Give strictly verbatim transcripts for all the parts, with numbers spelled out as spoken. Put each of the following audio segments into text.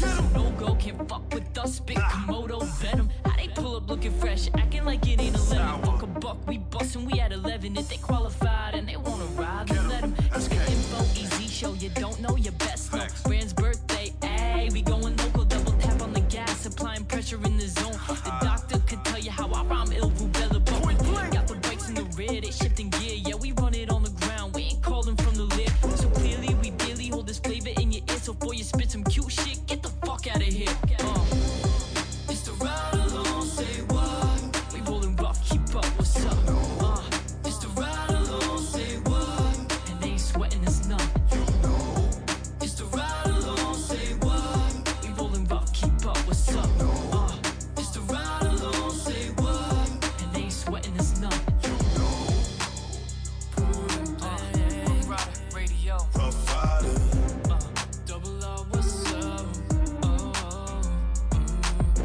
Those no go can't fuck with us. Big Komodo venom. How they pull up looking fresh, acting like it ain't eleven. Fuck a buck, we bustin', we at eleven. If they qualified and they wanna ride, then let them. It's the info easy show. You don't know your best. No brand's birthday. Ayy, we going local. Double tap on the gas, applying pressure in the zone. The doctor could tell you how I rhyme ill rubella. Got the brakes in the rear, they shifting gear. Yeah, we run it on the ground. We ain't calling from the lip. So clearly we barely hold this flavor in your ear. So for you spit some cute shit, get the fuck out of here. Uh. It's the ride along, say what? We rolling rough, keep up, what's up? Uh. It's the ride along, say what? And they ain't sweating us none. You know. It's the ride along, say what? We rolling rough, keep up, what's up? Uh. It's the ride along, say what? And they ain't sweating us none. You know. Uh. Rock Rider Radio. Provider. Uh. Double R, what's up? Oh. Mm.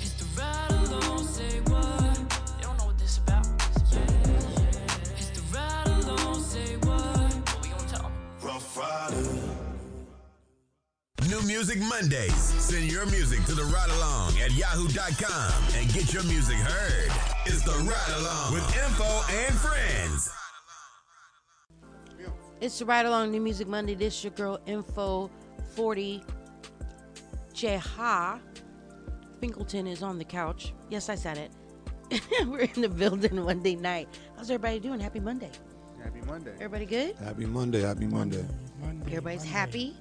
It's the ride along, say what? They don't know what this about. Yeah, yeah. It's the ride along, say what? What we gonna tell 'em? Rough Rider. New Music Mondays. Send your music to the Ride Along at yahoo dot com and get your music heard. It's the Ride Along with Info and Friends. It's the Ride Along New Music Monday. This is your girl Info forty Jeha. Finkleton is on the couch. Yes, I said it. We're in the building Monday night. How's everybody doing? Happy Monday. Happy Monday. Everybody good? Happy Monday. Happy Monday. Monday Everybody's Monday. Happy.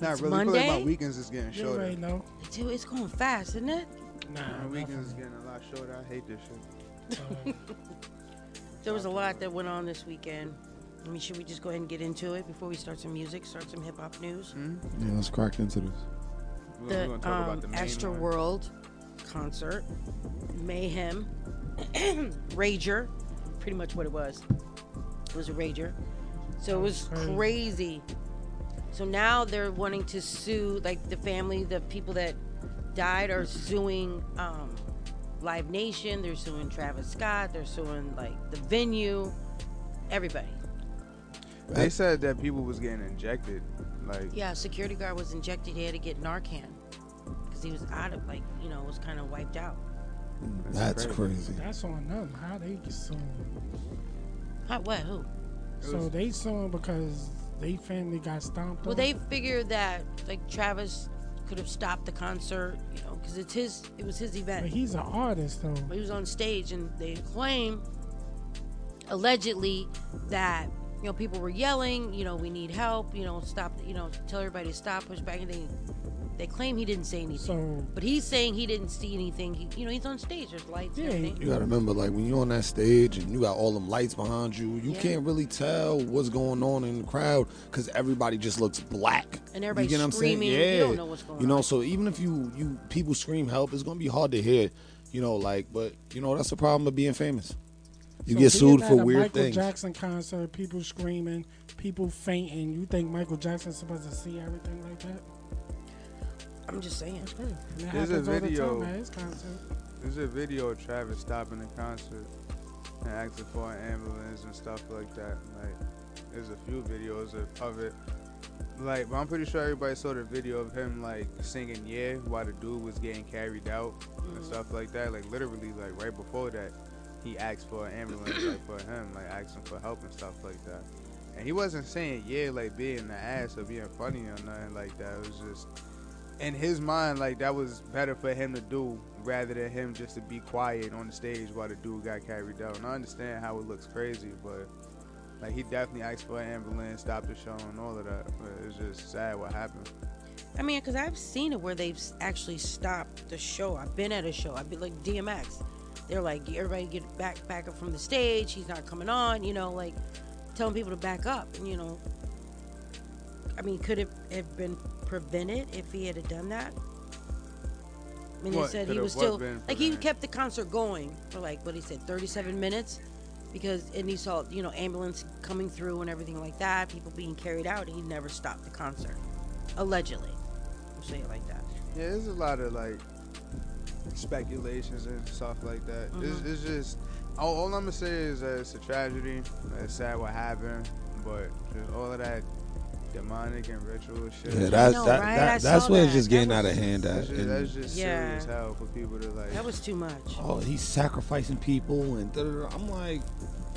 Not it's really. Monday. I feel like my weekends is getting shorter. Right, no. Dude, it's going fast, isn't it? Nah, my weekends is getting a lot shorter. I hate this shit. Uh, there was a lot that went on this weekend. I mean, should we just go ahead and get into it before we start some music, start some hip-hop news? Mm-hmm. Yeah, let's crack into this. The, um, about the Astroworld concert, Mayhem, Rager, pretty much what it was. It was a rager. So it was crazy. So now they're wanting to sue, like the family, the people that died are suing um, Live Nation. They're suing Travis Scott. They're suing, like, the venue, everybody. They said that people was getting injected, like yeah, security guard was injected. He had to get Narcan because he was out of like you know was kind of wiped out. That's, That's crazy. crazy. That's on them. How they get sued? How what? Who? So was, they sued because they family got stomped. Well, on. They figured that like Travis could have stopped the concert, you know, because it's his. It was his event. But he's an artist, though. But he was on stage, and they claim allegedly that. You know, people were yelling, you know, we need help, you know, stop, you know, tell everybody to stop, push back, and they, they claim he didn't say anything. So, but he's saying he didn't see anything. He, you know, he's on stage. There's lights yeah, and everything. You got to remember, like, when you're on that stage and you got all them lights behind you, you yeah. can't really tell what's going on in the crowd because everybody just looks black. And everybody's you get what screaming. I'm saying? Yeah. You don't know what's going on. You know, on. So even if you, you people scream help, it's going to be hard to hear, you know, like, but, you know, that's the problem of being famous. You so get sued for weird Michael things. Michael Jackson concert, people screaming, people fainting. You think Michael Jackson's supposed to see everything like that? I'm just saying. There's a video. There's a video of Travis stopping the concert and asking for an ambulance and stuff like that. Like, there's a few videos of, of it. Like, but I'm pretty sure everybody saw the video of him like singing "Yeah" while the dude was getting carried out mm-hmm. and stuff like that. Like, literally, like right before that. He asked for an ambulance, like for him, like asking for help and stuff like that. And he wasn't saying yeah, like being the ass or being funny or nothing like that. It was just in his mind, like that was better for him to do rather than him just to be quiet on the stage while the dude got carried out. And I understand how it looks crazy, but like he definitely asked for an ambulance, stopped the show, and all of that. But it's just sad what happened. I mean, because I've seen it where they've actually stopped the show. I've been at a show. I've been like D M X. They're like, everybody get back back up from the stage. He's not coming on, you know, like telling people to back up. And, you know, I mean, could it have been prevented if he had done that? I mean, what, they said he was still, like he kept the concert going for like, what he said, thirty-seven minutes. Because, and he saw, you know, ambulance coming through and everything like that. People being carried out. And he never stopped the concert. Allegedly. I'll say it like that. Yeah, there's a lot of like. Speculations and stuff like that. Mm-hmm. It's, it's just all, all I'm gonna say is that it's a tragedy. It's sad what happened, but just all of that demonic and ritual shit. Yeah, that's know, that, right? that, that's where that. It's just getting was, out of hand. At. That's just, that's just yeah. serious hell for people to like. That was too much. Oh, he's sacrificing people and da, da, da. I'm like,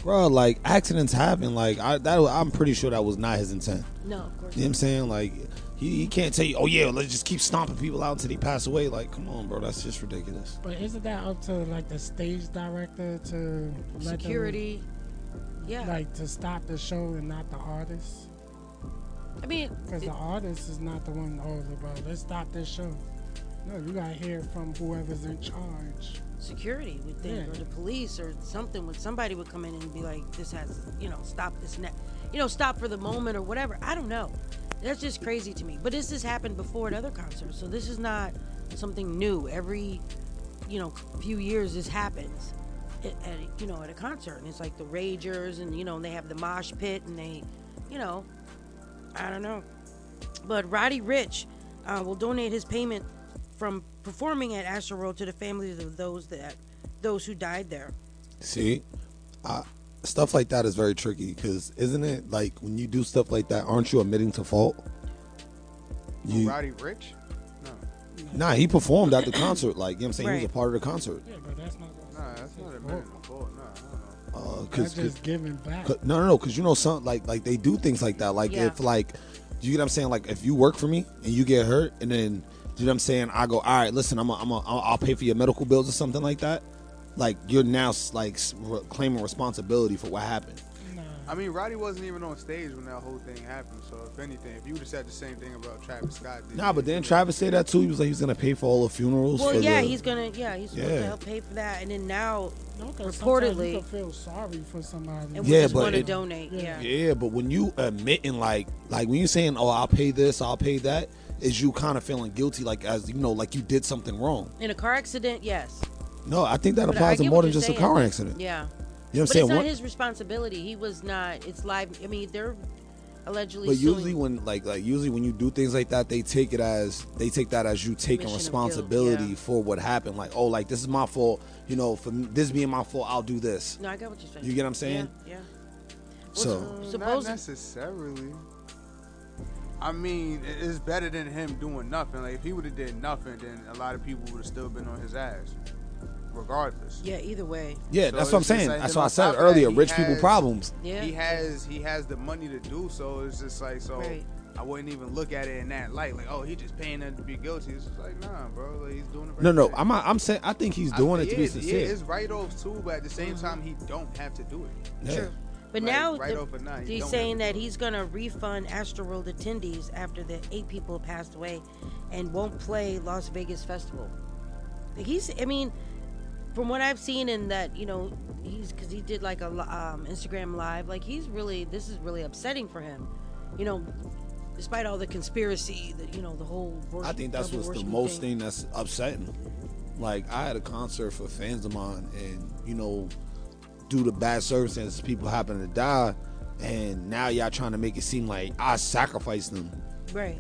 bro, like accidents happen. Like I, that, I'm pretty sure that was not his intent. No, of course. You know what I'm saying? Like he, he can't tell you, oh yeah, let's just keep stomping people out until they pass away. Like, come on, bro, that's just ridiculous. But isn't that up to like the stage director to let security? Them, yeah, like to stop the show and not the artist. I mean, because the artist is not the one. Oh, bro, let's stop this show. No, you gotta hear from whoever's in charge. Security would think, yeah. or the police, or something. Would somebody would come in and be like, "This has, you know, stop this net, you know, stop for the moment or whatever." I don't know. That's just crazy to me. But this has happened before at other concerts, so this is not something new. Every, you know, few years this happens. At, at, you know, at a concert, and it's like the ragers, and you know, and they have the mosh pit, and they, you know, I don't know. But Roddy Ricch uh, will donate his payment from performing at Astroworld to the families of those that those who died there. See, I, stuff like that is very tricky because isn't it like when you do stuff like that, aren't you admitting to fault? You, Roddy Ricch? No. Nah, he performed at the concert. Like you know, what I'm saying right. He was a part of the concert. Yeah, but that's not. Nah, that's not a man fault. Nah, I don't know. Uh, cause, just cause, giving back. Cause, no, no, no, because you know, some like like they do things like that. Like yeah. if like, do you get what I'm saying? Like if you work for me and you get hurt, and then do you know what I'm saying? I go, all right, listen, I'm, a, I'm, a, I'll pay for your medical bills or something like that. Like you're now like re- claiming responsibility for what happened. Nah. I mean, Roddy wasn't even on stage when that whole thing happened. So if anything, if you would have said the same thing about Travis Scott, nah, but then Travis said that too. He was like, he's gonna pay for all the funerals. Well, for yeah, the, he's gonna, yeah, he's yeah. supposed to help pay for that. And then now, no, reportedly, you can feel sorry for somebody. And we yeah, just want to donate. Yeah. yeah, yeah, but when you admitting like, like when you're saying, oh, I'll pay this, I'll pay that, is you kind of feeling guilty, like as you know, like you did something wrong. In a car accident, yes. No, I think that but applies to more than just saying. a car accident. Yeah. You know what but I'm it's not what? his responsibility. He was not. It's live. I mean, they're allegedly. But usually, suing. when like like usually when you do things like that, they take it as they take that as you taking Mission responsibility guilt, yeah. for what happened. Like, oh, like this is my fault. You know, for this being my fault, I'll do this. No, I get what you're saying. You get what I'm saying? Yeah. yeah. So well, supposedly, not necessarily. I mean, it's better than him doing nothing. Like if he would have did nothing, then a lot of people would have still been on his ass. Regardless. Yeah, either way. Yeah, so that's what I'm saying. Like, that's what I said earlier. Rich has, people problems. Yeah. He has he has the money to do so. It's just like so. Right. I wouldn't even look at it in that light. Like, oh, he just paying them to be guilty. It's just like, nah, bro. Like, he's doing it. Right no, no. Right. I'm not, I'm saying I think he's doing I, it to yeah, be sincere. Yeah, it's write-offs too, but at the same time, he don't have to do it. Yeah. Sure. But like, now right the, nine, he's saying that he's gonna refund Astroworld attendees after the eight people passed away, and won't play Las Vegas Festival. He's. I mean. From what I've seen in that, you know, he's because he did like a um, Instagram live. Like he's really, this is really upsetting for him. You know, despite all the conspiracy, that you know, the whole. Worship, I think that's what's the most thing. thing that's upsetting. Like I had a concert for fans of mine, and you know, due to bad circumstances, people happen to die, and now y'all trying to make it seem like I sacrificed them. Right.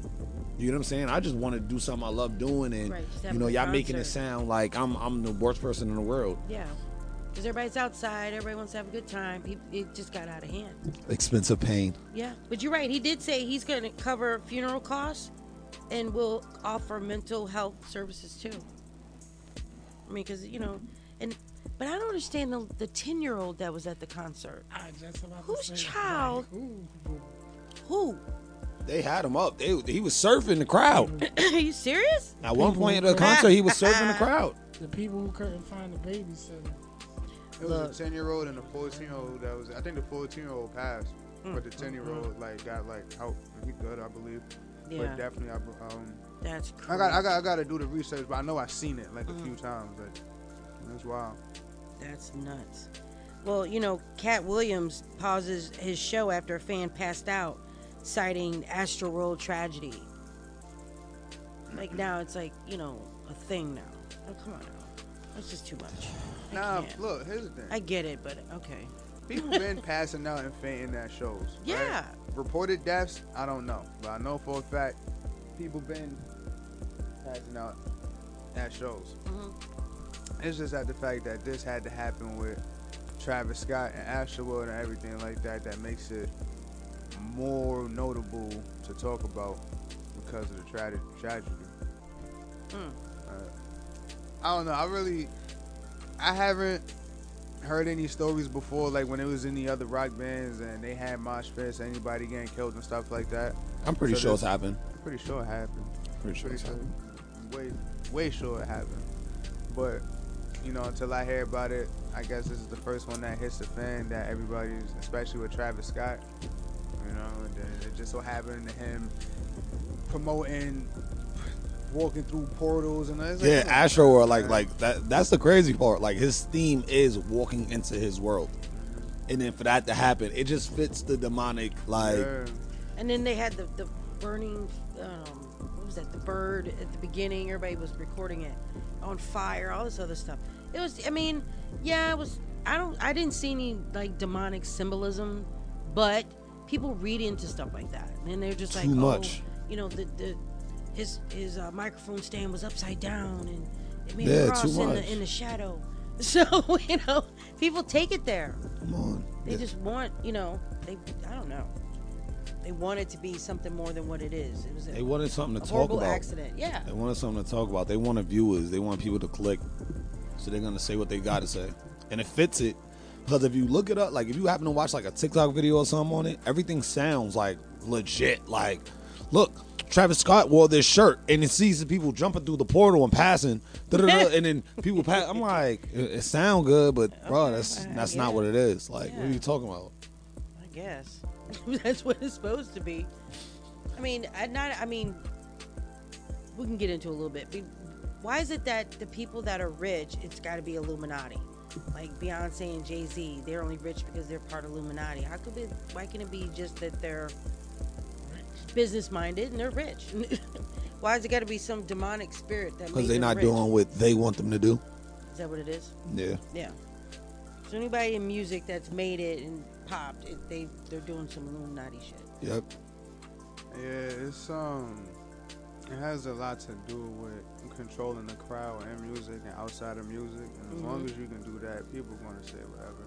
You know what I'm saying? I just want to do something I love doing, and right, you know, y'all making it sound like I'm I'm the worst person in the world. Yeah, because everybody's outside, everybody wants to have a good time. People, it just got out of hand. Expensive pain. Yeah, but you're right. He did say he's going to cover funeral costs, and will offer mental health services too. I mean, because you know, and but I don't understand the the ten year old that was at the concert. I just about Whose to say child? Like, who? They had him up. They, he was surfing the crowd. Are you serious? At one people point at the concert, he was surfing the crowd. The people who couldn't find the babysitter. It Look. was a ten-year-old and a fourteen-year-old that was... I think the fourteen-year-old passed, mm. but the ten-year-old like got like help. He good, I believe. Yeah. But definitely, I... Um, That's crazy. I got, I got, I got to do the research, but I know I've seen it like mm. a few times. Like, that's wild. That's nuts. Well, you know, Katt Williams pauses his show after a fan passed out, citing Astroworld tragedy. Like now it's like, you know, a thing now. Oh, come on now. That's just too much. I nah, can't. Look, here's the thing. I get it, but okay. People been passing out and fainting at shows. Yeah. Right? Reported deaths, I don't know. But I know for a fact, people been passing out at shows. Mm-hmm. It's just at the fact that this had to happen with Travis Scott and Astroworld and everything like that that makes it more notable to talk about because of the tra- tragedy. Mm. Uh, I don't know. I really, I haven't heard any stories before, like when it was in the other rock bands and they had mosh fest, anybody getting killed and stuff like that. I'm pretty so sure it's happened. I'm pretty sure it happened. Pretty sure, pretty sure it's way, way sure it happened. But you know, until I hear about it, I guess this is the first one that hits the fan that everybody's, especially with Travis Scott. You know, it just so happened to him promoting, walking through portals and that. Yeah, like, Astroworld, like, like that. That's the crazy part. Like, his theme is walking into his world, and then for that to happen, it just fits the demonic, like. Yeah. And then they had the the burning. Um, what was that? The bird at the beginning. Everybody was recording it on fire. All this other stuff. It was. I mean, yeah, it was. I don't. I didn't see any like demonic symbolism, but people read into stuff like that, and they're just like, too much. Oh, you know, the the his his uh, microphone stand was upside down, and it made yeah, a cross in the in the shadow. So you know, people take it there. Come on. They yeah. just want, you know, they. I don't know. They want it to be something more than what it is. It was a, they wanted something to talk about. Horrible accident. Yeah. They wanted something to talk about. They wanted viewers. They want people to click. So they're gonna say what they gotta say, and it fits it. Because if you look it up, like if you happen to watch like a TikTok video or something on it, everything sounds like legit. Like, look, Travis Scott wore this shirt, and it sees the people jumping through the portal and passing, and then people pass. I'm like, it, it sounds good, but okay, bro, that's uh, that's yeah. not what it is. Like, yeah. what are you talking about? I guess that's what it's supposed to be. I mean, I not. I mean, we can get into a little bit. Why is it that the people that are rich, it's got to be Illuminati? Like Beyonce and Jay-Z, they're only rich because they're part of Illuminati. How could be? Why can it be just that they're business-minded and they're rich? Why is it got to be some demonic spirit that? Because they're not rich? Doing what they want them to do. Is that what it is? Yeah. Yeah. So anybody in music that's made it and popped, it, they they're doing some Illuminati shit. Yep. Yeah, it's um, it has a lot to do with controlling the crowd and music and outside of music, and as mm-hmm. long as you can do that, people gonna say whatever,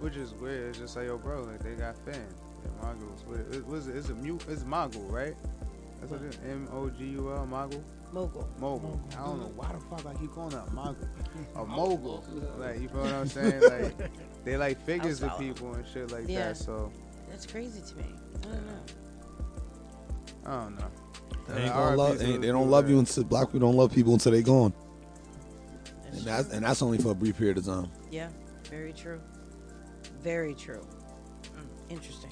which is weird. It's just like, yo, bro, like they got fans. It was it's a mute. It's Mogul, right? That's what it is. M O G U L Mogul. Mogul. Mogul. I don't know why the fuck I keep calling that Mogul. A mogul. Like, you feel what I'm saying? Like, they like figures to people and shit like yeah. that. So that's crazy to me. I don't know. I don't know. They, ain't gonna love, ain't, they don't love you until black people don't love people until they gone. That's and, that's, and that's only for a brief period of time. Yeah, very true. Very true. Interesting.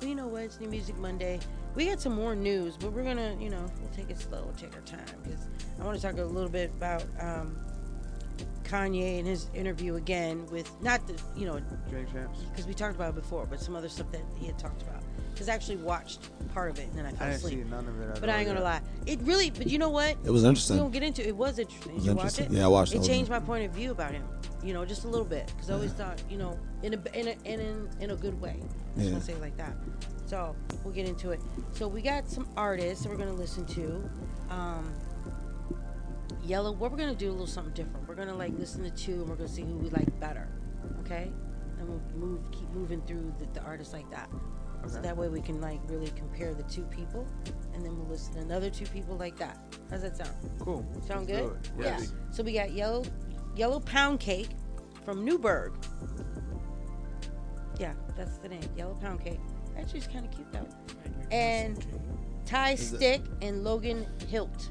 Well, you know what? It's New Music Monday. We got some more news, but we're gonna, you know, we'll take it slow, take our time, because I want to talk a little bit about um, Kanye and his interview again with not the, you know, because we talked about it before, but some other stuff that he had talked about. Because I actually watched part of it and then I fell I asleep. I didn't see none of it. But I ain't gonna lie, it really. But you know what? It was interesting. We don't get into it. It was interesting. Did it was you interesting. watch it? Yeah, I watched it. It changed my point of view about him. You know, just a little bit. Because I always yeah. thought, you know, in a in a in in, in a good way. I just want to say it like that. So we'll get into it. So we got some artists that we're gonna listen to. Um, Yellow. What we're gonna do a little something different. We're gonna like listen to two, and we're gonna see who we like better. Okay? And we'll move, keep moving through the, the artists like that. Okay. So that way we can like really compare the two people, and then we'll listen to another two people like that. How's that sound? Cool. Sound Let's good? Do it. Yes. Yeah. So we got Yellow Yellow Pound Cake from Newburgh. Yeah, that's the name. Yellow Pound Cake. Actually, it's kind of cute though. And Ty Stick and Logan Hilt,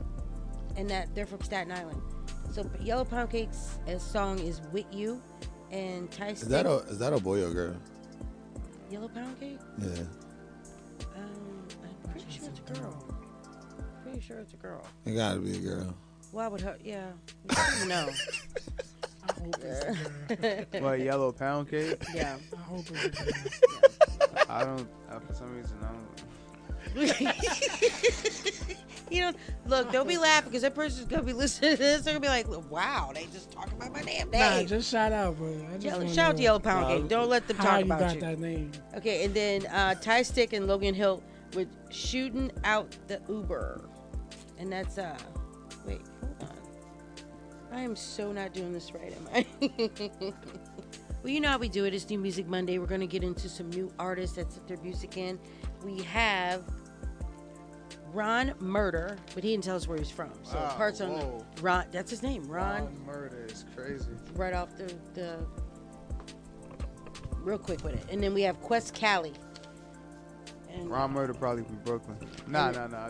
and that they're from Staten Island. So Yellow Pound Cake's song is "With You," and Ty Stick. Is that a is that a boy or girl? Yellow Pound Cake? Yeah. Um, I'm pretty sure it's a girl. I'm pretty sure it's a girl. It gotta be a girl. Why would her? Yeah. No. I hope it's a girl. What, Yellow Pound Cake? Yeah. I hope it's a girl. Yeah. I don't, uh, for some reason, I don't. You know, look, don't be laughing because that person's gonna be listening to this. They're gonna be like, "Wow, they just talking about my damn name." Nah, just shout out, bro. I just shout shout out to Yellow Pound Cake. Don't let them talk how you about got you. That name. Okay, and then uh, Ty Stick and Logan Hill with "Shooting Out the Uber," and that's uh, wait, hold on. I am so not doing this right, am I? Well, you know how we do it. It's New Music Monday. We're gonna get into some new artists that put their music in. We have Ron Murda, but he didn't tell us where he's from. So wow, parts on the, Ron, that's his name, Ron. Ron Murda is crazy. Right off the, the, real quick with it. And then we have Quest Cali. And Ron Murda probably from Brooklyn. Nah, nah, nah.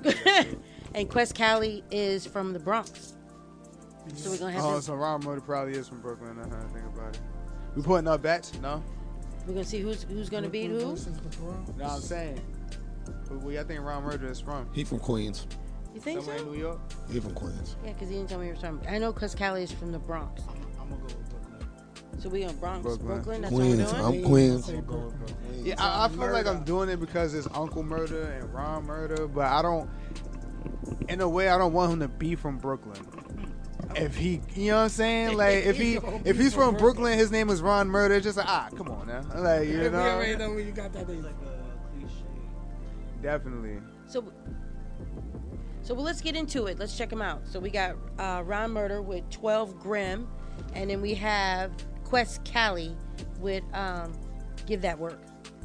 And Quest Cali is from the Bronx. So we're gonna have. Oh, to... so Ron Murda probably is from Brooklyn. That's how I think about it. We putting up bets? No. We're gonna see who's who's gonna beat who. You know what I'm saying? Who y'all think Ron Murda is from? He from Queens. You think Somewhere so? In New York. He from Queens. Yeah, because he didn't tell me he was from. I know Quest Cali is from the Bronx. I'm, I'm gonna go with Brooklyn. So we on Bronx, Brooklyn. Brooklyn? That's Queens. What we're doing. I'm Queens. I'm Queens. Yeah, I, I feel Murda. Like I'm doing it because it's Uncle Murda and Ron Murda, but I don't. In a way, I don't want him to be from Brooklyn. If he, you know what I'm saying? Like, if he, if he's from Brooklyn, his name is Ron Murda. It's just like, ah, come on now. Like, you know. We already know when you got that thing, like a cliche. Definitely. So, so well, let's get into it. Let's check him out. So we got uh, Ron Murda with twelve Grim, and then we have Quest Cali with um, Give That Work.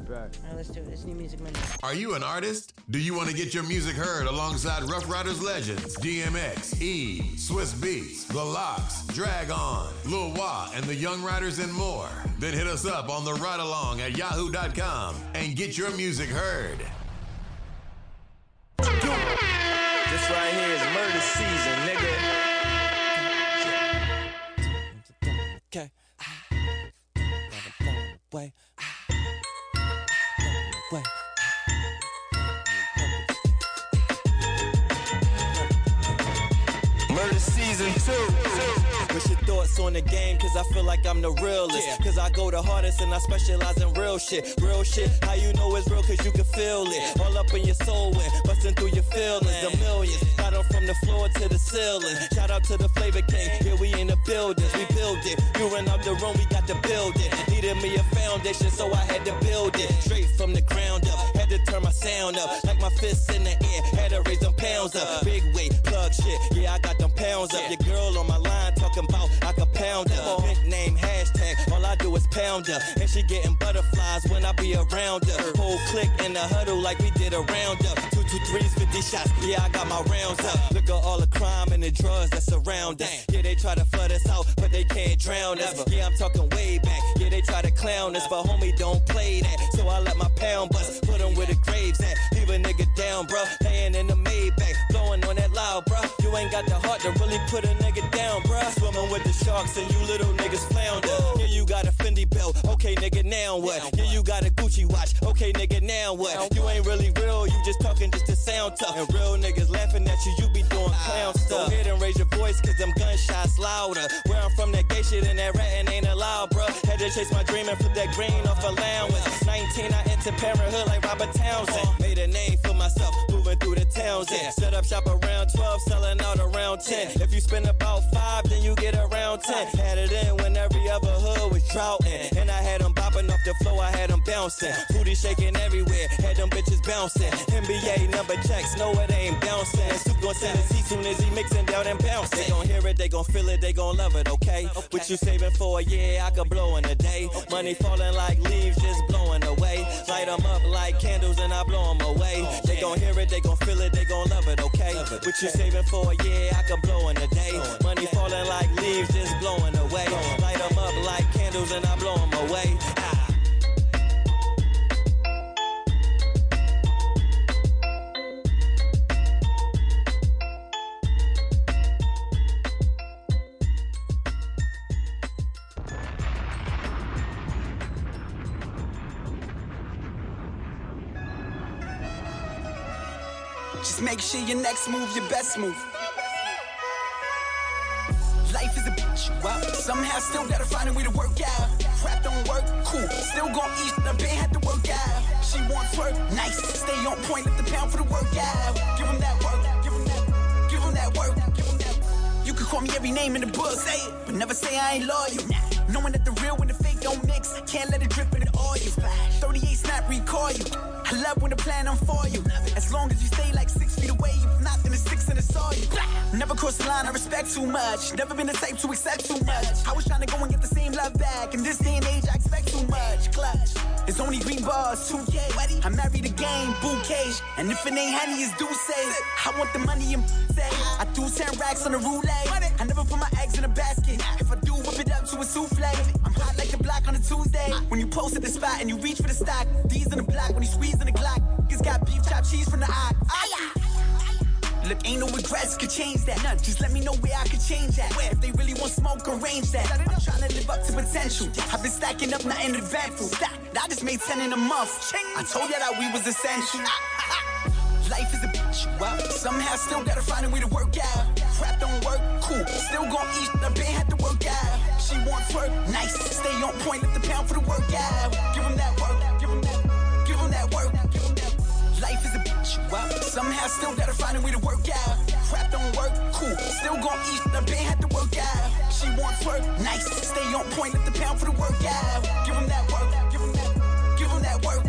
Right. All right, let's do it. It's New Music Monday. Are you an artist? Do you want to get your music heard alongside Rough Riders legends D M X, E, Swiss Beats, The Lox, Drag On, Lil Wah, and the Young Riders and more? Then hit us up on the Ride Along at yahoo dot com and get your music heard. This right here is murder season, nigga. Okay. Wait. Way. Murder season two. What's your thoughts on the game? Cause I feel like I'm the realest. Yeah. Cause I go the hardest and I specialize in real shit. Real shit, how you know it's real? Cause you can feel it. All up in your soul and busting through your feelings. The millions, got them from the floor to the ceiling. Shout out to the Flavor King. Here we in the buildings, we build it. You ran up the room, we got to build it. Needed me a foundation, so I had to build it. Straight from the ground up, had to turn my sound up. Like my fists in the air, had to raise them pounds up. Big weight, plug shit, yeah, I got them pounds up. Your girl on my line talking about I could pound her. Nickname, hashtag, all I do is pound her. And she getting butterflies when I be around her. Whole click in the huddle like we did a roundup. Two, two, threes, fifty shots, yeah, I got my rounds up. Look at all the crime and the drugs that surround us. Yeah, they try to flood us out, but they can't drown us. Yeah, I'm talking way back. Yeah, they try to clown us, but homie, don't play that. So I let my pound bust, put them where the graves at. Leave a nigga down, bruh, laying in the Maybach. Blowing on that loud, bruh. You ain't got the heart to really put a nigga down, bruh. Swimming with the sharks and you little niggas flounder. Yeah, you got a Fendi belt, okay nigga, now what? Yeah, you got a Gucci watch, okay nigga, now what? You ain't really real, you just talking just to sound tough. And real niggas laughing at you, you be doing clown stuff. Go ahead and raise your voice, cause them gunshots louder. Where I'm from, that gay shit and that ratting ain't allowed, bruh. Had to chase my dream and flip that green off allowance. nineteen, I entered parenthood like Robert Townsend. Made a name for myself, moving through the towns. Yeah. Set up shop around twelve, selling out around ten. If you spend about five, then you get around ten. Had it in when every other hood was droughtin'. And I had them bopping off the floor, I had them bouncing. Booty shaking everywhere, had them bitches bouncing. N B A number checks, no it ain't bouncing. And Soup gon' send his heat soon as he mixin' down and bouncing. They gon' hear it, they gon' feel it, they gon' love it, okay? okay. What you saving for? Yeah, I could blow in a day. Okay. Money falling like leaves, just blowing away. Light them up like candles and I blow them away. Oh, they gon' hear it, they gon' feel it, they gon' love it, okay? Love it, what you saving for? Yeah, I could blow in a day. Money falling like leaves just blowing away. Light them up like candles and I blow them away. Ah. Just make sure your next move, your best move. Life is a bitch, well, somehow still gotta find a way to work out. Rap don't work, cool, still gon' eat, I been had to work out. She wants work, nice, stay on point, lift the pound for the workout. Give him that work, give him that, give him that work, give him that. You can call me every name in the book, say it, but never say I ain't loyal. Knowing that the real and the fake don't mix, can't let it drip in the oil. thirty-eight snap, recall you. I love when the plan I'm for you. As long as you stay like six feet away, if not, then it's six and it's all you. Never crossed the line, I respect too much. Never been the type to accept too much. I was trying to go and get the same love back. In this day and age, I expect too much. Clutch. It's only green bars, two K. I married a game, bouquet. And if it ain't honey, it's douce. I want the money and say I threw ten racks on the roulette. I never put my eggs in a basket. If I do, whip it up to a souffle. I'm hot like the block on a Tuesday. When you post at the spot and you reach for the stock, D's in the block when you squeeze in the Glock. It's got beef, chopped cheese from the eye. Look, ain't no regrets could change that. None. Just let me know where I could change that. Where? If they really want smoke, arrange that. I'm trying to live up to potential. I've been stacking up, nothing eventful. I just made ten in a month. I told you that we was essential. Life is a bitch. Well, somehow still gotta find a way to work out. Rap don't work, cool. Still gon' eat, I been had to work out. She wants work, nice. Stay on point, lift the pound for the workout. Give him that work, give him that, give him that work, give him that. Life is a bitch. Well, somehow still gotta find a way to work out. Rap don't work, cool. Still gon' eat, I been had to work out. She wants work, nice. Stay on point, lift the pound for the workout. Give him that work, give him that, give him that work.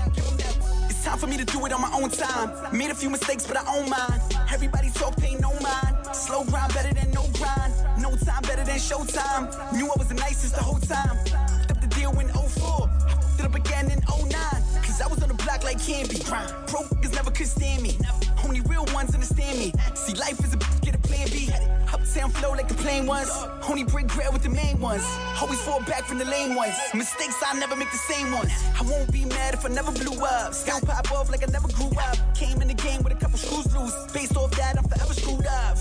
Time for me to do it on my own time. Made a few mistakes, but I own mine. Everybody talk, they know mine. Slow grind better than no grind. No time better than showtime. Knew I was the nicest the whole time. Fucked up the deal in oh four. I fucked it up again in oh nine. Cause I was on the block like candy. Broke niggas never could stand me. Only real ones understand me. See, life is a bitch, get a plan B. Uptown flow like the plain ones. Only break bread with the main ones. Always fall back from the lame ones. Mistakes, I never make the same ones. I won't be mad if I never blew up. Scout pop off like I never grew up. Came in the game with a couple screws loose. Based off that, I'm forever screwed up.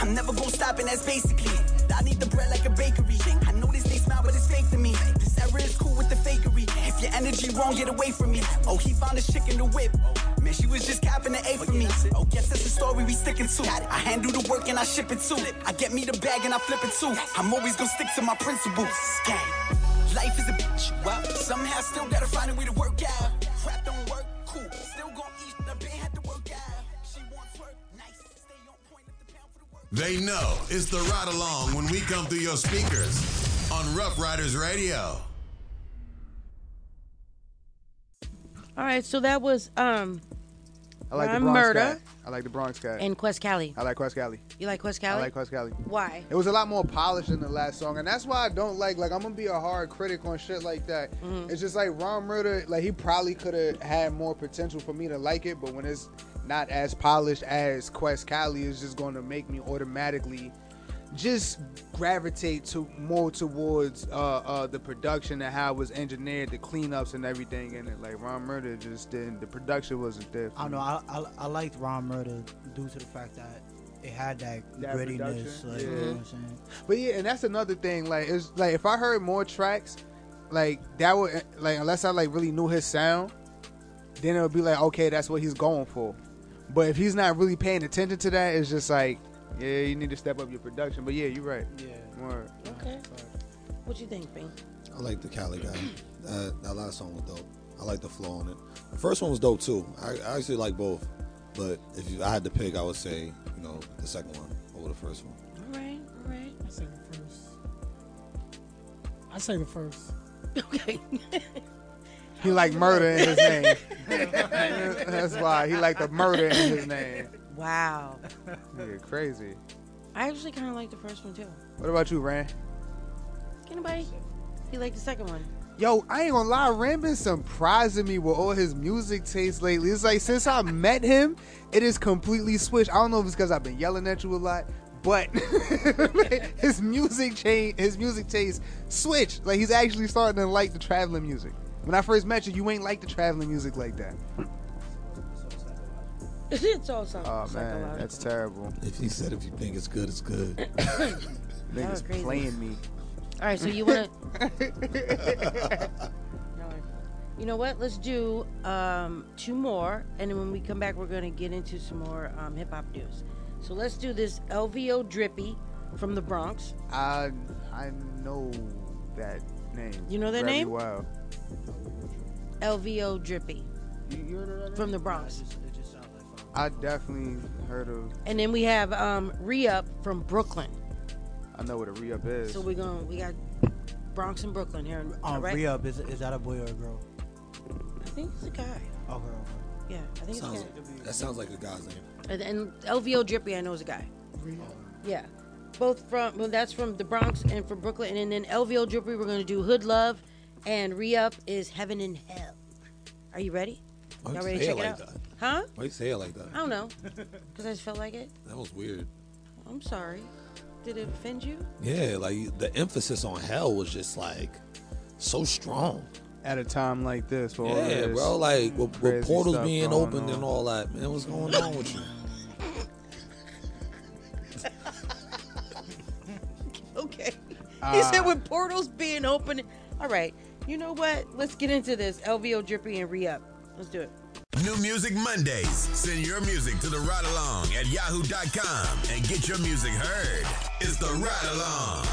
I'm never gonna stop, and that's basically it. I need the bread like a bakery. I know this they smile, but it's fake to me. This era is cool with the fakery. If your energy wrong, get away from me. Oh, he found his chick in the whip. Man, she was just copping an A for me. Oh, guess that's the story we sticking to. I handle the work and I ship it too. I get me the bag and I flip it too. I'm always gonna stick to my principles. Life is a bitch. Well, somehow still gotta find a way to work out. Rap don't work, cool. Still gonna eat, the band had to work out. She wants work, nice. Stay on point with the pound for the work. They know it's the ride along when we come through your speakers on Rough Riders Radio. All right, so that was um I like Ron the Bronx Murda. Guy. I like the Bronx guy. And Quest Cali. I like Quest Cali. You like Quest Cali? I like Quest Cali. Why? It was a lot more polished in the last song, and that's why I don't like, like, I'm going to be a hard critic on shit like that. Mm-hmm. It's just like Ron Murda, like, he probably could have had more potential for me to like it, but when it's not as polished as Quest Cali, it's just going to make me automatically just gravitate to more towards uh, uh, the production and how it was engineered, the cleanups and everything in it. Like Ron Murda just didn't, the production wasn't there. I don't know. I, I I liked Ron Murda due to the fact that it had that, that grittiness. Like, yeah. You know what I'm saying? But yeah, and that's another thing. Like it's like if I heard more tracks, like that would like unless I like really knew his sound, then it would be like okay, that's what he's going for. But if he's not really paying attention to that, it's just like. Yeah, you need to step up your production. But yeah, you're right. Yeah. Word. Okay. What you think, Bing? I like the Cali guy. Uh, that last song was dope. I like the flow on it. The first one was dope too. I, I actually like both. But if you, I had to pick, I would say, you know, the second one over the first one. All right, all right. I say the first. I say the first. Okay. He like murder in his name. That's why. He like the murder in his name. Wow. You're crazy. I actually kind of like the first one, too. What about you, Ran? Anybody? You like the second one? Yo, I ain't gonna lie. Ran been surprising me with all his music tastes lately. It's like, since I met him, it is completely switched. I don't know if it's because I've been yelling at you a lot, but his music change, his music taste switched. Like, he's actually starting to like the traveling music. When I first met you, you ain't like the traveling music like that. It's all oh man, that's terrible. If he said if you think it's good, it's good. Niggas playing me. All right, so you want to? You know what? Let's do um, two more, and then when we come back, we're gonna get into some more um, hip hop news. So let's do this L V O Drippy from the Bronx. I I know that name. You know that name? Wow. L V O Drippy. You, you know that from name? The Bronx. I definitely heard of. And then we have um, Re-Up from Brooklyn. I know what a Re-Up is. So we're going, we got Bronx and Brooklyn here. Oh, um, right? Re-Up, is, is that a boy or a girl? I think it's a guy. Oh, girl. Yeah, I think sounds, it's a guy. That sounds like a guy's name. And, and L V O Drippy, I know, is a guy. Re-Up. Yeah. Both from, well, that's from the Bronx and from Brooklyn. And then L V O Drippy, we're going to do Hood Love. And Re-Up is Heaven and Hell. Are you ready? Why Y'all ready to check it, it like out? That? Huh? Why you say it like that? I don't know. Because I just felt like it. That was weird. I'm sorry. Did it offend you? Yeah, like the emphasis on hell was just like so strong. At a time like this. For yeah, bro, like with, with portals being opened on. and all that, man, what's going on with you? Okay. Uh, he said with portals being open. All right. You know what? Let's get into this. L V O Drippy and Re-Up. Let's do it. New Music Mondays. Send your music to the Ride Along at yahoo dot com and get your music heard. It's the Ride Along.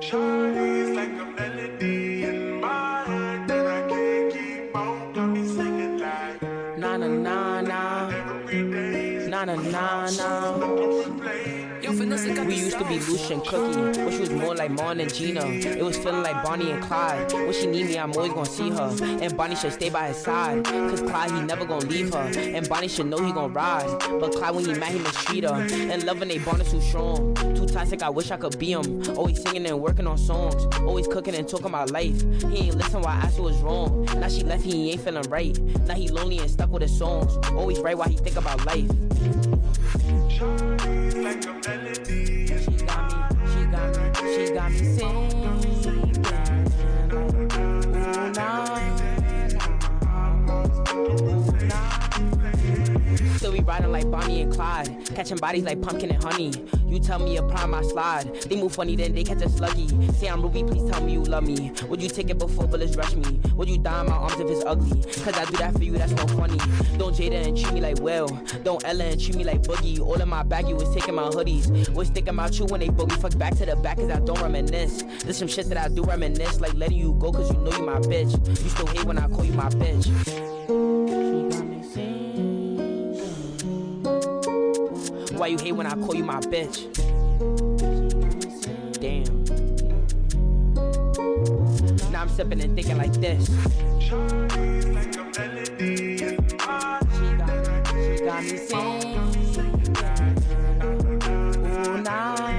Shawty is like a melody in my head that I can't keep on. Don't be singing like na na na na. Every day. Na na na na. We used to be Lucia and Cookie, but she was more like Mon and Gina. It was feeling like Bonnie and Clyde. When she need me, I'm always gonna see her. And Bonnie should stay by his side, cause Clyde, he never gonna leave her. And Bonnie should know he gonna ride, but Clyde, when he mad, he mistreat her. And loving they bond is too strong, too toxic, I wish I could be him. Always singing and working on songs, always cooking and talking about life. He ain't listen while I asked what was wrong. Now she left, he ain't feeling right. Now he lonely and stuck with his songs, always right while he think about life. Like a melody. She got me, she got me, she got me singing. Ooh, nah. Still we riding like Bonnie and Clyde, catching bodies like pumpkin and honey. You tell me apply my slide. They move funny, then they catch a sluggy. Say I'm Ruby, please tell me you love me. Would you take it before bullets rush me? Would you die in my arms if it's ugly? Cause I do that for you, that's no funny. Don't Jada and treat me like Will. Don't Ella and treat me like Boogie. All in my bag, you was taking my hoodies. Was thinking about you when they boogie. Fuck back to the back cause I don't reminisce. There's some shit that I do reminisce, like letting you go cause you know you my bitch. You still hate when I call you my bitch. Why you hate when I call you my bitch? Damn. Now I'm sipping and thinking like this. She got, she got me singing. Ooh, nah. Ooh, nah.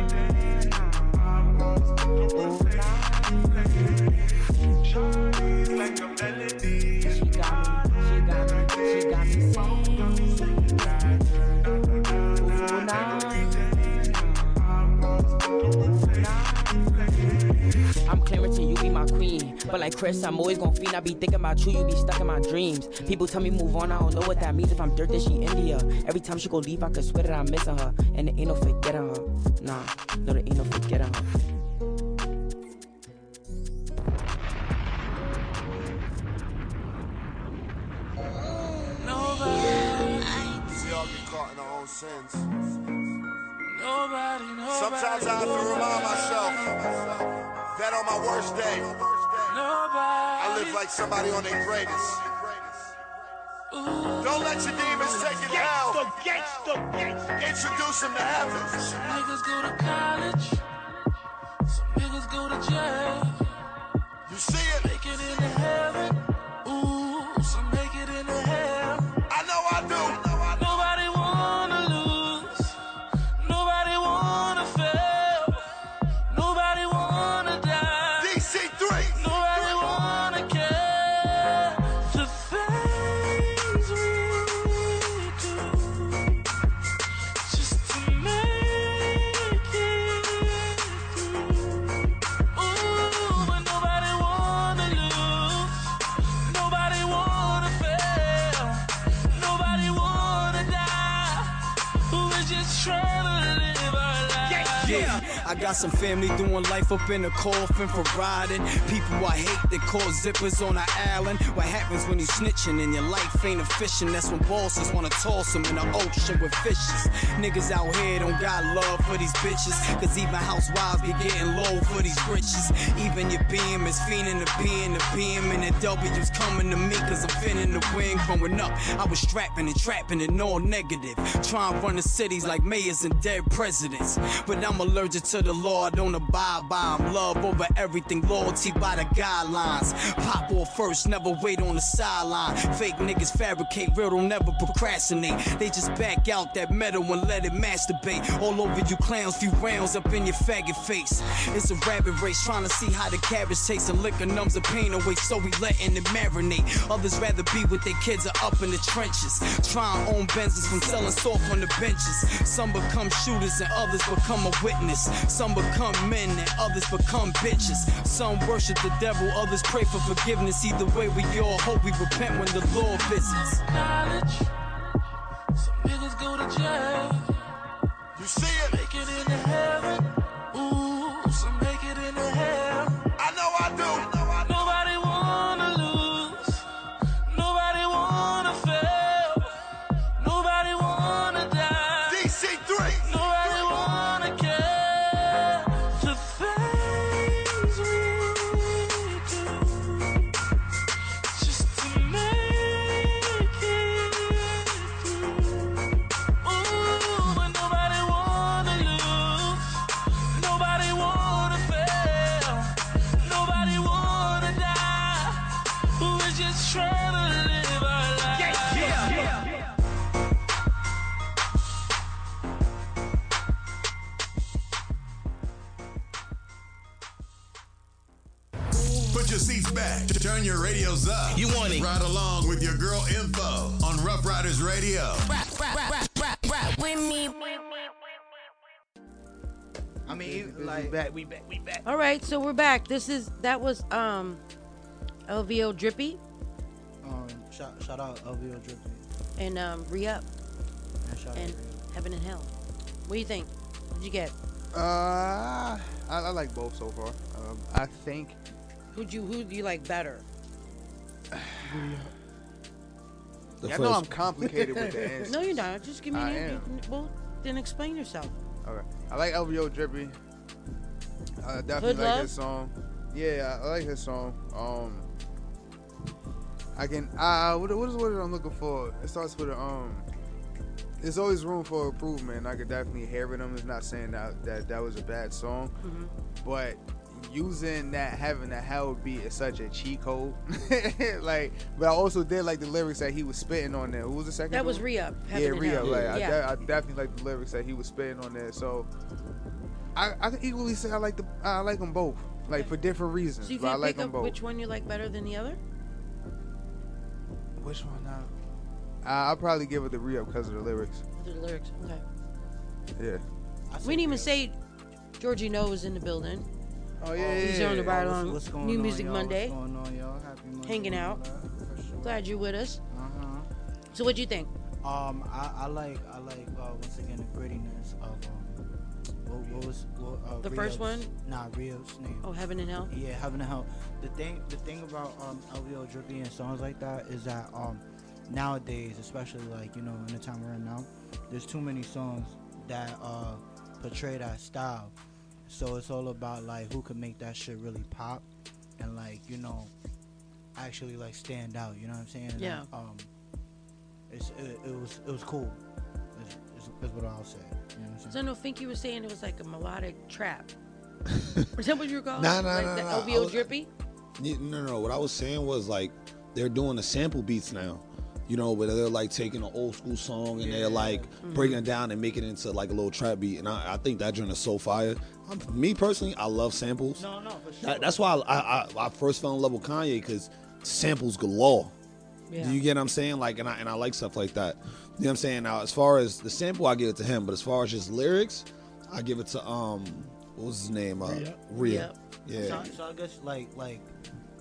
I'm Clarence and you be my queen. But like Chris, I'm always gon' fiend. I be thinking about you, you be stuck in my dreams. People tell me move on, I don't know what that means. If I'm dirty, she India. Every time she go leave, I could swear that I'm missing her. And there ain't no forgetting her. Nah, no, there ain't no forgetting her. Nobody. See, I'll be caught in our own sins. Nobody, nobody. Sometimes I have to remind myself that on my worst day, nobody, I live like somebody on their greatest. Ooh. Don't let your demons take it down. Introduce them to heaven. Some niggas go to college, some niggas go to jail. You see it? Make it into heaven. Ooh, some make it into hell. I know I do. I got some family doing life up in a coffin for riding. People I hate that call zippers on an island. What happens when you snitching and your life ain't a fishing? That's when bosses wanna toss them in the ocean with fishes. Niggas out here don't got love for these bitches, cause even housewives be getting low for these riches. Even your B M is fiending the B M, the B M and the W's coming to me cause I'm finning the wind. Growing up, I was strapping and trapping and all negative, trying to run the cities like mayors and dead presidents. But I'm I'm allergic to the law, don't abide by him. Love over everything, loyalty by the guidelines. Pop or first, never wait on the sideline. Fake niggas fabricate, real don't never procrastinate. They just back out that metal and let it masturbate. All over you clowns, few rounds up in your faggot face. It's a rabbit race, trying to see how the cabbage tastes. And liquor numbs the pain away, so we letting it marinate. Others rather be with their kids or up in the trenches. Trying to own Benzes from selling soft on the benches. Some become shooters and others become a witness. Some become men and others become bitches. Some worship the devil, others pray for forgiveness. Either way, we all hope we repent when the Lord visits. Some niggas go to jail. You see it? Make it in the heaven. Ooh, some make it in the hell. I know I do. Nobody wanna lose. Nobody wanna fail. Nobody wanna die. D C three. Nobody wanna care. The things we do just to make it through. Ooh, but nobody wanna lose. Nobody wanna fail. Nobody wanna die. We're just trying to live our lives. Put your seats back, turn your radios up. You want it? Ride along with your girl Info on Rough Riders Radio. Rap, rap, rap, rap, rap with me. I mean, like, we back, we back, we back. All right, so we're back. This is that was um, L V O Drippy Um, shout, shout out L V O Drippy and um, Re-Up and shout and out. Heaven and Hell. What do you think? What'd you get? Uh, I, I like both so far. Um, I think. Who'd you who do you like better? The I know I'm complicated with the answer. No, you're not. Just give me an I answer. am. Well, then explain yourself. Okay. I like L V O Drippy. I definitely Hood like Love? his song. Yeah, I like his song. Um, I can. Uh, what, what is what I'm looking for? It starts with a um. There's always room for improvement. I could definitely hear it. I'm just not saying that that, that was a bad song, Mhm. but using that having a hell beat is such a cheat code. Like, but I also did like the lyrics that he was spitting on there. Who was the second? That was one? Re-Up. Yeah, Heaven and Re-Up. Hell. Like, I, de- Yeah. I definitely like the lyrics that he was spitting on there. So I, I can equally say I like the I like them both, like for different reasons. So you but I can like pick them up both. which one you like better than the other? Which one? I, I I'll probably give it the Re-Up because of the lyrics. The lyrics. Okay. Yeah. We didn't even say Jorgii Know was in the building. Oh yeah, yeah, He's yeah, on the yeah. ride on What's going New on, Music y'all? Monday. What's going on, y'all? Happy Monday. Hanging out. For sure. Glad you're with us. Uh-huh. So what'd you think? Um, I, I like I like uh, once again the grittiness of um, what, what was what, uh, The first Re-Up's- one? Nah, Re-Up's name. Oh, Heaven and Hell? Yeah, Heaven and Hell. The thing the thing about um L V O Drippy and songs like that is that um nowadays, especially like you know in the time we're in now, there's too many songs that uh portray that style. So it's all about like who can make that shit really pop and like you know actually like stand out. You know what I'm saying? Yeah. Like, um, it's it, it was it was cool. Is, is, is what I'll say. You know what I'm So saying? no, think you were saying it was like a melodic trap. Is that what you were calling? Nah, nah, like nah, the nah. I L V O was- Drippy? Yeah, No, no, no. What I was saying was like they're doing the sample beats now. You know, where they're like taking an old school song and they're like breaking it down and making it into like a little trap beat. And I, I think that joint is so fire. I'm, me personally, I love samples. No, no, for sure. That, that's why I, I I first fell in love with Kanye because samples galore. Yeah. Do you get what I'm saying? Like, and I and I like stuff like that. You know what I'm saying? Now, as far as the sample, I give it to him. But as far as just lyrics, I give it to um, what was his name? Uh, Rhea. Rhea. Yeah. So, so I guess like like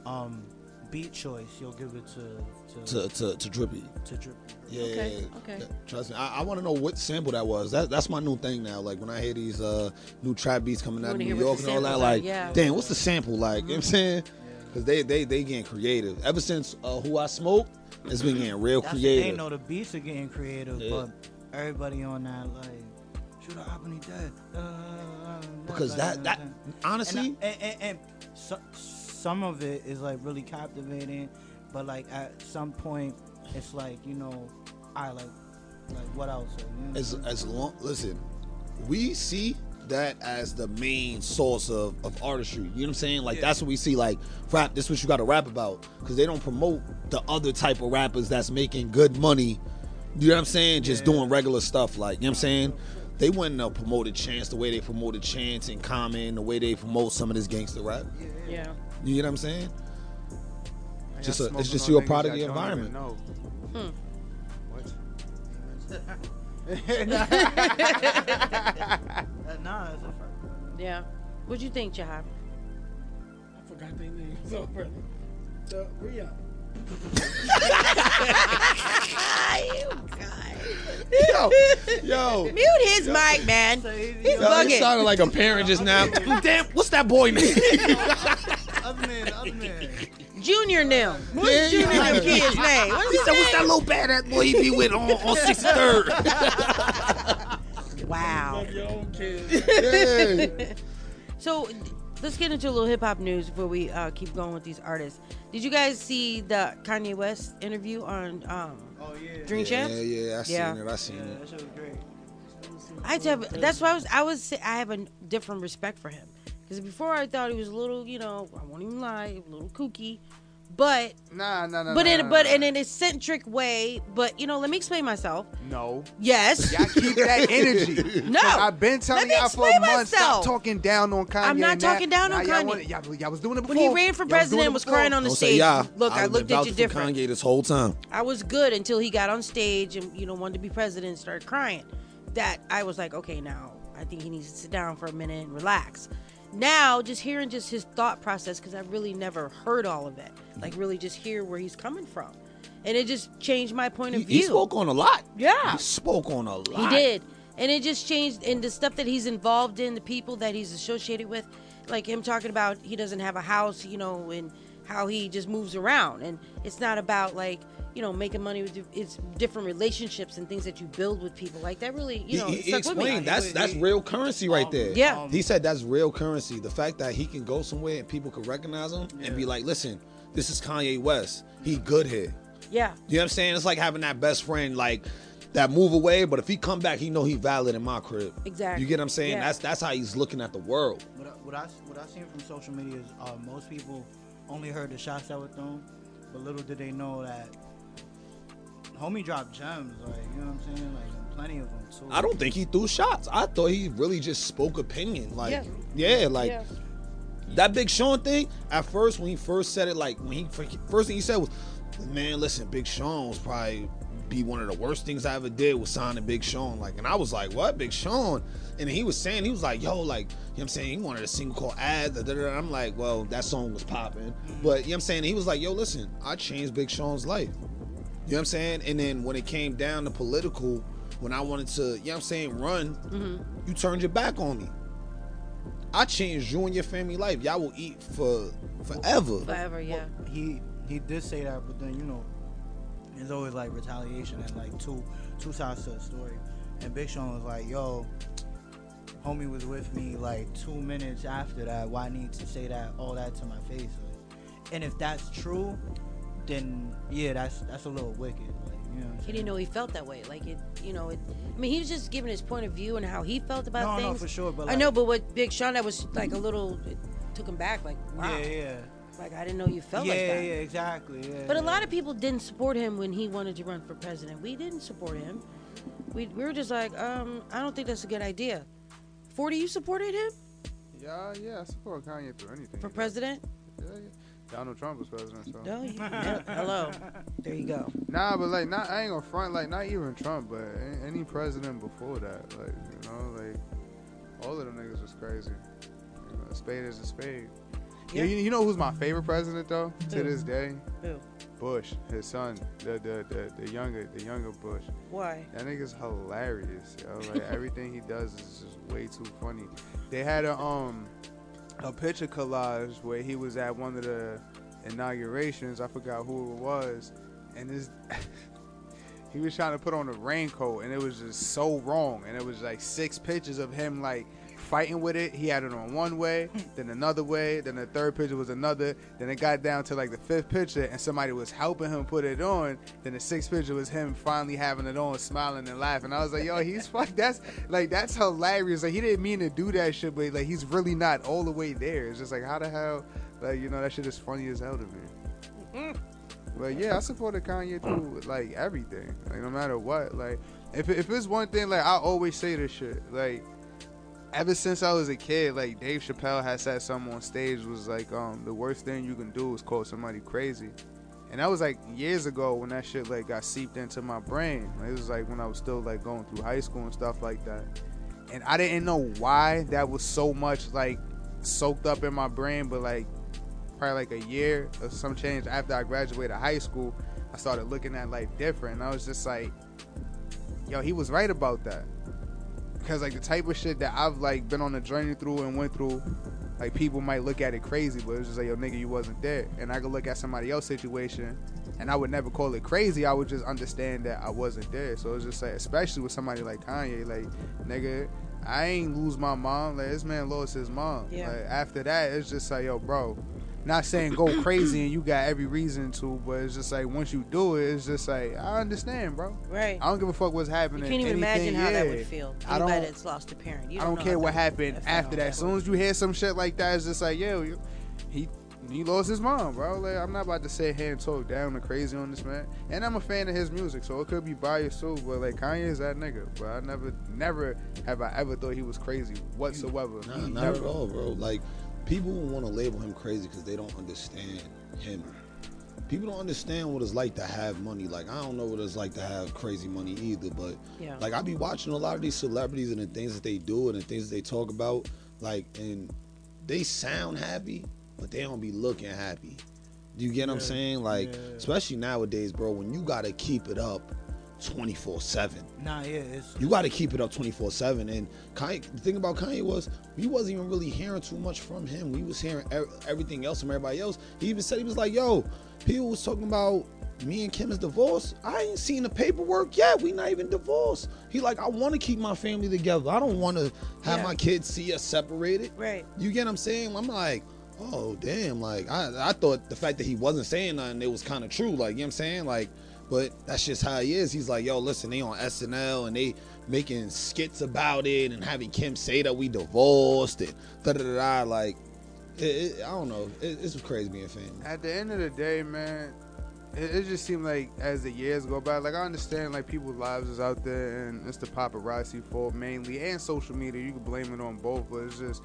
um, beat choice, you'll give it to. To, to to Drippy. To Drippy. Yeah, okay. yeah, yeah. Okay. Trust me. I, I want to know what sample that was. That that's my new thing now. Like when I hear these uh, new trap beats coming out of New York and all that, like, yeah. damn, what's the sample like? You know what I'm saying? Because they, they they getting creative. Ever since uh, Who I Smoke, it's been getting real That's creative. They know the beats are getting creative, Yeah. but everybody on that like shoot up when he dead. Uh, Because that that honestly, and, I, and, and, and so, some of it is like really captivating. But like at some point, it's like you know, I like, like what else? Like, you know, as as long listen, we see that as the main source of, of artistry. You know what I'm saying? Like, yeah. that's what we see. Like, rap, this is what you got to rap about. Because they don't promote the other type of rappers that's making good money. You know what I'm saying? Just yeah. doing regular stuff. Like, you know what I'm saying? They wouldn't have promoted Chance the way they promoted Chance and Common, the way they promote some of this gangster rap. Yeah. yeah. You know what I'm saying? Just a, it's just you a product of the environment. Hmm. What? Nah, it's over. Yeah. What'd you think, Jahab? I forgot their name. It's over. The Re-Up. You guys. Yo, yo. Mute his yo. mic, man. So he's yo, bugging. He sounded like a parent just now. Damn, what's that boy name? Other man, other man. Junior Nil. What's yeah, Junior yeah. Nil kid's name? What's he his said, name? What's that little badass boy he be with on, on sixty-third? Wow. Your own kid. Yeah. So let's get into a little hip-hop news before we uh, keep going with these artists. Did you guys see the Kanye West interview on um, oh, yeah. Dream yeah, Champs? Yeah, yeah, I seen yeah. it. I seen yeah, it. That shit was great. I have, that's why I was, I was, I have a different respect for him. Because before I thought he was a little, you know, I won't even lie, a little kooky, but nah, nah, nah, but nah, in nah, but nah. in an eccentric way. But you know, let me explain myself. No. Yes. Y'all keep that energy. No. I've been telling y'all for a month. Stop talking down on Kanye. I'm not talking that. down nah, on y'all Kanye. Wanted, y'all, y'all was doing it before. When he ran for president, was, was crying on the Don't stage. Say, Look, I, I looked at you different. Kanye this whole time. I was good until he got on stage and you know wanted to be president and started crying. That I was like, okay, now I think he needs to sit down for a minute and relax. Now, just hearing just his thought process, because I really never heard all of it. Like, really just hear where he's coming from. And it just changed my point of he, view. He spoke on a lot. Yeah. He spoke on a lot. He did. And it just changed, and the stuff that he's involved in, the people that he's associated with, like him talking about he doesn't have a house, you know, and how he just moves around. And it's not about, like, you know, making money with it's different relationships and things that you build with people. Like that really, you know, he, he explained that's that's real currency right there. Yeah, um, he said that's real currency. The fact that he can go somewhere and people could recognize him yeah. and be like, listen, this is Kanye West. He good here. Yeah, you know what I'm saying? It's like having that best friend like that move away, but if he come back, he know he valid in my crib. Exactly. You get what I'm saying? Yeah. That's that's how he's looking at the world. What I, what I what I seen from social media is uh, most people only heard the shots that were thrown, but little did they know that. Homie dropped gems, like, you know what I'm saying? Like, plenty of them, too. I don't think he threw shots. I thought he really just spoke opinion. Like, yeah, yeah like, yeah. that Big Sean thing, at first, when he first said it, like, when he, first thing he said was, man, listen, Big Sean was probably be one of the worst things I ever did was signing Big Sean. Like, and I was like, what, Big Sean? And he was saying, he was like, yo, like, you know what I'm saying? He wanted a single called Ads. I'm like, well, that song was popping. But, you know what I'm saying? He was like, yo, listen, I changed Big Sean's life. You know what I'm saying? And then when it came down to political, when I wanted to, you know what I'm saying, run, mm-hmm. you turned your back on me. I changed you and your family life. Y'all will eat for forever. Forever, yeah. Well, he he did say that, but then, you know, there's always, like, retaliation and, like, two two sides to the story. And Big Sean was like, yo, homie was with me, like, two minutes after that. Why need to say that, all that to my face? Like, and if that's true... then yeah, that's that's a little wicked. Like, you know he didn't know he felt that way. Like it, you know. It, I mean, he was just giving his point of view and how he felt about no, things. No, for sure. But like, I know, but what Big Sean, that was like a little it took him back. Like wow, yeah, yeah. Like I didn't know you felt yeah, like that. Yeah, yeah, exactly. Yeah, but yeah. a lot of people didn't support him when he wanted to run for president. We didn't support him. We we were just like, um, I don't think that's a good idea. Forty, you supported him? Yeah, yeah, I support Kanye for anything. For president? Yeah, yeah. Donald Trump was president, so. No, yeah. Hello. There you go. Nah, but, like, not, I ain't gonna front, like, not even Trump, but any president before that, like, you know, like, all of them niggas was crazy. You know, a spade is a spade. Yeah. You, you know who's my favorite president, though, to Who? this day? Who? Bush, his son, the, the the the younger the younger Bush. Why? That nigga's hilarious, yo. Like, everything he does is just way too funny. They had a, um... a picture collage where he was at one of the inaugurations. I forgot who it was, and this he was trying to put on a raincoat, and it was just so wrong. And it was like six pictures of him like fighting with it. He had it on one way, then another way, then the third picture was another. Then it got down to like the fifth picture, and somebody was helping him put it on. Then the sixth picture was him finally having it on, smiling and laughing. I was like, yo, he's fuck. That's like that's hilarious. Like he didn't mean to do that shit, but like he's really not all the way there. It's just like how the hell, like you know, that shit is funny as hell to me. Mm-hmm. But yeah, I supported Kanye through like everything, like no matter what. Like if if it's one thing, like I always say this shit, like. Ever since I was a kid, like, Dave Chappelle had said something on stage was, like, um, the worst thing you can do is call somebody crazy. And that was, like, years ago when that shit, like, got seeped into my brain. Like, it was, like, when I was still, like, going through high school and stuff like that. And I didn't know why that was so much, like, soaked up in my brain. But, like, probably, like, a year or some change after I graduated high school, I started looking at life different. And I was just like, yo, he was right about that. Because, like, the type of shit that I've, like, been on a journey through and went through, like, people might look at it crazy, but it's just like, yo, nigga, you wasn't there. And I could look at somebody else's situation, and I would never call it crazy. I would just understand that I wasn't there. So it's just like, especially with somebody like Kanye, like, nigga, I ain't lose my mom. Like, this man lost his mom. Yeah. Like, after that, it's just like, yo, bro, not saying go crazy and you got every reason to, but it's just like once you do it, it's just like I understand, bro. Right. I don't give a fuck what's happening. You can't even Anything, imagine how yeah. that would feel. Anybody I don't. That's lost a parent. You don't I don't know care what happened after that. As soon as you hear some shit like that, it's just like yo, yeah, he he lost his mom, bro. Like I'm not about to sit here and talk down and crazy on this man. And I'm a fan of his music, so it could be biased too. But like Kanye is that nigga, but I never, never have I ever thought he was crazy whatsoever. Nah, not never. At all, bro. Like. People want to label him crazy because they don't understand him. People don't understand what it's like to have money. Like, I don't know what it's like to have crazy money either, but, yeah. like, I be watching a lot of these celebrities and the things that they do and the things that they talk about, like, and they sound happy, but they don't be looking happy. Do you get yeah. what I'm saying? Like, yeah. especially nowadays, bro, when you got to keep it up twenty-four seven. Nah, yeah, it's... You got to keep it up twenty-four seven. And Kanye, the thing about Kanye was we wasn't even really hearing too much from him. We was hearing er- everything else from everybody else. He even said he was like, yo, people was talking about me and Kim's divorce. I ain't seen the paperwork yet. We not even divorced. He like, I want to keep my family together. I don't want to have yeah. my kids see us separated. Right. You get what I'm saying? I'm like, oh, damn. Like, I, I thought the fact that he wasn't saying nothing, it was kind of true. Like, you know what I'm saying? Like, but that's just how he is. He's like, yo, listen, they on S N L and they making skits about it and having Kim say that we divorced and da-da-da-da. Like, it, it, I don't know. It, it's crazy being a fan. At the end of the day, man, it, it just seemed like as the years go by, like, I understand, like, people's lives is out there and it's the paparazzi fault mainly and social media. You can blame it on both, but it's just...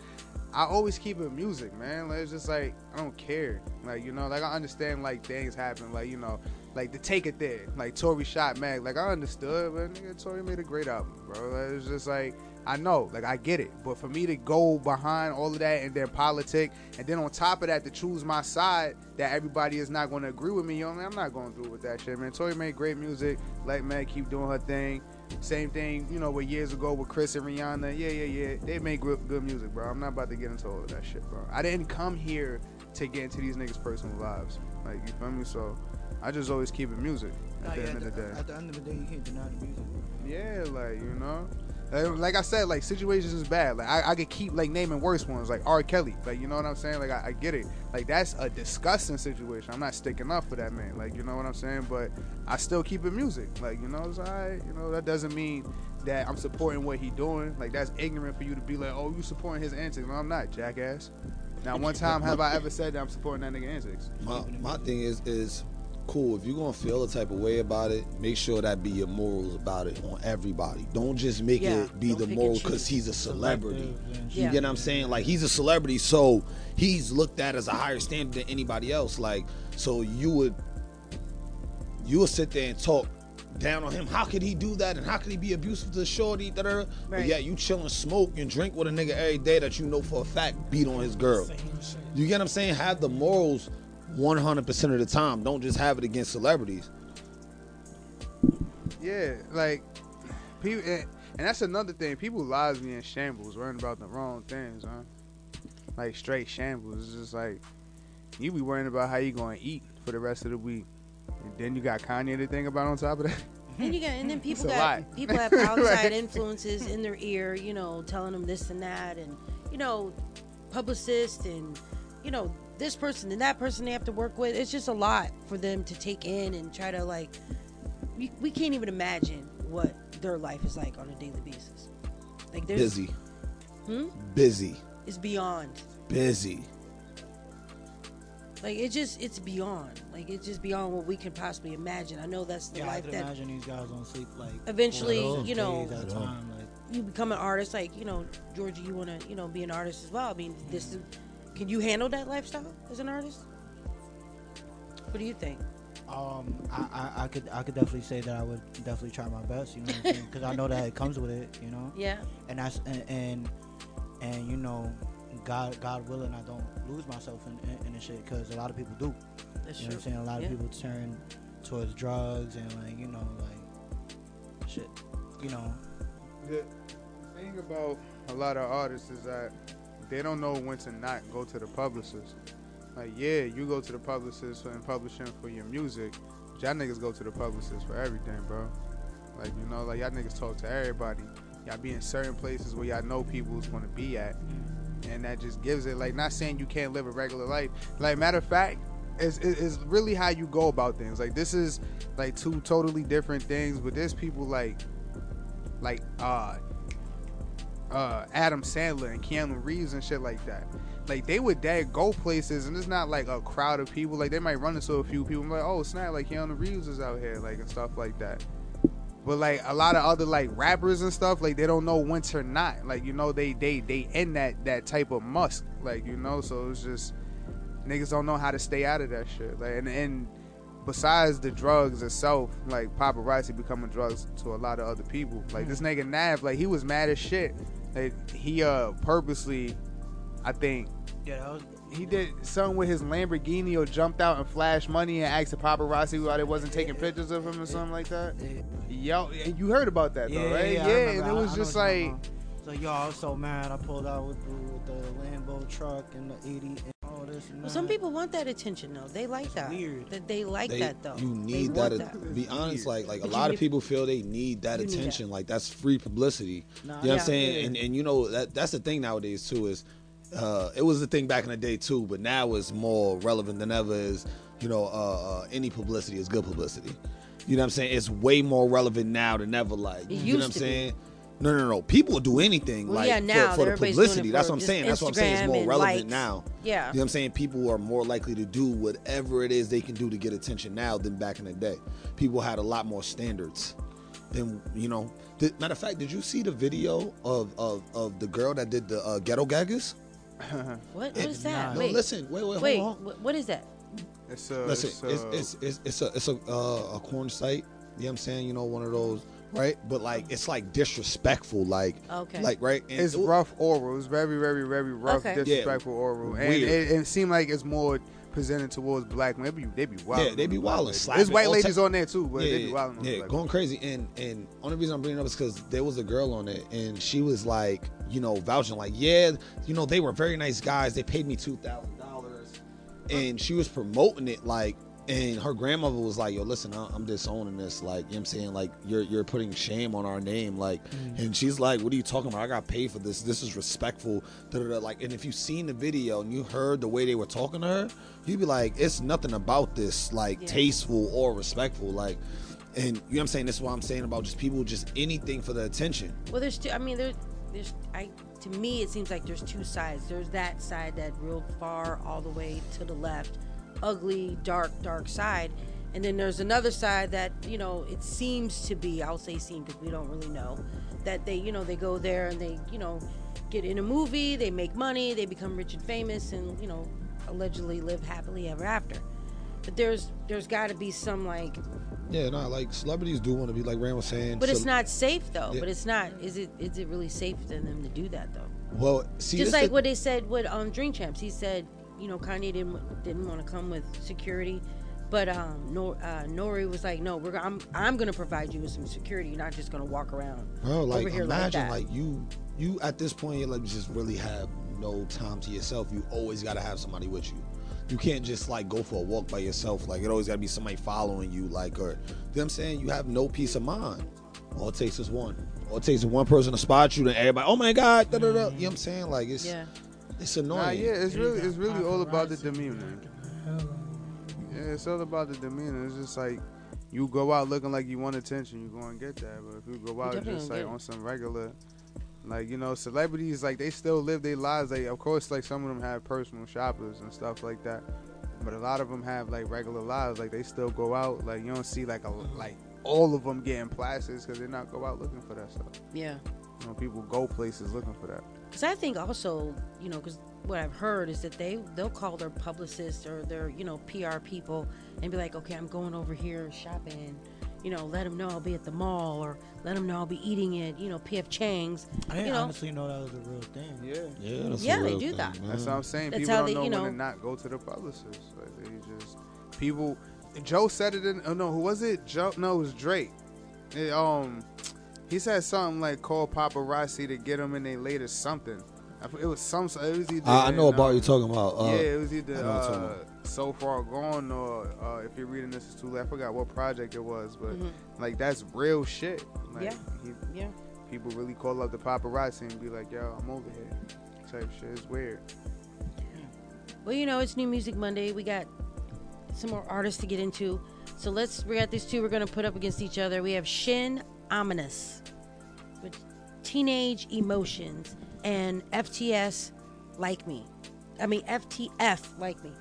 I always keep it music, man. Like, it's just like, I don't care. Like, you know, like, I understand, like, things happen. Like, you know, like, the Take It There. Like, Tory shot Mag. Like, I understood, but nigga, Tory made a great album, bro. Like, it's just like, I know. Like, I get it. But for me to go behind all of that and then politic, and then on top of that, to choose my side that everybody is not going to agree with me, you know, man, I'm not going through with that shit, man. Tory made great music. Like, man, keep doing her thing. Same thing, you know, with years ago with Chris and Rihanna. Yeah, yeah, yeah. They make good, good music, bro. I'm not about to get into all of that shit, bro. I didn't come here to get into these niggas' personal lives. Like, you feel me? So, I just always keep it music at no, the yeah, end at of the, the day. At the end of the day, you can't deny the music. Yeah, like, you know? Like, like I said, like, situations is bad. Like, I, I could keep, like, naming worse ones, like R. Kelly. Like, you know what I'm saying? Like, I, I get it. Like, that's a disgusting situation. I'm not sticking up for that man. Like, you know what I'm saying? But I still keep it music. Like, you know, it's all right. You know, that doesn't mean that I'm supporting what he doing. Like, that's ignorant for you to be like, oh, you supporting his antics. No, I'm not, jackass. Now, one time have I ever said that I'm supporting that nigga antics? My, my thing is, is... cool, if you're gonna feel the type of way about it, make sure that be your morals about it on everybody. Don't just make yeah, it be the moral because he's a celebrity. Yeah. You get what I'm saying? Like, he's a celebrity, so he's looked at as a higher standard than anybody else. Like, so you would you would sit there and talk down on him. How could he do that? And how could he be abusive to shorty? Da, da, da. Right. But yeah, you chill and smoke and drink with a nigga every day that you know for a fact beat on his girl. You get what I'm saying? Have the morals one hundred percent of the time. Don't just have it against celebrities. Yeah, like people, and, and that's another thing. People lives be in shambles, worrying about the wrong things, huh? Like straight shambles. It's just like you be worrying about how you gonna eat for the rest of the week, and then you got Kanye to think about on top of that. And you got, and then people got people have outside right. influences in their ear, you know, telling them this and that, and you know, publicists and you know this person and that person they have to work with. It's just a lot for them to take in and try to like. We, we can't even imagine what their life is like on a daily basis. Like there's busy, hmm? busy. It's beyond busy. Like, it just, it's beyond. Like, it's just beyond what we can possibly imagine. I know that's the yeah, life that... I can imagine these guys don't sleep, like... Eventually, you know, time, like, you become an artist. Like, you know, Jorgii, you want to, you know, be an artist as well. I mean, mm-hmm. this is... Can you handle that lifestyle as an artist? What do you think? Um, I, I, I could I could definitely say that I would definitely try my best, you know what I'm saying? Because I know that it comes with it, you know? Yeah. And that's... And, and, and you know... God, God willing, I don't lose myself in, in, in this shit, because a lot of people do. That's you know true. What I'm saying? A lot yeah. of people turn towards drugs and, like, you know, like, shit, you know. The thing about a lot of artists is that they don't know when to not go to the publicist. Like, yeah, you go to the publicist and publishing for your music, but y'all niggas go to the publicist for everything, bro. Like, you know, like, y'all niggas talk to everybody. Y'all be in certain places where y'all know people's gonna be at. And that just gives it, like, not saying you can't live a regular life. Like, matter of fact, it's, it's really how you go about things. Like, this is, like, two totally different things. But there's people like, like, uh, uh, Adam Sandler and Keanu Reeves and shit like that. Like, they would dad go places, and it's not, like, a crowd of people. Like, they might run into a few people and be like, oh, snap, like, Keanu Reeves is out here, like, and stuff like that. But, like, a lot of other, like, rappers and stuff, like, they don't know when to not. Like, you know, they they, they in that, that type of musk. Like, you know, so it's just, niggas don't know how to stay out of that shit. Like, and, and besides the drugs itself, like, paparazzi becoming drugs to a lot of other people. Like, this nigga Nav, like, he was mad as shit. Like, he uh purposely, I think, yeah, he did something with his Lamborghini or jumped out and flashed money and asked the paparazzi why they wasn't taking pictures of him or something like that. Yo, you heard about that though, yeah, right? Yeah, yeah, yeah. And it was I, just I like, so yo, I was so mad. I pulled out with the, with the Lambo truck and the eighty and all this. And well, some people want that attention though. They like that. It's weird. That they like they, that though. You need that, that. Be honest, like like but a lot need, of people feel they need that attention. Need that. Like that's free publicity. Nah, you know yeah, what I'm saying? Yeah. And and you know that that's the thing nowadays too is. Uh, it was a thing back in the day too, but now it's more relevant than ever is, you know, uh, uh, any publicity is good publicity. You know what I'm saying? It's way more relevant now than ever. Like, it you know what I'm saying? Be. No, no, no. People do anything well, like yeah, now, for, for the publicity. For that's what I'm saying. Instagram that's what I'm saying. It's more relevant likes. Now. Yeah. You know what I'm saying? People are more likely to do whatever it is they can do to get attention now than back in the day. People had a lot more standards than, you know. Th- matter of fact, did you see the video of, of, of the girl that did the uh, Ghetto Gagas? What? What is that? No, wait. Listen. Wait, wait, wait. Hold on. Wait, what is that? It's a, listen, it's, a, it's, it's, it's, a, it's a, uh, a corn site. You know what I'm saying? You know, one of those, right? But, like, it's, like, disrespectful. Like, okay. Like, right? And it's rough oral. It's very, very, very rough, okay. disrespectful yeah. oral. And it, it, it seemed like it's more presented towards black women. They be, they be wild. Yeah, they be wild. There's white all ladies t- on there, too, but yeah, they be wild. Yeah, yeah going crazy. And, and only reason I'm bringing it up is because there was a girl on it, and she was, like, you know, vouching like, yeah, you know, they were very nice guys. They paid me two thousand dollars and she was promoting it like, and her grandmother was like, yo, listen, I'm disowning this. Like, you know what I'm saying? Like, you're you're putting shame on our name. Like, mm-hmm. and she's like, what are you talking about? I got paid for this. This is respectful. Da-da-da. Like, and if you've seen the video and you heard the way they were talking to her, you'd be like, it's nothing about this, like, yeah. tasteful or respectful. Like, and you know what I'm saying? This is what I'm saying about just people, just anything for the attention. Well, there's, two, I mean, there's, There's, I, to me, it seems like there's two sides. There's that side that real far all the way to the left, ugly, dark, dark side. And then there's another side that, you know, it seems to be, I'll say seem because we don't really know, that they, you know, they go there and they, you know, get in a movie, they make money, they become rich and famous and, you know, allegedly live happily ever after. But there's there's got to be some, like... Yeah, no, like, celebrities do want to be, like Ram was saying... But it's not safe, though. Yeah. But it's not... Is it is it really safe for them to do that, though? Well, see... Just like the... what they said with um, Dream Champs. He said, you know, Kanye didn't didn't want to come with security. But um, Nor, uh, Nori was like, no, we're I'm, I'm going to provide you with some security. You're not just going to walk around Bro, like, over here imagine, like, like you, you, at this point, you're like, just really have no time to yourself. You always got to have somebody with you. You can't just like go for a walk by yourself. Like, it always gotta be somebody following you. Like, or, you know what I'm saying? You have no peace of mind. All it takes is one. All it takes is one person to spot you, then everybody, oh my God, da da da. You know what I'm saying? Like, it's yeah. it's annoying. Nah, yeah, it's really it's really all about the demeanor. Yeah, it's all about the demeanor. It's just like, you go out looking like you want attention, you go and get that. But if you go out just like on some regular, like, you know, celebrities, like, they still live their lives. Like, of course, like, some of them have personal shoppers and stuff like that, but a lot of them have like regular lives. Like, they still go out. Like, you don't see like a like all of them getting plastics because they not go out looking for that stuff. Yeah. You know, people go places looking for that. Because I think also, you know, because what I've heard is that they, they'll call their publicists or their, you know, P R people and be like, okay, I'm going over here shopping. You know, let them know I'll be at the mall, or let them know I'll be eating at, you know, P F Chang's. I didn't you know. honestly know that was a real thing. Yeah. Yeah, that's yeah a real they do thing. that. That's what I'm saying. That's people don't they, know, you know when to not go to the publicist. Like, they just, people, Joe said it in, oh no, who was it? Joe, no, it was Drake. It, um, he said something like, call paparazzi to get them in their latest something. It was some. It was either. I know about uh, you talking about. Uh, yeah, it was either uh, So Far Gone or uh, If You're Reading This Is Too Late. I forgot what project it was, but mm-hmm. like, that's real shit. Like, yeah, he, yeah. People really call up the paparazzi and be like, "Yo, I'm over here." Type shit. It's weird. Well, you know, it's New Music Monday. We got some more artists to get into, so let's. We got these two. We're gonna put up against each other. We have Shen Ominous with Teenage Emotions. And F T S Like Me. I mean, F T F Like Me.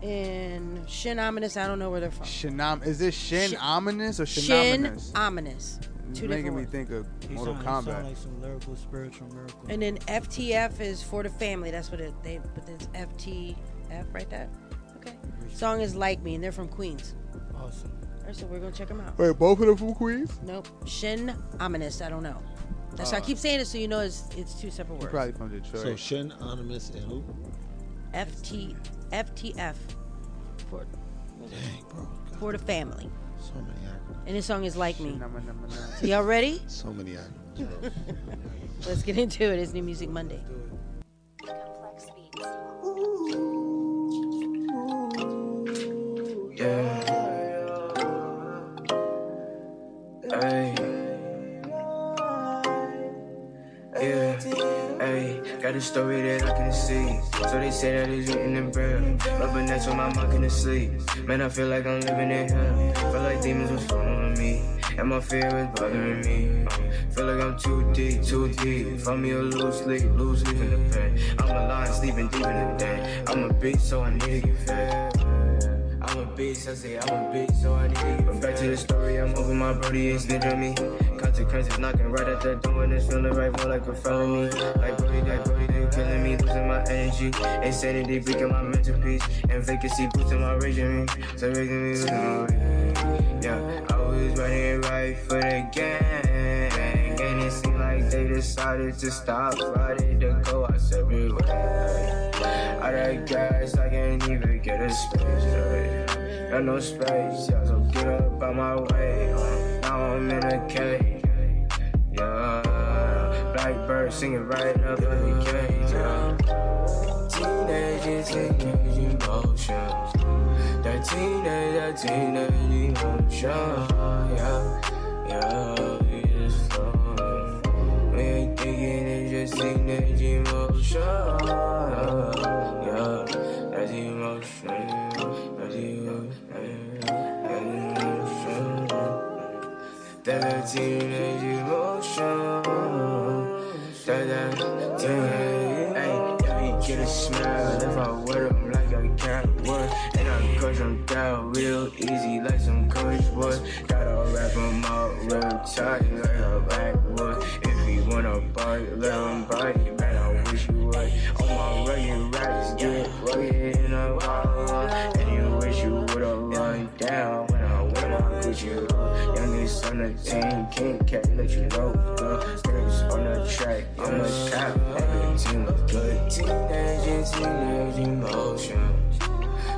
And Shen Ominous, I don't know where they're from. Shen Om- Is this Shen, Shen Ominous or Shen Ominous? Shen Ominous. Two different making me think of Mortal Kombat. Sound like some lyrical, spiritual miracle. And then F T F is For the Family. That's what it, they, but it's F T F right there. Okay. Song is Like Me, and they're from Queens. Awesome. All right, so we're going to check them out. Wait, both of them from Queens? Nope. Shen Ominous, I don't know. That's uh, why I keep saying it, so you know it's it's two separate words. Probably from Detroit. So Shen Ominous and who? F T F T F for dang, bro, for the family. So many acronyms. And this song is Like Me. Y'all ready? So many acronyms. Let's get into it. It's New Music Monday. Complex beats. Ooh, yeah. Hey. Yeah, ayy, got a story that I can see. So they say that it's written in braille. But that's what my mind can sleep. Man, I feel like I'm living in hell. Feel like demons was following me, and my fear is bothering me. Feel like I'm too deep, too deep. Find me a loose sleep, loose sleep in the pain. I'm a lion sleeping deep in the day. I'm a beast, so I need to get fed. I'm a beast, I say I'm a beast, so I need to get back to the story, I'm over my brody, ain't snitching me. Consequences knocking right at the door, and it's feeling right more like a felony. Like brody, like brody, they killing me, losing my energy. Insanity breaking my mental peace, and vacancy boosting my rage in me. So raising me, losing my rage. Yeah, I was running right for the gang, and it seemed like they decided to stop riding to go out everywhere. I got gas, I can't even get a space, right? Got no space, yeah, so get up out my way. Uh, now I'm in a cage, yeah. Blackbird singing right up in the cage, yeah. Teenagers, teenage emotions. That teenage, that teenage emotion, yeah, yeah. Just teenage emotion, yeah, that's emotion, that's emotion, that's teenage emotion, that's teenage, ay, yeah, get a smile if I wear them like I can't work, and I crush them down real easy like some coach boys, gotta wrap them up real tight like a backwood. Wanna bite, let him bite, man, I wish you would. All my rugged rats get rugged in a wild. And you wish you would've run down when I went my Gucci. Youngest on the team, King Cat, let you know. Skips on the track, I'm a cop, everything look good. Teenage, teenage emotion.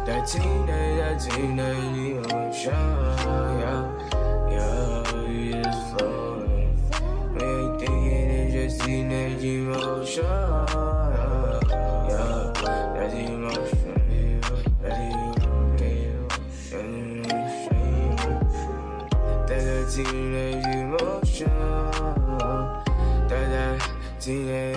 That teenage, that teenage emotion, yeah, yeah, you just flow. Teenage emotion, yeah, that's emotion, yeah, teenage emotion. That, that teenage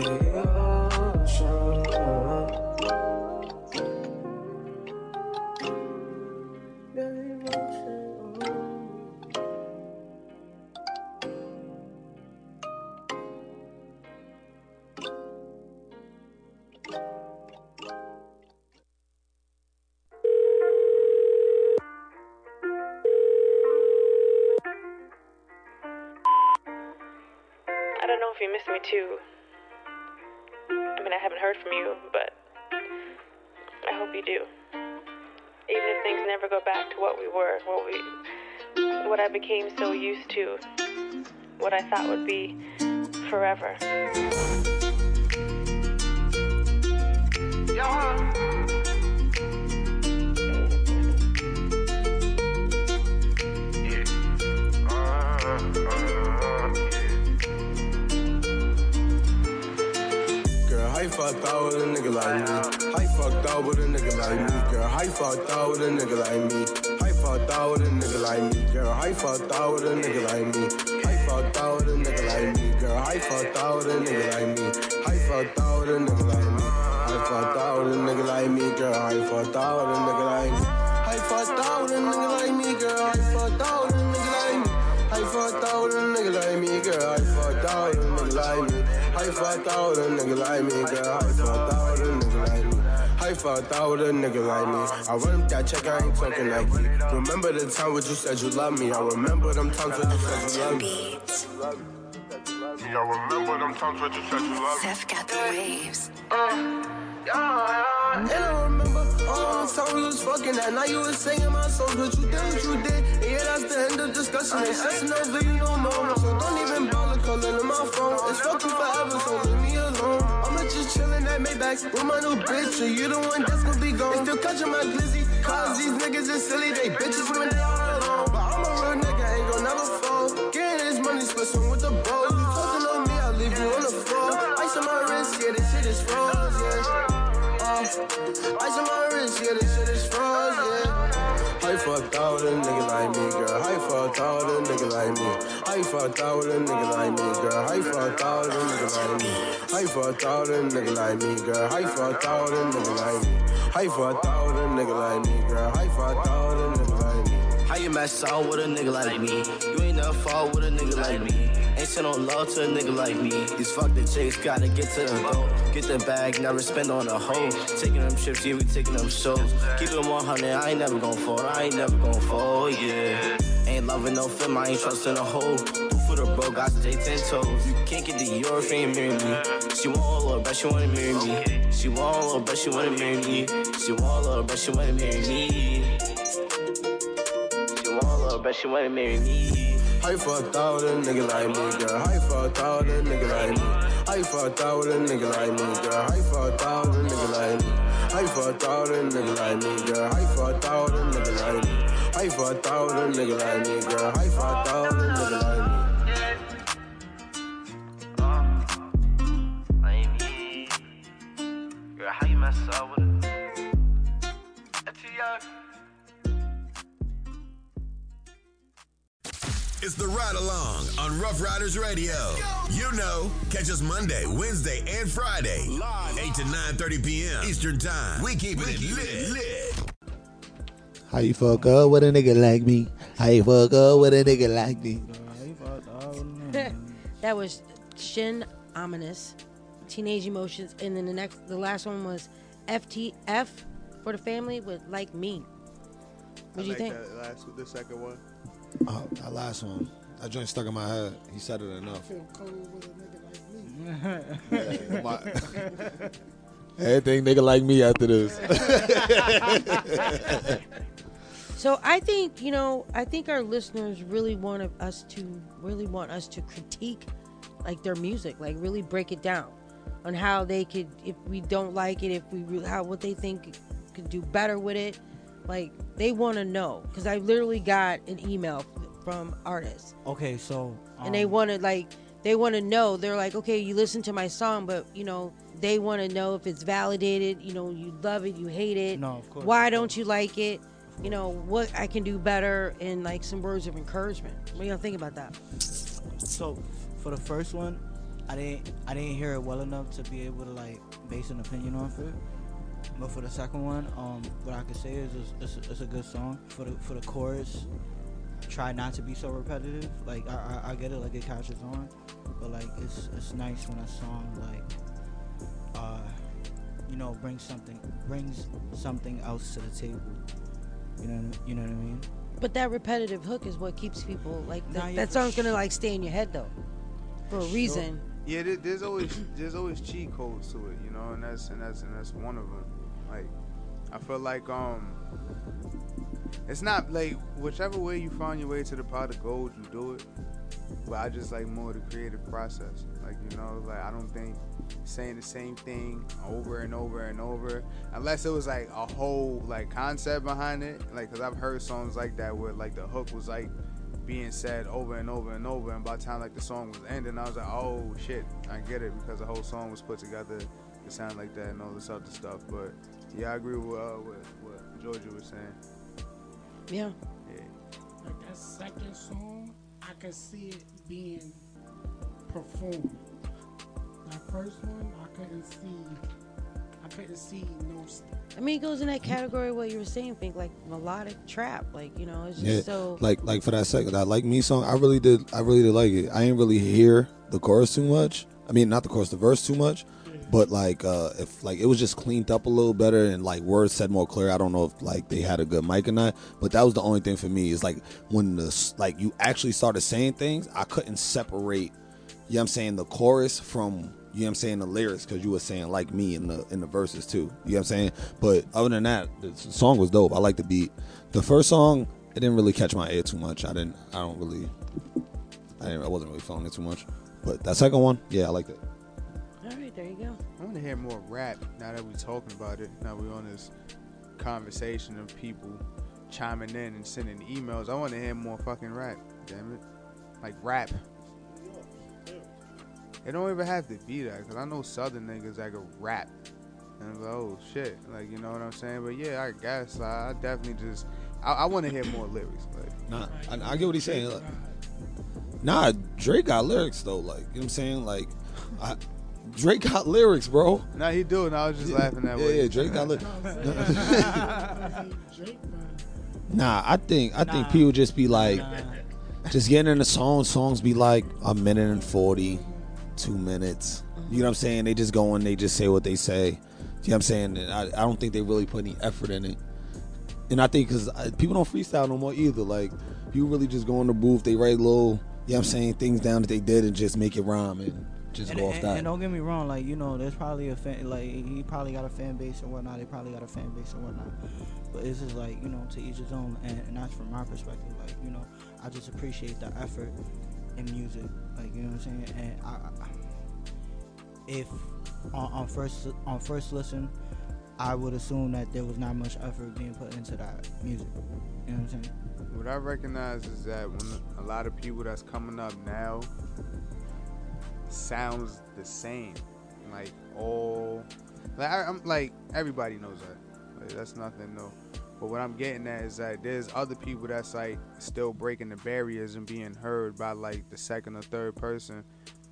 too. I mean, I haven't heard from you, but I hope you do. Even if things never go back to what we were, what we, what I became so used to, what I thought would be forever. Fucked out with a nigga like me. I fucked out with a nigga like me, girl. I fucked out with a nigga like me. I fucked out with a nigga like me, girl. I fucked out with a nigga like me. I fucked out with a nigga like me, girl. I fucked out with a nigga like me. I fucked out with a nigga like me. I fucked out with a nigga like me, girl. I fucked out with a nigga like me. I fucked out with a nigga like me, girl. I fucked out with a nigga like me. I fucked out with a nigga like me, girl. I fucked out with a nigga like me. I fucked out with a nigga like me, girl. I fucked out with a nigga like me. I fucked out with a nigga like me. I run up that check, I ain't talking like you. Remember the time when you said you love me. I remember them times when you said you love me. Yeah, I remember them times when you said you love me. Seth got the waves. And I remember all the time we was fucking at. Now you was singing my songs, but you did what you did. And yeah, that's the end of discussion. It's just no video, no. So don't even bother calling my phone. It's fucking forever, so leave me alone. I'ma just chillin' at Maybach with my new bitch, and you the one that's gonna be gone. They still catching my glizzy, cause these niggas is silly. They bitches when they all alone. But I'm a real nigga, ain't gon' never fall. Getting his money, splitting with the ball. You talking on me, I'll leave you on the floor. Ice on my wrist, yeah, this shit is froze, yeah. Ice on my wrist, yeah, this shit is froze, yeah. I fucked out with a nigga like me, girl. I fucked out with a nigga like me. I fucked out with a nigga like me, girl. I fucked out with a nigga like me. I fucked out with a nigga like me, girl. I fucked out with a nigga like me. I fucked out with a nigga like me, girl. I fucked out with a nigga like me. How you mess out with a nigga like me? You ain't never fought with a nigga like me. Ain't sent on love to a nigga like me. These fucking chicks gotta get to the goal. Get the bag, never spend on a hoe. Taking them trips, yeah, we taking them shows. Keep it one hundred, I ain't never gon' fall. I ain't never gon' fall, yeah. Ain't loving no film, I ain't trusting a hoe. Two footer bro, got stay ten toes. You can't get to your frame, marry me. She want all love, but she wanna marry me. She want all love, but she wanna marry me. She want all love, but she wanna marry me. She want all love, but she wanna marry me. I fucked out with a nigga like me, girl. I fucked out with a nigga like me. I fucked out with a nigga like me, girl. I fucked out with a nigga like me. I fucked out with a nigga like me, girl. I fucked out with a nigga like me. I fucked out with a nigga like me, girl. I fucked out with a nigga like me. It's the Ride Along on Rough Riders Radio. You know, catch us Monday, Wednesday, and Friday, live eight to nine thirty p.m. Eastern Time. We keep it lit, lit. How you fuck up with a nigga like me? How you fuck up with a nigga like me? That was Shen Ominous, Teenage Emotions, and then the next, the last one was F T F for the family with Like Me. What do you think? That last, the second one. Oh, that last one. That joint stuck in my head. He said it enough. I feel cold with a nigga like me. Yeah, my, everything nigga like me after this. So I think, you know, I think our listeners really want us to really want us to critique like their music, like really break it down on how they could, if we don't like it, if we how what they think could do better with it. Like, they want to know. Because I literally got an email f- from artists. Okay, so... Um, and they want to, like, they want to know. They're like, okay, you listen to my song, but, you know, they want to know if it's validated. You know, you love it, you hate it. No, of course. Why don't you like it? you know, what I can do better, and like some words of encouragement. What do y'all think about that? So for the first one, I didn't I didn't hear it well enough to be able to like base an opinion on it. But for the second one, um, what I can say is it's, it's, it's a good song. For the for the chorus, try not to be so repetitive. Like I I, I get it, like it catches on, but like it's it's nice when a song like uh you know brings something brings something else to the table. You know you know what I mean. But that repetitive hook is what keeps people like the, that song's gonna like stay in your head though, for a reason. Sure. Yeah, there's always there's always cheat codes to it, you know, and that's and that's and that's one of them. Like, I feel like um, it's not like whichever way you find your way to the pot of gold, you do it. But I just like more the creative process. Like, you know, like I don't think saying the same thing over and over and over, unless it was like a whole like concept behind it. Like, cause I've heard songs like that where like the hook was like being said over and over and over, and by the time like the song was ending, I was like, oh shit, I get it, because the whole song was put together to sound like that and all this other stuff. But yeah, I agree with uh, with what Jorgii was saying. Yeah. Yeah. Like that second song, I could see it being performed. That first one, I couldn't see. I couldn't see no. I mean, it goes in that category what you were saying, think like melodic trap, like, you know, it's just yeah. so like like for that second, that Like Me song, I really did, I really did like it. I didn't really hear the chorus too much. I mean, not the chorus, the verse too much, yeah. but like uh, if like it was just cleaned up a little better and like words said more clear. I don't know if like they had a good mic or not, but that was the only thing for me. Is like when the like you actually started saying things, I couldn't separate. You know what I'm saying, the chorus from. You know what I'm saying? The lyrics, because you were saying like me in the in the verses too. You know what I'm saying? But other than that, the song was dope. I like the beat. The first song, it didn't really catch my ear too much. I didn't. I don't really. I didn't. I wasn't really feeling it too much. But that second one, yeah, I liked it. All right, there you go. I want to hear more rap now that we're talking about it. Now we're on this conversation of people chiming in and sending emails. I want to hear more fucking rap. Damn it, like rap. It don't even have to be that, because I know Southern niggas that can rap. And I'm like, oh, shit. Like, you know what I'm saying? But, yeah, I guess I, I definitely just... I, I want to hear more lyrics. Like. Nah, I, I get what he's saying. Like, nah, Drake got lyrics, though. Like, you know what I'm saying? Like, I, Drake got lyrics, bro. Nah, he do, and I was just yeah, laughing that yeah, way. Yeah, Drake got lyrics. nah, I think I think nah. people just be like... Nah. Just getting in the song, songs be like a minute and forty... two minutes. You know what I'm saying? They just go in, they just say what they say. You know what I'm saying? And I, I don't think they really put any effort in it. And I think because people don't freestyle no more either. Like, you really just go in the booth, they write little, you know what I'm saying, things down that they did and just make it rhyme and just and, go and, off that. And don't get me wrong, like, you know, there's probably a fan, like, he probably got a fan base and whatnot. They probably got a fan base and whatnot. But it's just like, you know, to each his own. And, and that's from my perspective. Like, you know, I just appreciate the effort in music, like, you know what I'm saying, and I, I, if on, on first on first listen, I would assume that there was not much effort being put into that music. You know what I'm saying? What I recognize is that when a lot of people that's coming up now sounds the same, like all, like I, I'm like everybody knows that. Like, that's nothing new. But what I'm getting at is that there's other people that's like still breaking the barriers and being heard by like the second or third person,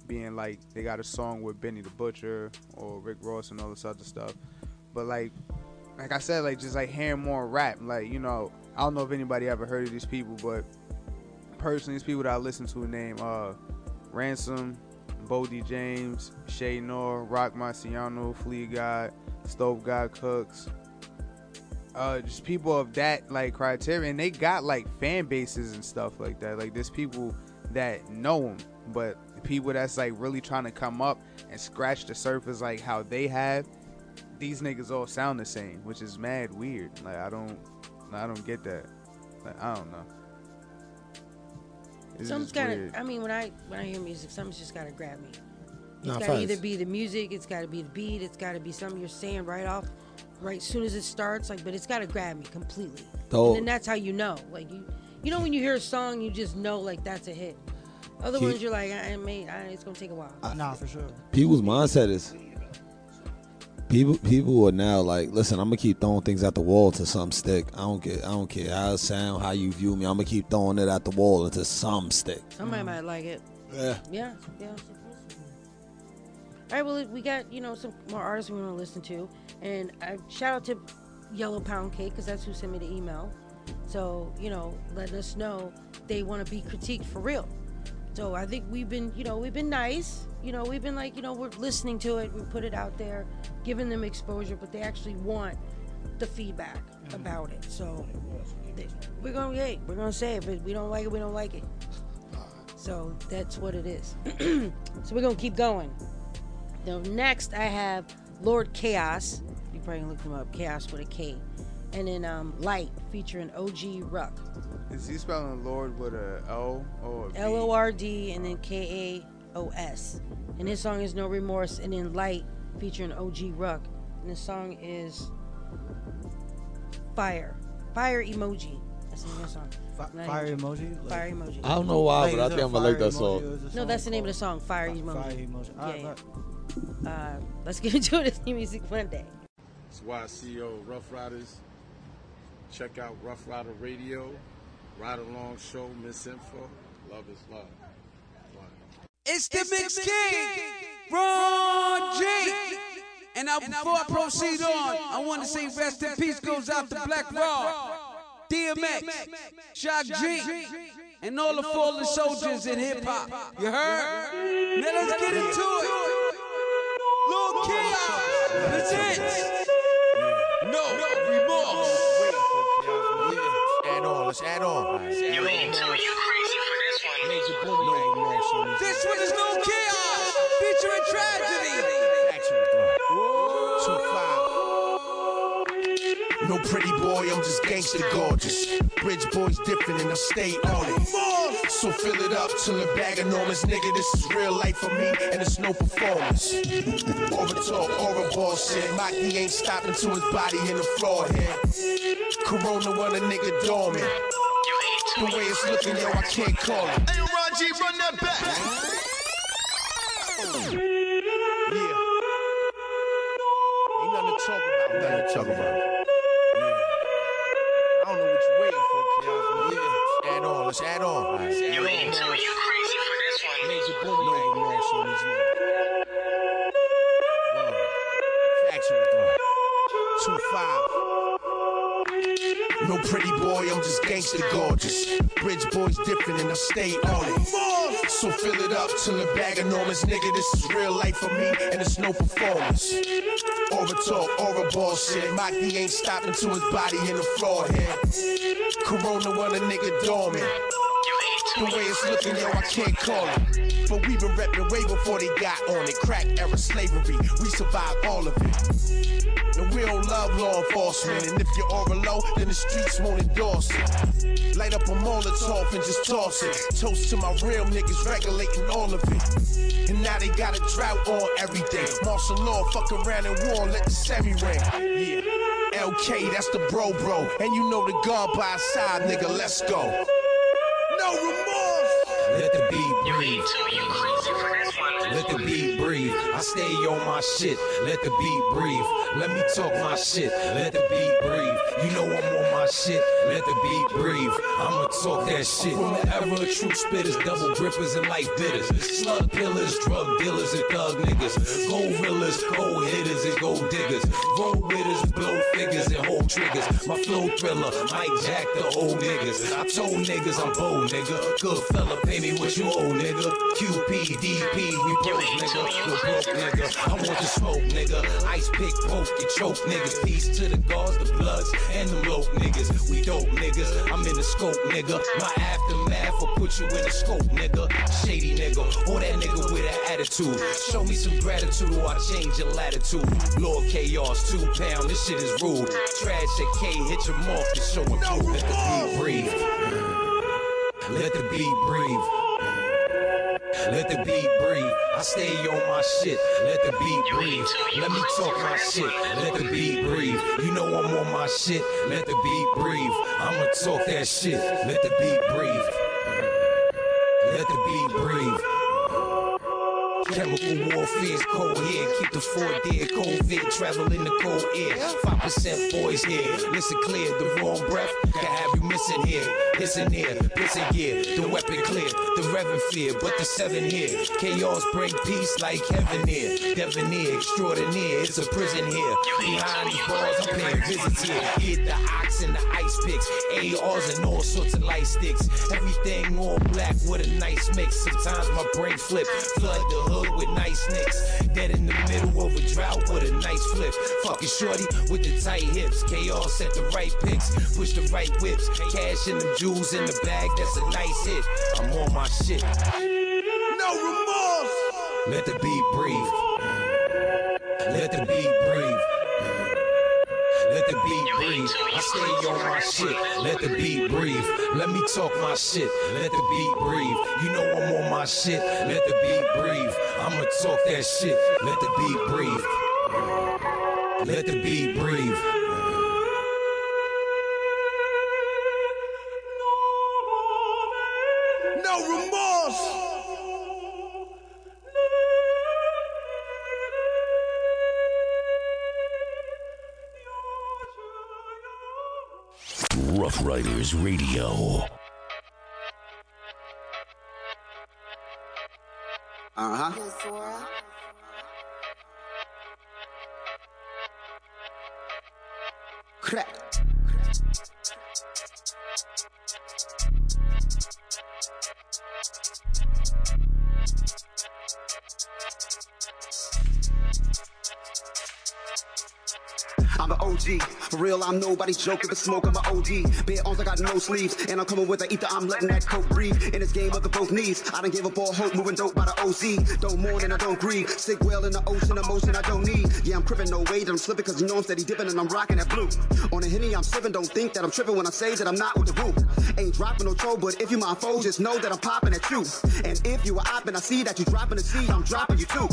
being like they got a song with Benny the Butcher or Rick Ross and all this other stuff. But like, like I said, like just like hearing more rap, like, you know, I don't know if anybody ever heard of these people, but personally, these people that I listen to name uh, Ransom, Bodie James, Shay Noor, Rock Marciano, Flea God, Stove God Cooks. Uh, just people of that like criteria, and they got like fan bases and stuff like that. Like there's people that know them, but the people that's like really trying to come up and scratch the surface like how they have, these niggas all sound the same, which is mad weird. Like I don't, I don't get that. Like I don't know. It's something's gotta. I mean, when I when I hear music, something's just gotta grab me. It's nah, gotta fast. Either be the music, it's gotta be the beat, it's gotta be something you're saying right off. Right, soon as it starts, like, but it's gotta grab me completely. Oh. And then that's how you know, like, you, you know, when you hear a song, you just know, like, that's a hit. Other he, ones, you're like, I ain't made. I, it's gonna take a while. I, nah, for sure. People's mindset is, people people are now like, listen, I'm gonna keep throwing things at the wall till something stick. I don't care. I don't care how it sound, how you view me. I'm gonna keep throwing it at the wall until something stick. Somebody mm. might like it. Yeah. Yeah. Yeah. All right. Well, we got you know some more artists we want to listen to, and I shout out to Yellow Pound Cake because that's who sent me the email. So you know, let us know they want to be critiqued for real. So I think we've been, you know, we've been nice. You know, we've been like, you know, we're listening to it. We put it out there, giving them exposure, but they actually want the feedback mm-hmm. about it. So they, we're gonna, hey, we're gonna say it, but we don't like it. We don't like it. So that's what it is. So we're gonna keep going. Now next, I have Lord Kaos. You probably can look him up. Kaos with a K, and then um, Light featuring O G Ruck. Is he spelling Lord with a L or a B? L O R D and then K A O S. And his song is No Remorse. And then Light featuring O G Ruck. And the song is Fire. Fire Emoji. That's the name of the song. F- fire emoji? emoji? Like, fire Emoji. I don't know why, but I think I'm going to like that song. song. No, that's the name of the song. Fire Emoji. Fire Emoji. Yeah, yeah. Right. Uh, let's get into it. It's New Music Monday. It's Y C O Rough Riders. Check out Rough Rider Radio. Ride Along Show, Misinfo, Love is Love. One. It's the Mix King, King, Ron G. G. And, I, and before I, I proceed, proceed on, on, I want to say rest in peace goes out to Black Rock, D M X, Jorgii, and all the fallen soldiers in hip hop. You heard? Now let's get into it. Lord Kaos presents No Remorse. Let's add on. Right, you add ain't too, you crazy for this one. Major boom. This one is Lord Kaos, featuring Tragedy. Two five. No pretty boy, I'm just gangster gorgeous. Bridge boy's different and I stay on it. So fill it up till the bag enormous, nigga. This is real life for me and it's no performance. Over talk, over bullshit. Mikey ain't stopping till his body in the floor here. Corona want a nigga dormant. The way it's looking, yo, I can't call it. Hey, Ron G, run that back. Yeah. Ain't nothing to talk about. Nothing to talk about. Yeah. I don't know what you're waiting for, Keanu. Yeah. Add on. Let's add on. Right. Let's add you on. Ain't too, you crazy for this one. Major boom. No, no, no, no, no. Whoa. Factory three. Two five. No pretty boy, I'm just gangster gorgeous. Bridge boy's different and I stay on it. So fill it up till the bag enormous, nigga. This is real life for me and it's no performance. Over talk, over bullshit. Mikey ain't stopping till his body in the floor here. Corona want a nigga dormant. The way it's looking, yo, I can't call it. But we been reppin' way before they got on it. Crack era slavery, we survived all of it. And we don't love law enforcement. And if you're over low, then the streets won't endorse it. Light up a Molotov and just toss it. Toast to my real niggas regulating all of it. And now they got a drought on everything. Martial law, fuck around and war, let the semi ring. Yeah, L K, that's the bro bro. And you know the gun by our side, nigga, let's go. No remorse. Let the beat breathe. You crazy for this one. Let the beat breathe. I stay on my shit. Let the beat breathe. Let me talk my shit. Let the beat breathe. You know I'm on my shit. Let the beat breathe. I'ma talk that shit. From the era of truth spitters, double grippers and life bitters, slug killers, drug dealers and thug niggas, gold reelers, gold hitters and gold diggers, road witters, blow figures and hold triggers. My flow thriller, Mike Jack the old niggas. I told niggas I'm bold, nigga. Good fella, pay me what you owe, nigga. Q P, D P, we broke, nigga. We're broke, nigga. I want to smoke, nigga. Ice pick, poke, and choke, niggas. Peace to the guards, the bloods, and the low niggas. We dope, niggas. I'm in the scope, nigga. My aftermath will put you in the scope, nigga. Shady, nigga. Or that nigga with an attitude. Show me some gratitude or I change your latitude. Lord Kaos, two pound, this shit is rude. Trash at K, hit your mouth to show and prove. Let the beat breathe. Let the beat breathe. Let the beat breathe. I stay on my shit. Let the beat breathe. Let me talk my shit. Let the beat breathe. You know I'm on my shit. Let the beat breathe. I'ma talk that shit. Let the beat breathe. Let the beat breathe. Chemical warfare's cold here. Keep the fort dead, COVID, travel in the cold air. Five percent boys here. Listen clear, the wrong breath can have you missing here. Listen here, listen here. The weapon clear, the reverend fear, but the seven here. Chaos bring peace like heaven here. Debonair, extraordinaire, it's a prison here. Behind these bars, I'm paying visits here. Hit the ox and the ice picks, A Rs and all sorts of light sticks. Everything all black with a nice mix. Sometimes my brain flip, flood the hood with nice nicks. Dead in the middle of a drought with a nice flip. Fucking shorty with the tight hips. Chaos at the right picks, push the right whips. Cash and the jewels in the bag, that's a nice hit. I'm on my shit. No remorse. Let the beat breathe. Let the beat breathe. Let the beat breathe. I stay on my shit. Let the beat breathe. Let me talk my shit. Let the beat breathe. You know I'm on my shit. Let the beat breathe. I'ma talk that shit. Let the beat breathe. Let the beat breathe. No remorse. Rough Riders Radio. Uh-huh. Correct. I'm an O G, for real, I'm nobody joke. If it's smoke, I'm an O G. Bare arms, I got no sleeves. And I'm coming with the ether, I'm letting that coke breathe. In this game, look at both knees. I done gave up all hope, moving dope by the O Z. Don't mourn and I don't grieve. Sick well in the ocean, emotion I don't need. Yeah, I'm crippin', no weight, I'm slipping, cause you know I'm steady dipping and I'm rocking that blue. On a Henny, I'm slipping, don't think that I'm tripping when I say that I'm not with the group. Ain't dropping no troll, but if you my foe, just know that I'm popping at you. And if you a oppin', I see that you dropping the seed, I'm dropping you too.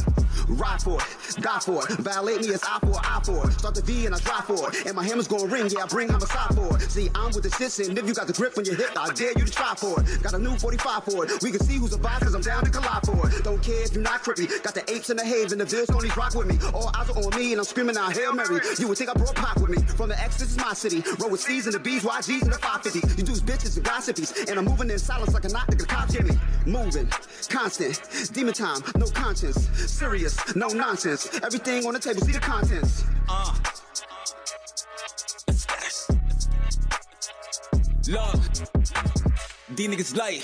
Ride for it, die for it, violate me as I for I for it. Start the V and I drive for it, and my hammer's gonna ring, yeah I bring on my side for it. See, I'm with the shits, and if you got the grip on your hip, I dare you to try for it. Got a new forty-five for it, we can see who's a vibe, cause I'm down to collide for it. Don't care if you're not creepy, got the apes in the haze, and the bills only rock with me. All eyes are on me, and I'm screaming out Hail Mary. You would think I brought pop with me, from the X, this is my city. Roll with C's and the B's, Y G's and the five fifty. You dudes bitches and gossipies, and I'm moving in silence like a knot, nigga, cops hear me. Moving, constant, demon time, no conscience. Serious, no nonsense. Everything on the table, see the contents. Uh. Love. These niggas light.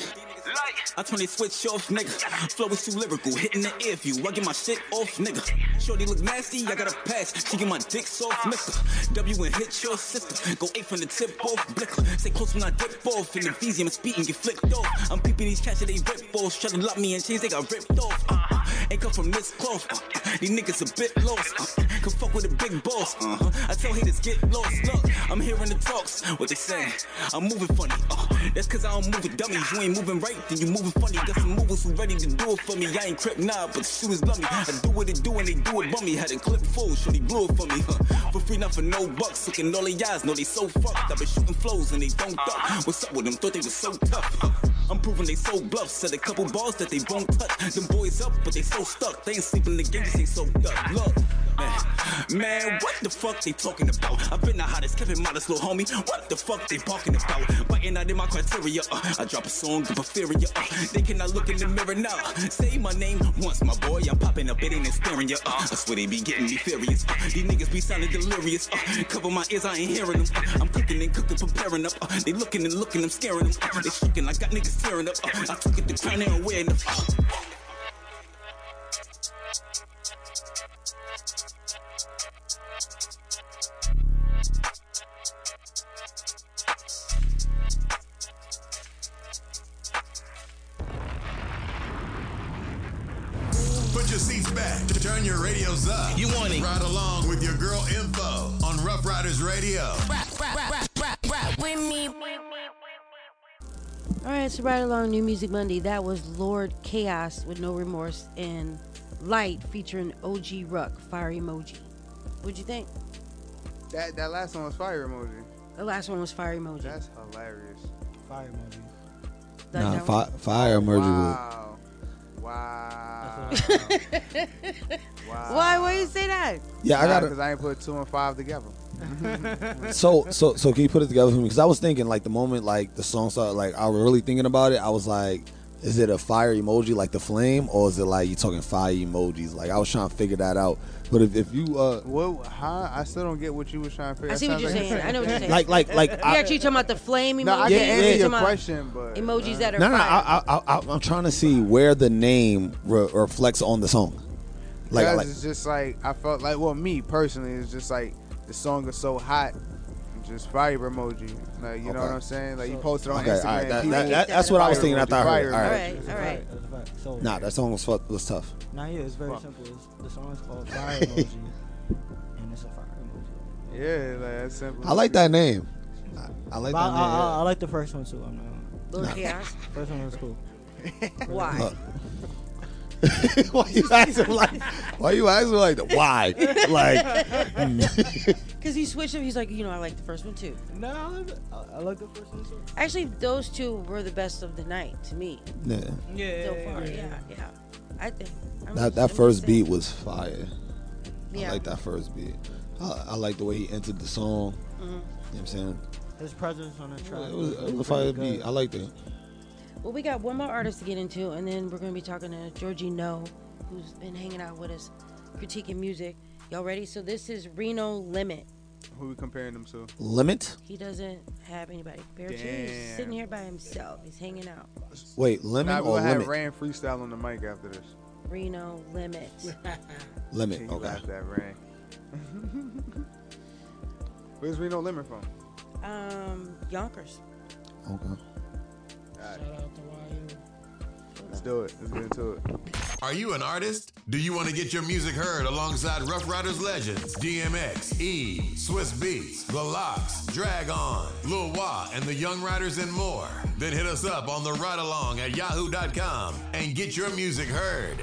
I turn they switch off, nigga. Flow is too lyrical, hitting the ear view. I get my shit off, nigga. Shorty look nasty, I got a pass. She get my dick soft, nigga. W and hit your sister. Go eight from the tip off, blicker. Stay close when I dip off. In the V's, I'm speeding, get flicked off. I'm peeping these cats that they rip off. Try to lock me in chains, they got ripped off. Uh-huh. Ain't come from this cloth. Uh-huh. These niggas a bit lost. Uh-huh. Can fuck with a big boss. Uh-huh. I tell haters get lost. Look, I'm hearing the talks. What they saying? I'm moving funny. Uh-huh. That's cause I don't move with dummies. You ain't moving right, then you moving funny. Got some movers who ready to do it for me. I ain't crip now, nah, but the shooters love me. I do what they do and they do it bummy. Had a clip full, shorty blew it for me. Huh. For free, not for no bucks. Looking all the eyes, know they so fucked. I been shooting flows and they don't duck. What's up with them? Thought they was so tough. Huh. I'm proving they so bluff. Said a couple bars that they won't touch. Them boys up, but they so stuck. They ain't sleeping the game, they so duck. Look, man. Man, what the fuck they talking about? I've been the hottest, kept it modest, little homie. What the fuck they talking about? Biting out in my criteria. Uh, I drop a song, the inferior. Uh, they cannot look in the mirror now. Say my name once, my boy. I'm popping up, it ain't staring ya. Uh, I swear they be getting me furious. Uh, these niggas be sounding delirious. Uh, cover my ears, I ain't hearing them. Uh, I'm cooking and cooking, preparing up. Uh, they looking and looking, I'm scaring them. Uh, they shooking, I got niggas tearing up. Uh, I took it to crown, they don't wear enough. Uh, Put your seats back, turn your radios up. You want it? Ride along with your girl Info on Rough Riders Radio. Rock, rock, rock, rock, rock with me. All right, so right along New Music Monday, that was Lord Kaos with No Remorse and Light featuring O G Ruck, Fire Emoji. What'd you think? That that last one was Fire Emoji. The last one was Fire Emoji. That's hilarious. Fire Emoji. Nah, fi- Fire Emoji. Wow. Wow. Wow. Wow. Why? Why you say that? Yeah, I got it. Because I ain't put two and five together. so, so, so, can you put it together for me? Because I was thinking, like, the moment, like, the song started, like, I was really thinking about it. I was like, is it a fire emoji, like the flame, or is it like you talking fire emojis? Like, I was trying to figure that out. But if, if you, uh, well, how? I still don't get what you was trying to figure out. I see what you're like saying. I know what you're saying. Like, like, like. You're I, actually talking about the flame emoji. No, I can't answer your question, but emojis uh, that are. No, no, fire. I, I, I, I'm trying to see where the name re- reflects on the song. Like, because like, it's just like I felt like, well, me personally, it's just like the song is so hot. Just fire emoji, like, you okay. know what I'm saying? Like, you posted on okay, Instagram. Right, that, that, that, that's what I was thinking. I thought I heard. All right, all right. All right. So, nah, that song was was tough. Nah, yeah, it's very well. simple. It's, the song is called Fire Emoji, and it's a fire emoji. Yeah, like that's simple. I like that name. I, I like but that I, name. I, I, I like the first one too. I'm not. Lord Kaos. First one was cool. Why? Uh, why you asking like? Why you asking like that? Why? Like? Because he switched him. He's like, you know, I like the first one too. No, I like, the, I like the first one too. Actually, those two were the best of the night to me. Yeah. Yeah. So far, yeah, yeah. yeah. I think that just, that I'm first beat was fire. Yeah. I like that first beat. I, I like the way he entered the song. Mm-hmm. You know what I'm saying? His presence on the track. Yeah, it was, it was, it was a fire beat. I liked it. Well, we got one more artist to get into, and then we're going to be talking to Jorgii Know, who's been hanging out with us, critiquing music. Y'all ready? So this is Reno Limit. Who are we comparing him to? Limit? He doesn't have anybody compared to. He's sitting here by himself. He's hanging out. Wait, Limit nah, or Limit? I have Ran freestyle on the mic after this. Reno Limit. Limit, he okay. that Ran. Where's Reno Limit from? Um, Yonkers. Okay. Right. Shout out to Y U. Let's do it. Let's get into it. Are you an artist? Do you want to get your music heard alongside Rough Riders legends D M X, E, Swiss Beats, The Lox, Drag On, Lil Wah, and the Young Riders and more? Then hit us up on the ride along at yahoo dot com and get your music heard.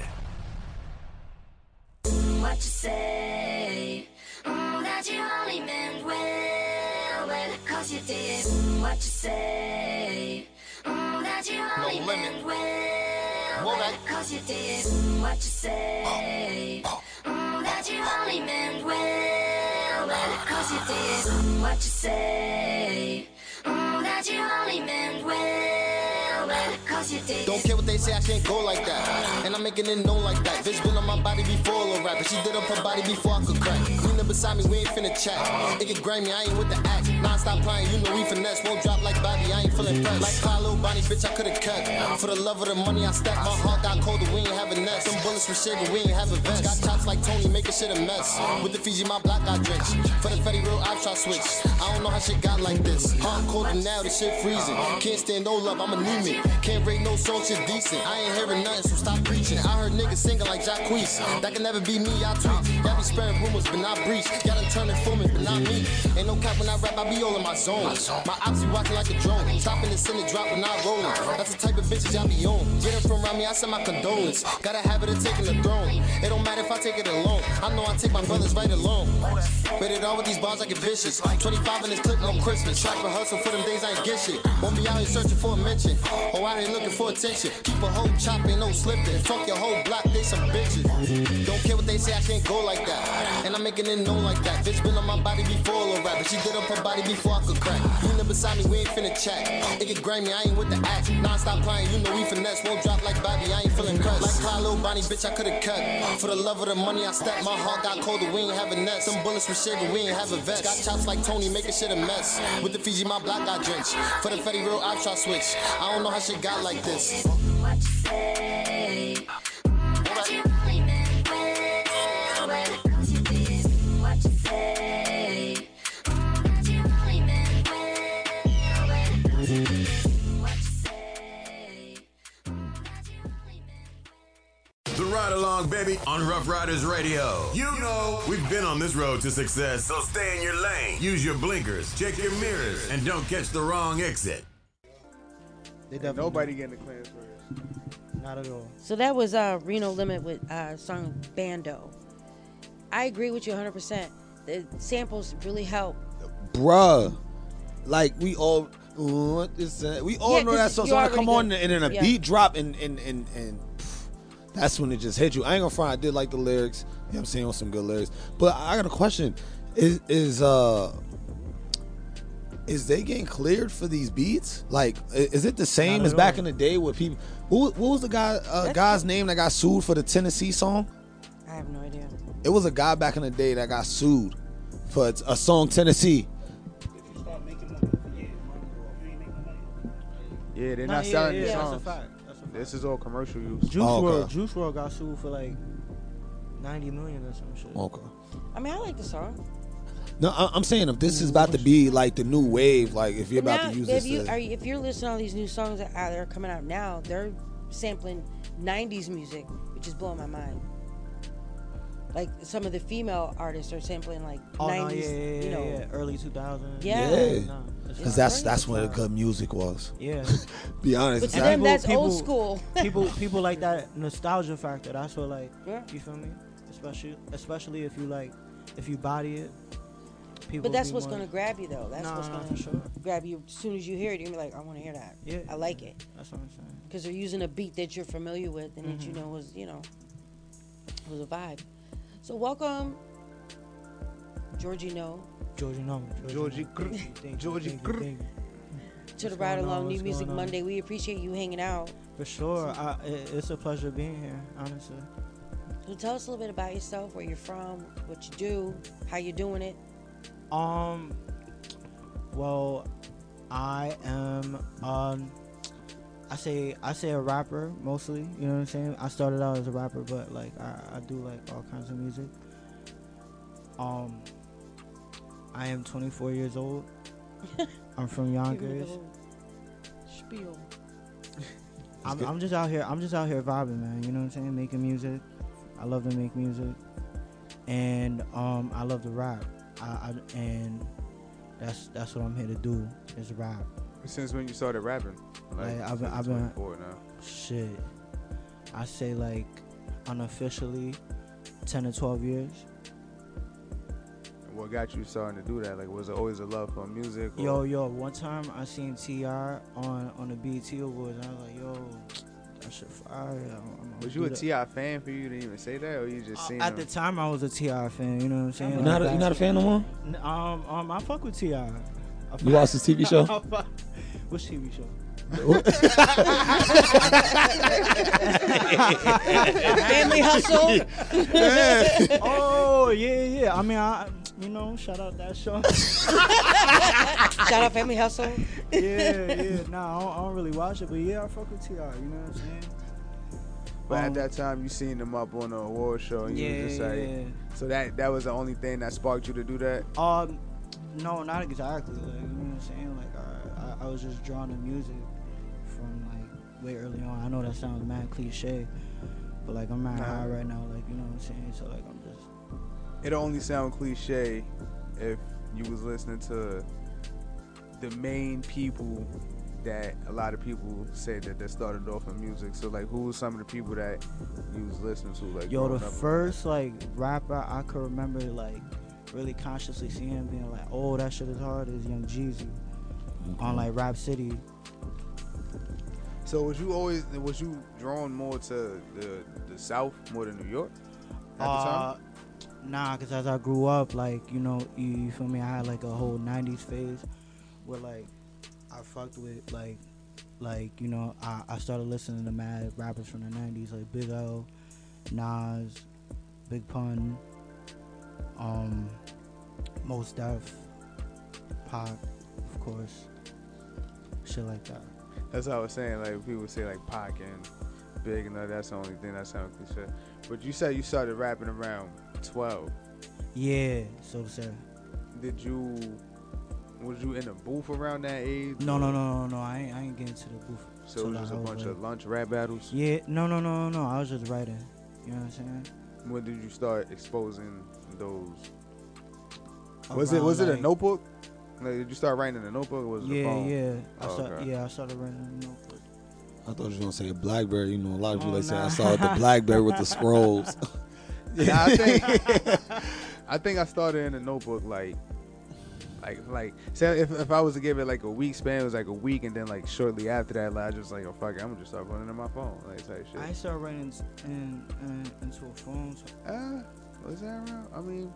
What you say? Mm, that you only meant well, well, cause you did. What you say? Mm, that you only no meant well, well, cause you did what you say. Mm, that you only meant well, well, cause you did what you say. Mm, that you only meant well, well, cause you did. Don't care what they say, I can't go like that. And I'm making it known like that. Bitch been on my body before a rap, but she did up her body before I could crack. Queen up beside me, we ain't finna chat. It get grimy, I ain't with the act. Non-stop playing, you know we finesse. Won't drop like Bobby, I ain't feeling pressed. Like Paolo Bonnie, bitch, I could've cut. For the love of the money, I stacked. My heart got colder, we ain't having nest. Some bullets for shit, but we ain't having vest. Got chops like Tony, making shit a mess. With the Fiji, my block got drenched. For the Fetty real ops, I switched. I don't know how shit got like this. Hard colder now, the shit freezing. Can't stand no love, I'm anemic. Can't rate no song, shit decent. I ain't hearing nothing, so stop preaching. I heard niggas singing like Jacquees. That can never be me, I tweet. Y'all be spreading rumors, but not breach. Y'all done turn informant, but not me. Ain't no cap when I rap, I be all in my zone. My ops be watching like a drone. Stopping the send it drop when I roll. That's the type of bitches I be on. Get her from around me, I send my condolence. Got a habit of taking the throne. It don't matter if I take it alone. I know I take my brothers right along. But it all with these bars, I get vicious. twenty-five in this clip on Christmas. Try for hustle for them days, I ain't get shit. Won't be out here searching for a mention. Oh, I ain't looking for attention. Keep a whole chop, ain't no slipping. Fuck your whole block, they some bitches. Don't care what they say, I can't go like that. And I'm making it known like that. Bitch been on my body before a rap, but she did up her body before I could crack. You never saw me, we ain't finna chat. It get grimy, I ain't with the act. Non-stop playing, you know we finesse. Won't drop like Bobby, I ain't feeling crushed. Like Paolo Bonnie, bitch, I could've cut. For the love of the money, I stepped. My heart got colder, we ain't having nest. Some bullets for shit, but we ain't having vest. Got chops like Tony, making shit a mess. With the Fiji, my block got drenched. For the Fetty real ops, I switch. I don't know how shit got like this. What you say? What you really meant well, well, cause you did. What you say? Ride along, baby, on Rough Riders Radio. You know, we've been on this road to success, so stay in your lane. Use your blinkers, check your mirrors, and don't catch the wrong exit. They definitely nobody don't. Getting the class first. Not at all. So that was uh, Reno Limit with uh, song Bando. I agree with you one hundred percent. The samples really help. Bruh. Like, we all, what is that? We all yeah, know that song's so gonna come on, and then a yeah. beat drop, and, and, and, and that's when it just hit you. I ain't gonna front, I did like the lyrics. You know what I'm saying? On some good lyrics. But I got a question. Is is uh is they getting cleared for these beats? Like, is it the same as back in the day with people? Who what was the guy uh, guy's name that got sued for the Tennessee song? I have no idea. It was a guy back in the day that got sued for a song Tennessee. Yeah, they're not, not selling yeah, yeah, songs. That's a fact. That's a fact. This is all commercial use. Juice oh, okay. world, Juice world got sued for like ninety million or some shit. Okay. I mean, I like the song. No, I'm saying if this is about to be like the new wave, like if you're but about now, to use if this, you, to... Are you, if you're listening to all these new songs that are coming out now, they're sampling nineties music, which is blowing my mind. Like some of the female artists are sampling like oh, nineties, no, yeah, yeah, you know, yeah, yeah. early two thousands. Yeah. yeah. No. Because that's that's what the good music was. Yeah. Be honest. But to them, that's people, old school. people people like that nostalgia factor. That's what like, yeah. you feel me? Especially especially if you like, if you body it. People but that's what's going to grab you, though. That's nah, what's going to sure. grab you. As soon as you hear it, you're going to be like, I want to hear that. Yeah. I like it. That's what I'm saying. Because they're using a beat that you're familiar with and mm-hmm. that you know was, you know, was a vibe. So welcome, Jorgii Know. Jorgii Know. Jorgii Know. Jorgii Know. To the Ride Along New Music Monday. We appreciate you hanging out. For sure. I, it's a pleasure being here, honestly. So tell us a little bit about yourself, where you're from, what you do, how you're doing it. Um, well, I am, um, I say, I say a rapper mostly, you know what I'm saying? I started out as a rapper, but like, I, I do like all kinds of music. Um, I am twenty-four years old. I'm from Yonkers. Spiel. I'm, I'm just out here, I'm just out here vibing, man. You know what I'm saying? Making music. I love to make music. And, um, I love to rap. I, I, and that's that's what I'm here to do is rap. Since when you started rapping? Like, like I've been, I've been now. Shit. I say like unofficially ten or twelve years. What got you starting to do that? Like, was it always a love for music? Or? Yo, yo. One time I seen T R on on the B E T Awards, and I was like, yo, that shit fire. I'm, I'm was you a T I fan for you to even say that, or you just uh, seen at him? The time I was a T I fan, you know what I'm saying? You're not, like, a, you're not a fan no more? Um, um, I fuck with T I. You watch his T V show? Which T V show? Family Hustle? Yeah. Oh, yeah, yeah. I mean, I... You know, shout out that show. Shout out Family Hustle. Yeah, yeah. Nah, I don't, I don't really watch it, but yeah, I fuck with T R. You know what I'm saying? But um, at that time, you seen them up on the award show. And yeah, you were just like, yeah. So that that was the only thing that sparked you to do that? Um, no, not exactly. Like, you know what I'm saying? Like, I, I, I was just drawn to music from like way early on. I know that sounds mad cliche, but like I'm mad high right now. Like, you know what I'm saying? So like I'm just. It'll only sound cliche if you was listening to the main people that a lot of people say that they started off in music. So, like, who was some of the people that you was listening to? Like, yo, the first, like, rapper I could remember, like, really consciously seeing him being like, oh, that shit is hard is Young Jeezy mm-hmm. on, like, Rap City. So, was you always, was you drawn more to the, the South, more than New York at uh, the time? Nah, because as I grew up, like, you know, you, you feel me, I had, like, a whole nineties phase where, like, I fucked with, like, like you know, I, I started listening to mad rappers from the nineties, like Big O, Nas, Big Pun, um, Mos Def, Pac, of course, shit like that. That's what I was saying, like, people say, like, Pac and Big, and you know, that's the only thing that sounds cliche. But you said you started rapping around twelve. Yeah, so to say. Did you, was you in a booth around that age? No, no, no, no, no. I ain't, I ain't getting to the booth. So it was just a bunch of lunch rap battles? Yeah, no, no, no, no, no. I was just writing. You know what I'm saying? When did you start exposing those? Was it was it a notebook? Like, did you start writing in a notebook or was it a phone? Yeah, yeah. I started, yeah, I started writing in a notebook. I thought you were gonna say Blackberry. You know, a lot of people oh, they nah. say I saw it the Blackberry with the scrolls. Nah, I think I think I started in a notebook like Like, like, say if if I was to give it like a week span, it was like a week, and then like shortly after that, like, I just like, oh fuck it, I'm gonna just start running to my phone, like type shit. I started running in, in, into a phone. So. Uh, was that around? I mean,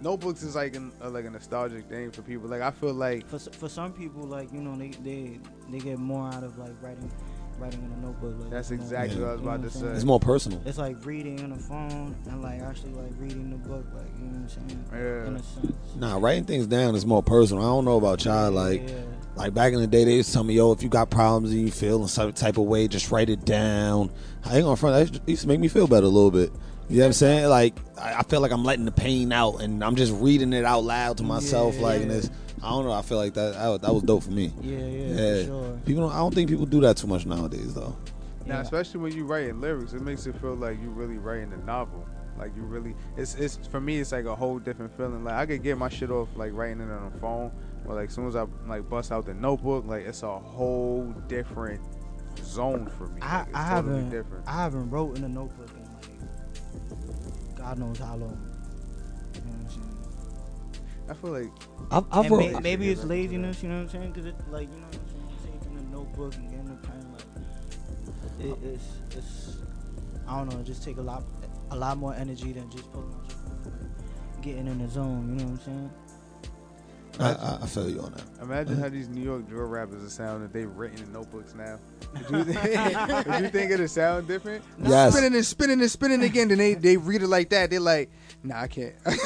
notebooks is like an, uh, like a nostalgic thing for people. Like I feel like for for some people, like you know, they they, they get more out of like writing. Writing in a notebook. Like, that's exactly yeah. what I was about you know to say. It's more personal. It's like reading on the phone and like actually like reading the book. Like you know what I'm saying? Yeah. In a sense. Nah, writing things down is more personal. I don't know about y'all. Yeah, like, yeah. like back in the day, they used to tell me, "Yo, if you got problems and you feel in some type of way, just write it down." I ain't gonna front. That used to make me feel better a little bit. You know what I'm saying? Like I, I feel like I'm letting the pain out and I'm just reading it out loud to myself. Yeah, like yeah. and it's. I don't know. I feel like that I, that was dope for me. Yeah, yeah, yeah. For sure. People don't, I don't think people do that too much nowadays, though. Now, yeah. especially when you write lyrics, it makes it feel like you're really writing a novel. Like you really, it's it's for me, it's like a whole different feeling. Like I could get my shit off like writing it on the phone, but like as soon as I like bust out the notebook, like it's a whole different zone for me. I, like, it's I totally haven't, different. I haven't wrote in a notebook in like God knows how long. You know what I'm saying? I feel like I've, I've wrote, may, maybe it's laziness, you know what I'm saying? Because it's like, you know what I'm saying? Taking a notebook and getting a pen, like, it, it's, it's, I don't know, it just take a lot, a lot more energy than just pulling out your phone, like, getting in the zone, you know what I'm saying? Imagine, I, I, I feel you on that. Imagine how these New York drill rappers are sounding. They've written in notebooks now. Would you, you think it'll sound different? No. Yes. Spinning and spinning and spinning again. Then they, they read it like that. They're like, nah, I can't. I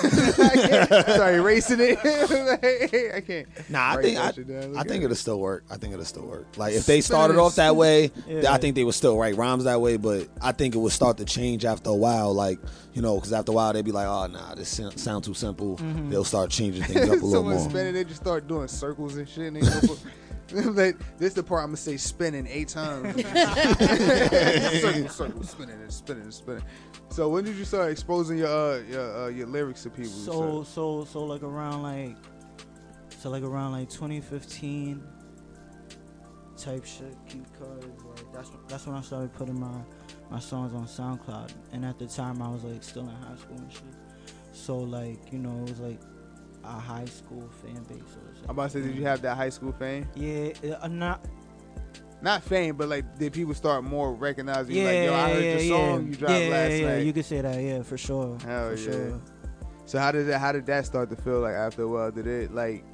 can't. Sorry, erasing it. Like, I can't. Nah, I think I, I think it'll still work. I think it'll still work. Like if they started off that way, yeah. I think they would still write rhymes that way. But I think it would start to change after a while. Like you know, because after a while they'd be like, oh nah, this sound too simple. Mm-hmm. They'll start changing things up a little more. And they just start doing circles and shit. And they go for, like, this is the part I'm gonna say spinning eight times. circle, circle, spinning and spinning and spinning. So when did you start exposing your uh, your, uh, your lyrics to people? So so so like around like so like around like twenty fifteen type shit. Because like that's that's when I started putting my my songs on SoundCloud. And at the time I was like still in high school and shit. So like you know it was like. A high school fan base. I'm about to say, did you have that high school fame? Yeah, uh, not not fame, but like, did people start more recognizing? Yeah, you? Like, yo, I heard yeah, your song yeah. you dropped yeah, last yeah, night. Yeah, you could say that, yeah, for sure. Hell for yeah. Sure. So how did that? How did that start to feel like after a while? Did it like?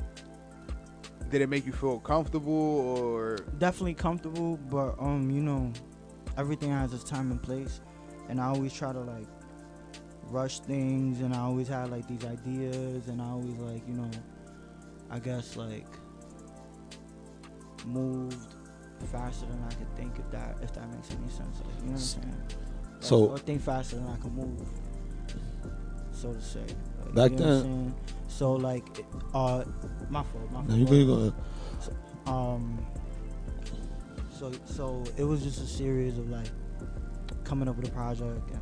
Did it make you feel comfortable or? Definitely comfortable, but um, you know, everything has its time and place, and I always try to like. Rush things, and I always had like these ideas, and I always like you know, I guess like moved faster than I could think if that if that makes any sense. Like, you know what I'm saying? That's, so or think faster than I could move, so to say. Like, back you know then, so like, uh, my fault. My fault. No, you really gonna... so, um, so so it was just a series of like coming up with a project and.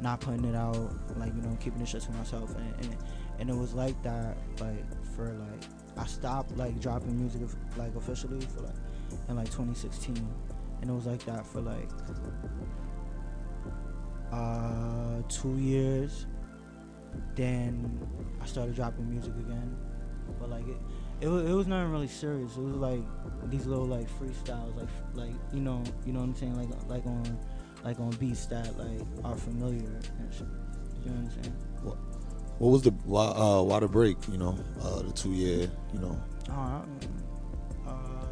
Not putting it out, like, you know, keeping the shit to myself, and, and and it was like that, like, for, like, I stopped, like, dropping music, like, officially for, like, in, like, twenty sixteen, and it was like that for, like, uh, two years, then I started dropping music again, but, like, it, it, was, it was nothing really serious, it was, like, these little, like, freestyles, like, like, you know, you know what I'm saying, like, like, on... like on beats that like are familiar and shit. You know what I'm saying? What, what was the why, uh, why the break? You know, uh, the two year. You know. Uh, uh,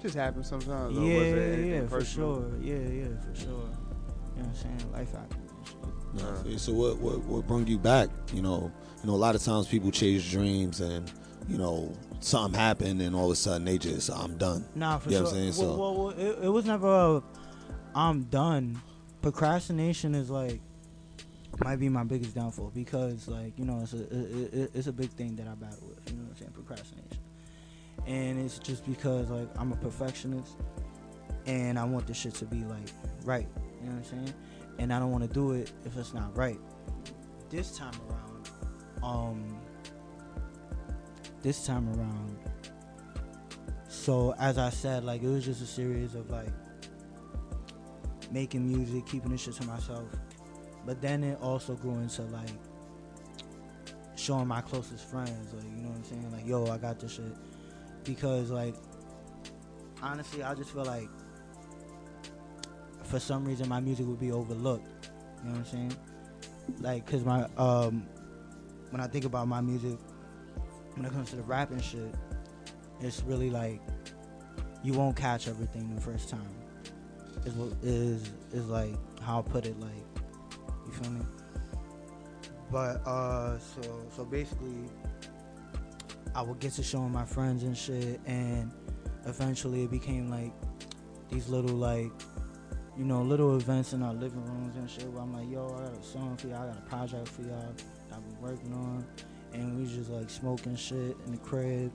just happens sometimes. Yeah, though. Was it yeah, for sure. Yeah, yeah, for sure. You know what I'm saying? Life happens. And shit. Nah, so what, what what brought you back? You know, you know, a lot of times people chase dreams and. You know, something happened and all of a sudden they just I'm done. Nah, for you know sure. What I'm saying? Well, so, well, well it, it was never. Uh, I'm done. Procrastination is like might be my biggest downfall because like you know it's a it, it, it's a big thing that I battle with. You know what I'm saying? Procrastination, and it's just because like I'm a perfectionist and I want this shit to be like right. You know what I'm saying? And I don't want to do it if it's not right. This time around, um, this time around. So as I said, like it was just a series of like. Making music, keeping this shit to myself, but then it also grew into like showing my closest friends, like, you know what I'm saying, like, yo, I got this shit, because, like, honestly, I just feel like for some reason my music would be overlooked, you know what I'm saying, like, because my um when I think about my music, when it comes to the rap and shit, it's really like you won't catch everything the first time. Is what is is like how I put it, like, you feel me? But uh, so so basically, I would get to showing my friends and shit, and eventually it became like these little, like, you know, little events in our living rooms and shit, where I'm like, yo, I got a song for y'all, I got a project for y'all that I've been working on, and we just like smoking shit in the crib,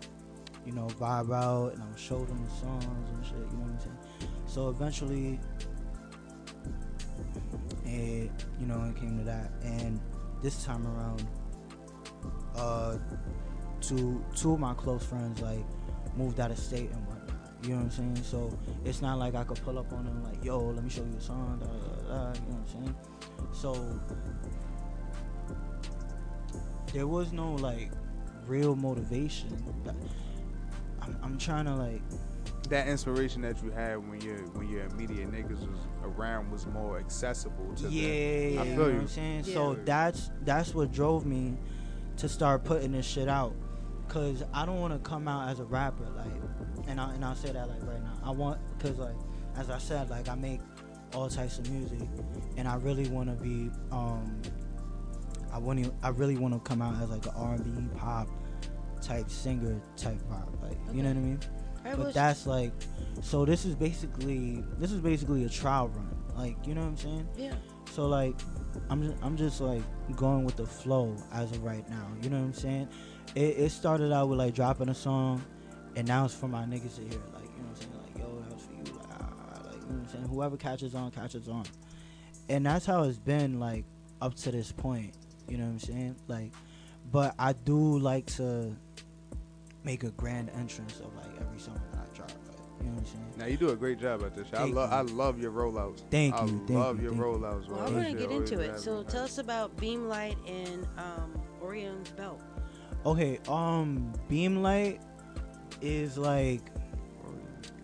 you know, vibe out, and I would show them the songs and shit, you know what I'm saying? So eventually, it, you know, it came to that, and this time around, uh, two, two of my close friends, like, moved out of state and whatnot, you know what I'm saying? So it's not like I could pull up on them, like, yo, let me show you a song, da, da, da, you know what I'm saying? So there was no, like, real motivation. I'm, I'm trying to, like, that inspiration that you had when your when your immediate niggas was around was more accessible to yeah, them. Yeah, I feel you. Know what I'm saying? Yeah. So that's that's what drove me to start putting this shit out, cause I don't want to come out as a rapper, like, and I and I'll say that like right now. I want, cause like as I said, like I make all types of music, and I really want to be um I want I really want to come out as like an R and B pop type singer type pop, like okay. You know what I mean? But that's like, so this is basically this is basically a trial run, like, you know what I'm saying? Yeah. So like, I'm just, I'm just like going with the flow as of right now. You know what I'm saying? It, it started out with like dropping a song, and now it's for my niggas to hear. Like, you know what I'm saying? Like, yo, that was for you. Like, ah, like, you know what I'm saying? Whoever catches on, catches on. And that's how it's been like up to this point. You know what I'm saying? Like, but I do like to make a grand entrance of like every song that I drop. Like, you know what I'm saying? Now you do a great job at this. I love I love your rollouts. Thank you. I thank love you, your rollouts. Well, I'm gonna get into it. So tell us about Beamlight and um, Orion's Belt. Okay, um, Beamlight is like,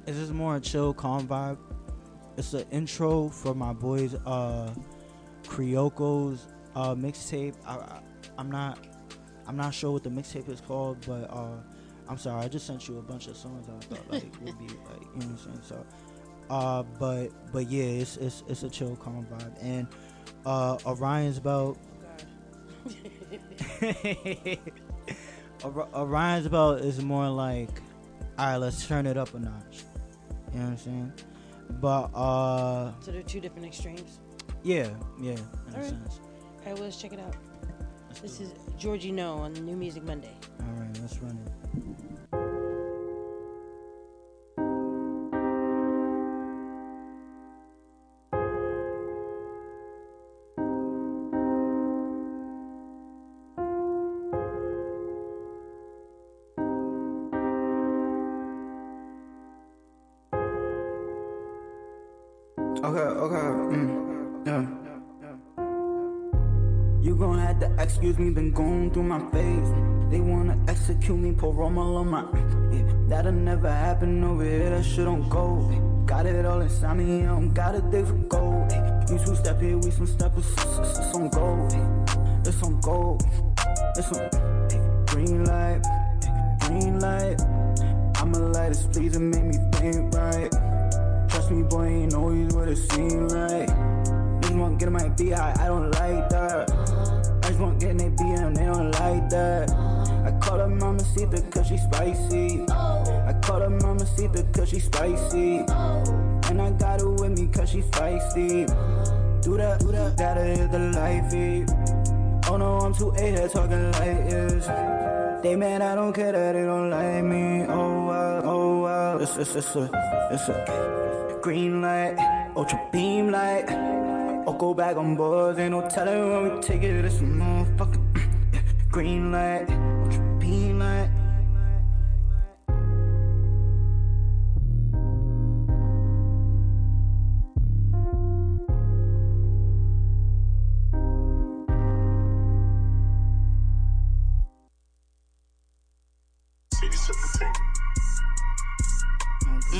it's just more a chill, calm vibe. It's an intro for my boys, uh, Krioko's uh, mixtape. I, I I'm not I'm not sure what the mixtape is called, but uh. I'm sorry, I just sent you a bunch of songs I thought like would be like, you know what I'm saying? So uh but but yeah, it's it's it's a chill, calm vibe. And uh Orion's Belt oh God. Or- Orion's Belt is more like, alright, let's turn it up a notch. You know what I'm saying? But uh so they're two different extremes? Yeah, yeah, in all a right. sense. Alright, well, let's check it out. Let's this is it. Jorgii Know on New Music Monday. Alright, let's run it. Okay, okay, mm, yeah. You gon' have to excuse me, been going through my phase. They wanna execute me, pour Rommel on my yeah, that'll never happen over here, that shit don't go. Got it all inside me, I don't gotta dig for gold. You two step here, we some steppers, it's on gold. It's on gold, it's on green light, green light. I'ma light this please and make me think right. Trust me, boy, ain't always what it seems like. Niggas wanna get in my B I, I don't like that. I just wanna get in their B M, they don't like that. I call her Mamacita cause she spicy. I call her Mamacita cause she spicy. And I got her with me cause she feisty. Do that, do that, that is the lifey. Oh no, I'm too A-head talking like this. They mad, I don't care that they don't like me. Oh wow, oh wow. It's, it's, it's a, it's a green light, ultra beam light. I'll go back on boards, ain't no telling when we take it. It's a motherfucking green light, ultra beam light.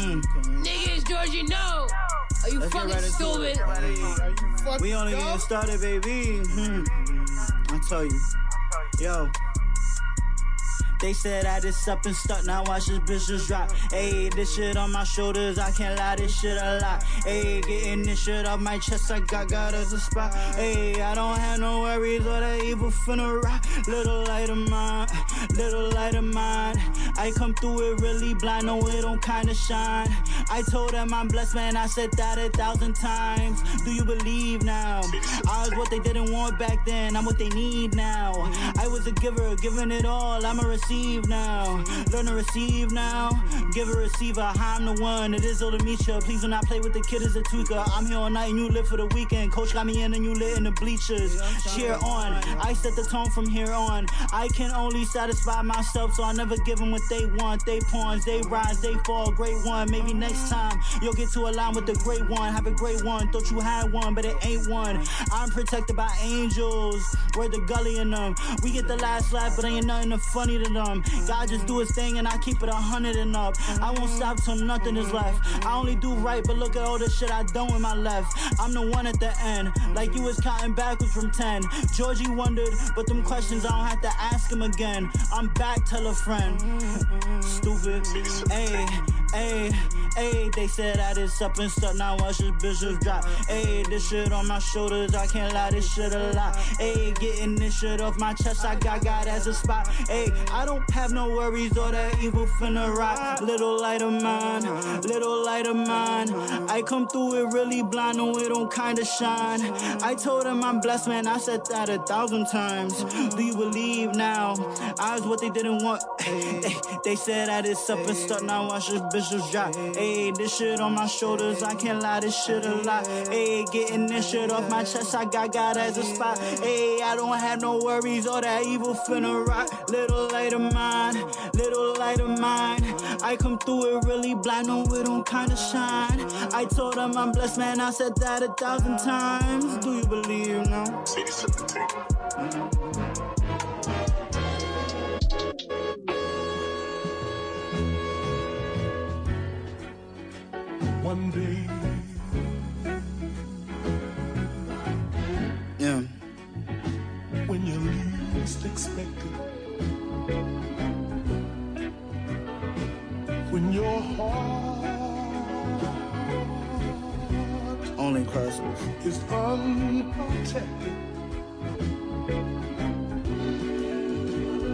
Mm. Nigga, it's Jorgii Know. Are you Let's fucking right stupid? Right fucking we only getting started, baby. Mm-hmm. I tell you. Yo. They said I just up and stuck, now watch this bitch just drop. Ayy, this shit on my shoulders, I can't lie, this shit a lot. Ayy, getting this shit off my chest, I got God as a spot. Ayy, I don't have no worries or that evil finna rock. Little light of mine, little light of mine. I come through it really blind, no it don't kinda shine. I told them I'm blessed, man, I said that a thousand times. Do you believe now? I was what they didn't want back then, I'm what they need now. I was a giver, giving it all, I'm a receiver. Receive now, learn to receive now. Give a receiver, I'm the one. It is ill to meet ya. Please do not play with the kid as a tweaker. I'm here all night and you live for the weekend. Coach got me in and you lit in the bleachers. Cheer on, I set the tone from here on. I can only satisfy myself, so I never give them what they want. They pawns, they rise, they fall. Great one, maybe next time you'll get to align with the great one. Have a great one, thought you had one, but it ain't one. I'm protected by angels, where the gully in them. We get the last laugh, but ain't nothing funny to them. God just do his thing and I keep it a hundred and up. I won't stop till nothing is left. I only do right, but look at all the shit I done with my left. I'm the one at the end, like you was counting backwards from ten. Georgie wondered, but them questions I don't have to ask him again. I'm back, tell a friend. Stupid. Hey, hey, hey. They said I just up and stuck, now watch this bitch just drop. Hey, this shit on my shoulders, I can't lie, this shit a lot. Hey, getting this shit off my chest, I got God as a spot. Hey, I don't have no worries or that evil finna rock. Little light of mine, little light of mine. I come through it really blind, no it don't kinda shine. I told him I'm blessed, man, I said that a thousand times. Do you believe now? I was what they didn't want. They said I just up and stuck, now watch this bitch just drop. Ayy, this shit on my shoulders, I can't lie, this shit a lot. Ayy, getting this shit off my chest, I got God as a spot. Ayy, I don't have no worries or that evil finna rock. Little light of mine, little light of mine. I come through it really blind, no it don't kinda shine. I told them I'm blessed, man, I said that a thousand times. Do you believe now? One day. Yeah. When you least expect it, when your heart only crosses is unprotected,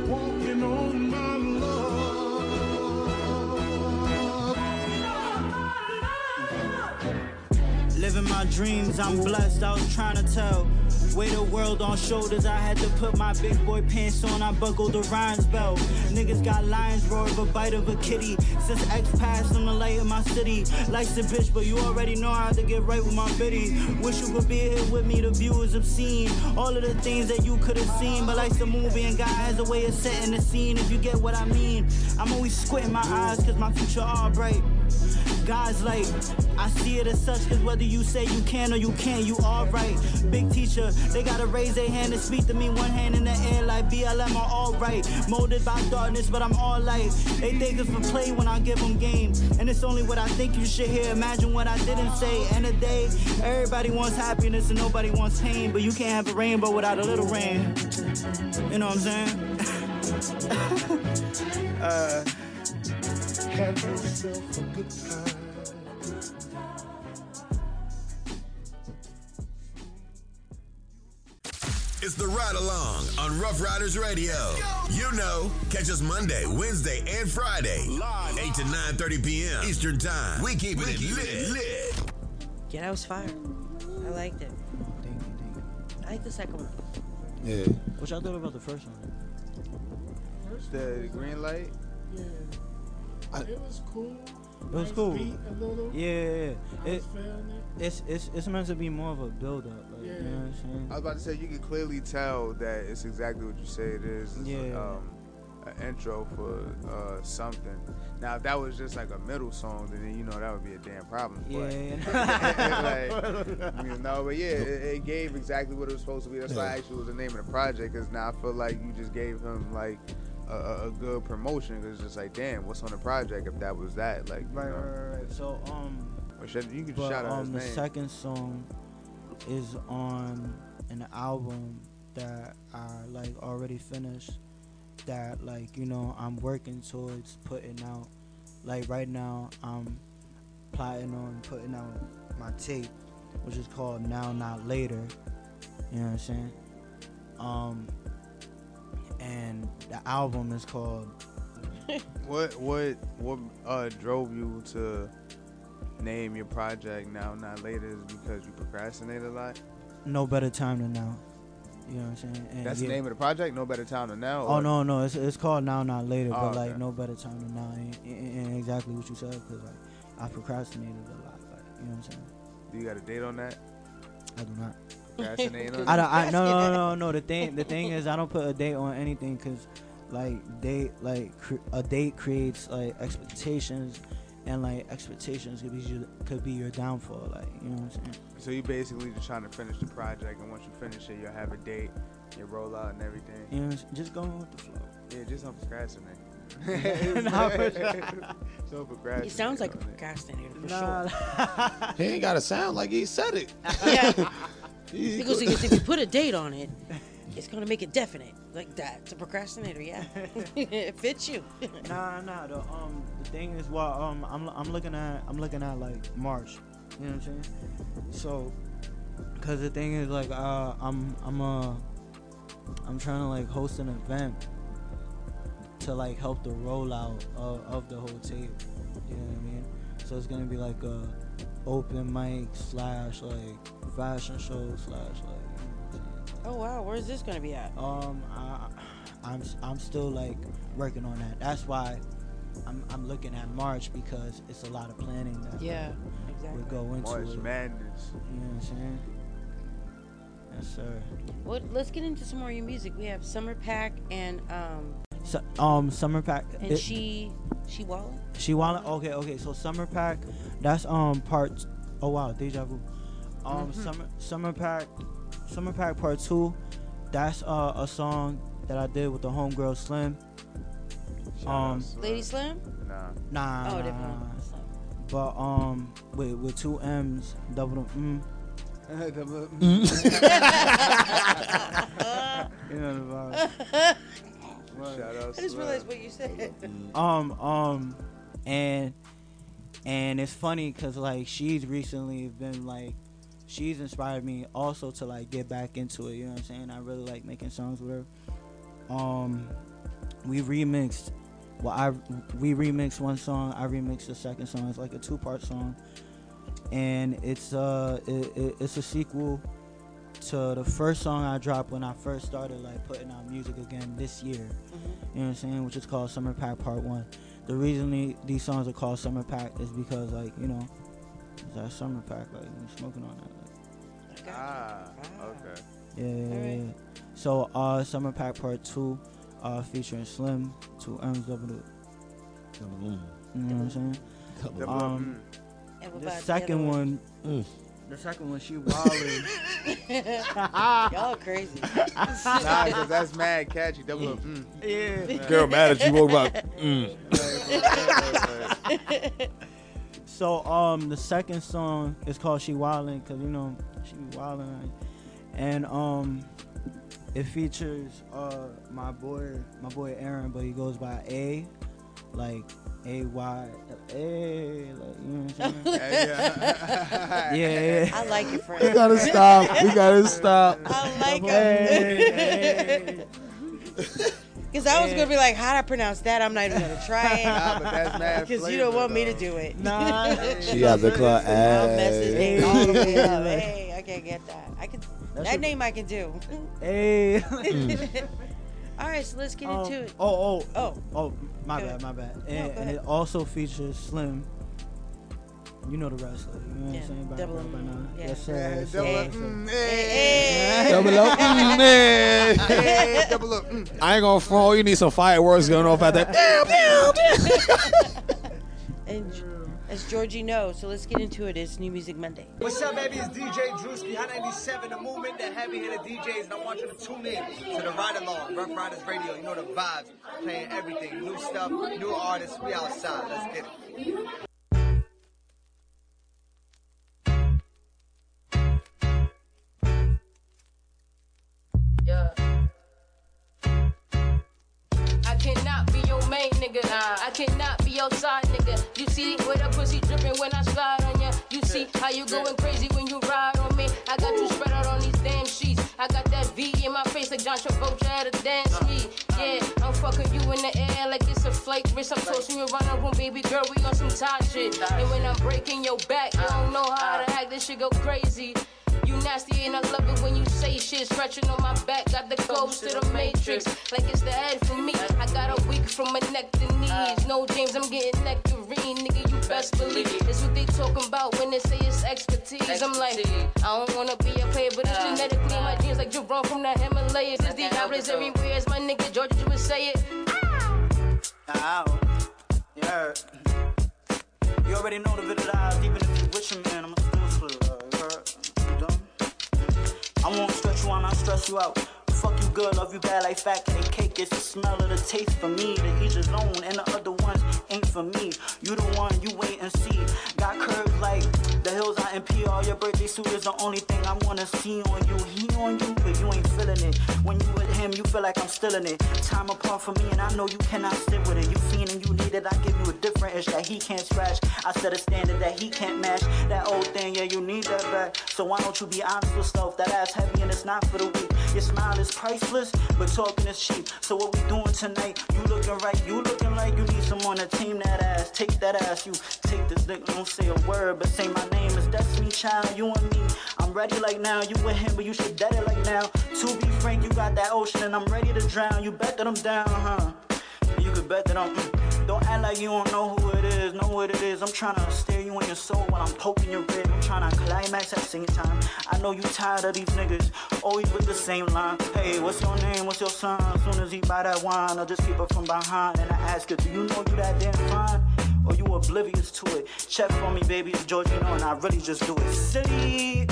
walking on my love, living my dreams. I'm blessed. I was trying to tell. Weight the world on shoulders, I had to put my big boy pants on, I buckled the Ryan's belt. Niggas got lions roar of a bite of a kitty. Since X passed, I'm the light of my city. Likes a bitch, but you already know how to get right with my bitty. Wish you could be here with me, the view is obscene. All of the things that you could have seen, but like the movie and God has a way of setting the scene, if you get what I mean. I'm always squinting my eyes, cause my future all bright. God's like, I see it as such, cause whether you say you can or you can't, you alright. Big teacher, they gotta raise their hand and speak to me. One hand in the air like B L M are alright. Molded by darkness, but I'm all light. They think it's for play when I give them game, and it's only what I think you should hear. Imagine what I didn't say. End of day, everybody wants happiness and nobody wants pain, but you can't have a rainbow without a little rain. You know what I'm saying? uh... Have yourself a good time. It's the Ride Along on Rough Riders Radio. You know, catch us Monday, Wednesday, and Friday, live eight to nine thirty p m. Eastern Time. We keep it, we keep it lit. lit. Yeah, that was fire. I liked it. Dang it, dang it. I like the second one. Yeah. What y'all thought about the first one? First the green light. Yeah. I, it was cool. It was nice cool. Beat a little. Yeah, yeah, yeah. It, it's it's it's meant to be more of a build up. Like, yeah. You know what I'm saying? I was about to say you can clearly tell that it's exactly what you say it is. It's yeah. Like, um, an intro for uh, something. Now, if that was just like a middle song, then you know that would be a damn problem. Yeah. But, like, you know, but yeah, it, it gave exactly what it was supposed to be. That's why I actually was the name of the project. Because now I feel like you just gave him like a, a good promotion, because it's just like, damn, what's on the project if that was that? Like, right, you know? right, right. So um, well, should, you can but, shout out um, his the name. Second song is on an album that I like already finished, that like, you know, I'm working towards putting out. Like right now, I'm plotting on putting out my tape, which is called Now Not Later. You know what I'm saying? Um, and the album is called. what what what uh, drove you to name your project Now Not Later? Is because you procrastinate a lot? No better time than now. You know what I'm saying? And that's yeah. the name of the project? No Better Time Than Now? Or? Oh, no, no. It's it's called Now Not Later, oh, but, like, okay. No Better Time Than Now. And, and, and exactly what you said, because, like, I procrastinated a lot. Like, you know what I'm saying? Do you got a date on that? I do not. Procrastinate on I don't, I, no, no, no, no. The thing, the thing is, I don't put a date on anything, because, like, date, like cre- a date creates, like, expectations, and, like, expectations could be, your, could be your downfall, like, you know what I'm saying? So you basically just trying to finish the project, and once you finish it, you'll have a date, you'll roll out and everything. You know, just going with the flow. Yeah, just don't procrastinate. nah, for sure. So procrastinate. He sounds like a procrastinator, for nah. sure. He ain't got to sound like he said it. Yeah. Because if you put a date on it, it's going to make it definite. Like that. It's a procrastinator, yeah. It fits you. nah, nah. The, um, the thing is, well, um, I'm, I'm looking at, I'm looking at like March. You know what I'm saying? So, cause the thing is, like, uh, I'm, I'm, uh, I'm trying to like host an event to like help the rollout of, of the whole tape. You know what I mean? So it's gonna be like a open mic slash like fashion show slash like. You know what I'm oh wow, where's this gonna be at? Um, I, I'm, I'm still like working on that. That's why. I'm, I'm looking at March, because it's a lot of planning that yeah, like, exactly. would go into March it. Madness. You know what I'm saying? Yes, sir. Well, let's get into some more of your music. We have Summer Pack and um. So, um, Summer Pack. And it, she, she Walla. She Walla. Okay, okay. So Summer Pack, that's um part. Oh wow, deja vu. Um, mm-hmm. Summer Summer Pack, Summer Pack Part Two. That's uh, a song that I did with the homegirl Slim. Um, Lady Slim? Nah. Nah. Oh, different one. But um, with with two M's, double M. Double M. You know the vibe. Shout out. I just realized what you said. Um um, and and it's funny because like she's recently been like, she's inspired me also to like get back into it. You know what I'm saying? I really like making songs with her. Um, we remixed. Well, I we remixed one song. I remixed the second song. It's like a two-part song, and it's uh it, it, it's a sequel to the first song I dropped when I first started like putting out music again this year. Mm-hmm. You know what I'm saying? Which is called Summer Pack Part One. The reason they, these songs are called Summer Pack is because like you know, it's that summer pack like we're smoking on that. Like. Ah, okay. Yeah. yeah, yeah. So uh, Summer Pack Part Two. Uh, featuring Slim, two M's, double U. Double U. You know what I'm saying? Double um, the second one, mm. the second one, she wildin'. Y'all crazy. Nah, because that's mad catchy. Double U. Yeah. yeah. Girl mad at you, woke up. Mm. So um, the second song is called She Wildin', because, you know, she be wildin'. Like, and um... it features uh, my boy, my boy Aaron, but he goes by A, like A Y A, like you know what I'm saying? yeah, yeah. I like it, friend. We gotta stop. We gotta stop. I like it. Because I was gonna be like, how do I pronounce that? I'm not even gonna try it. Nah, but that's mad. Because you don't want though. me to do it. Nah. She has the club. Hey, hey, I can't get that. I can. That's that name I can do. Hey. All right, so let's get um, into it. Oh, oh, oh, oh. My go bad, ahead. my bad. And, no, and it also features Slim. You know the wrestler. You know what yeah. I'm saying? By, double by, by now. Yeah. Yes, sir. Double up. Double up. Double up. I ain't gonna fall. You need some fireworks going off at that. Damn, damn, damn. And It's Jorgii Know, so let's get into it. It's New Music Monday. What's up, baby? It's D J Drewski, hot ninety-seven, the movement, the heavy hitter D Js, and I want you to tune in to the Ride Along, Rough Riders Radio. You know the vibes, playing everything, new stuff, new artists. We outside. Let's get it. Nigga, nah, I cannot be outside, nigga. You see where the pussy dripping when I slide on ya. You see how you going crazy when you ride on me. I got you spread out on these damn sheets. I got that V in my face like John Travolta at a dance meet. Yeah, I'm fucking you in the air like it's a flake wrist. I'm tossing you around the room, baby girl, we on some tight shit. And when I'm breaking your back, you don't know how to act, this shit go crazy. You nasty and I love it when you say shit. Stretching on my back, got the ghost to the matrix. Like it's the head for me. I got a week from my neck to knees. No James, I'm getting nectarine. Nigga, you best believe it. That's what they talking about when they say it's expertise. I'm like, I don't wanna be a player, but it's genetically in my genes. Like Jerome from the Himalayas. It's the outlaws everywhere. It's my nigga Georgia, you would say it. Ow. Yeah. You already know the video live. Even if you wish me, man, I'm a still flu. I won't stretch you out, I'll stress you out. Fuck you good, love you bad like fat cake. Cake is the smell of the taste for me. To each his own and the other ones ain't for me. You the one, you wait and see. Got curves like the hills out in P R. Your birthday suit is the only thing I wanna see on you. He on you, but you ain't feeling it. When you with him, you feel like I'm stealing it. Time apart from me and I know you cannot sit with it. You fiendin', you need it, I give you a different ish that he can't scratch. I set a standard that he can't match. That old thing, yeah, you need that back. So why don't you be honest with yourself? That ass heavy and it's not for the weak. Your smile is priceless, but talking is cheap. So what we doing tonight? You looking right, you looking like you need someone to team that ass. Take that ass, you take this dick, don't say a word, but say my name is Destiny Child, you and me. I'm ready like now, you with him, but you should dead it like now. To be frank, you got that ocean and I'm ready to drown. You bet that I'm down, huh? You could bet that I'm... Don't act like you don't know who it is, know what it is. I'm trying to stare you in your soul while I'm poking your rib. I'm trying to climax at the same time. I know you tired of these niggas, always with the same line. Hey, what's your name, what's your sign? As soon as he buy that wine, I'll just keep her from behind. And I ask her, do you know you that damn fine? Or you oblivious to it? Check for me, baby, it's Jorgii Know, and I really just do it. City,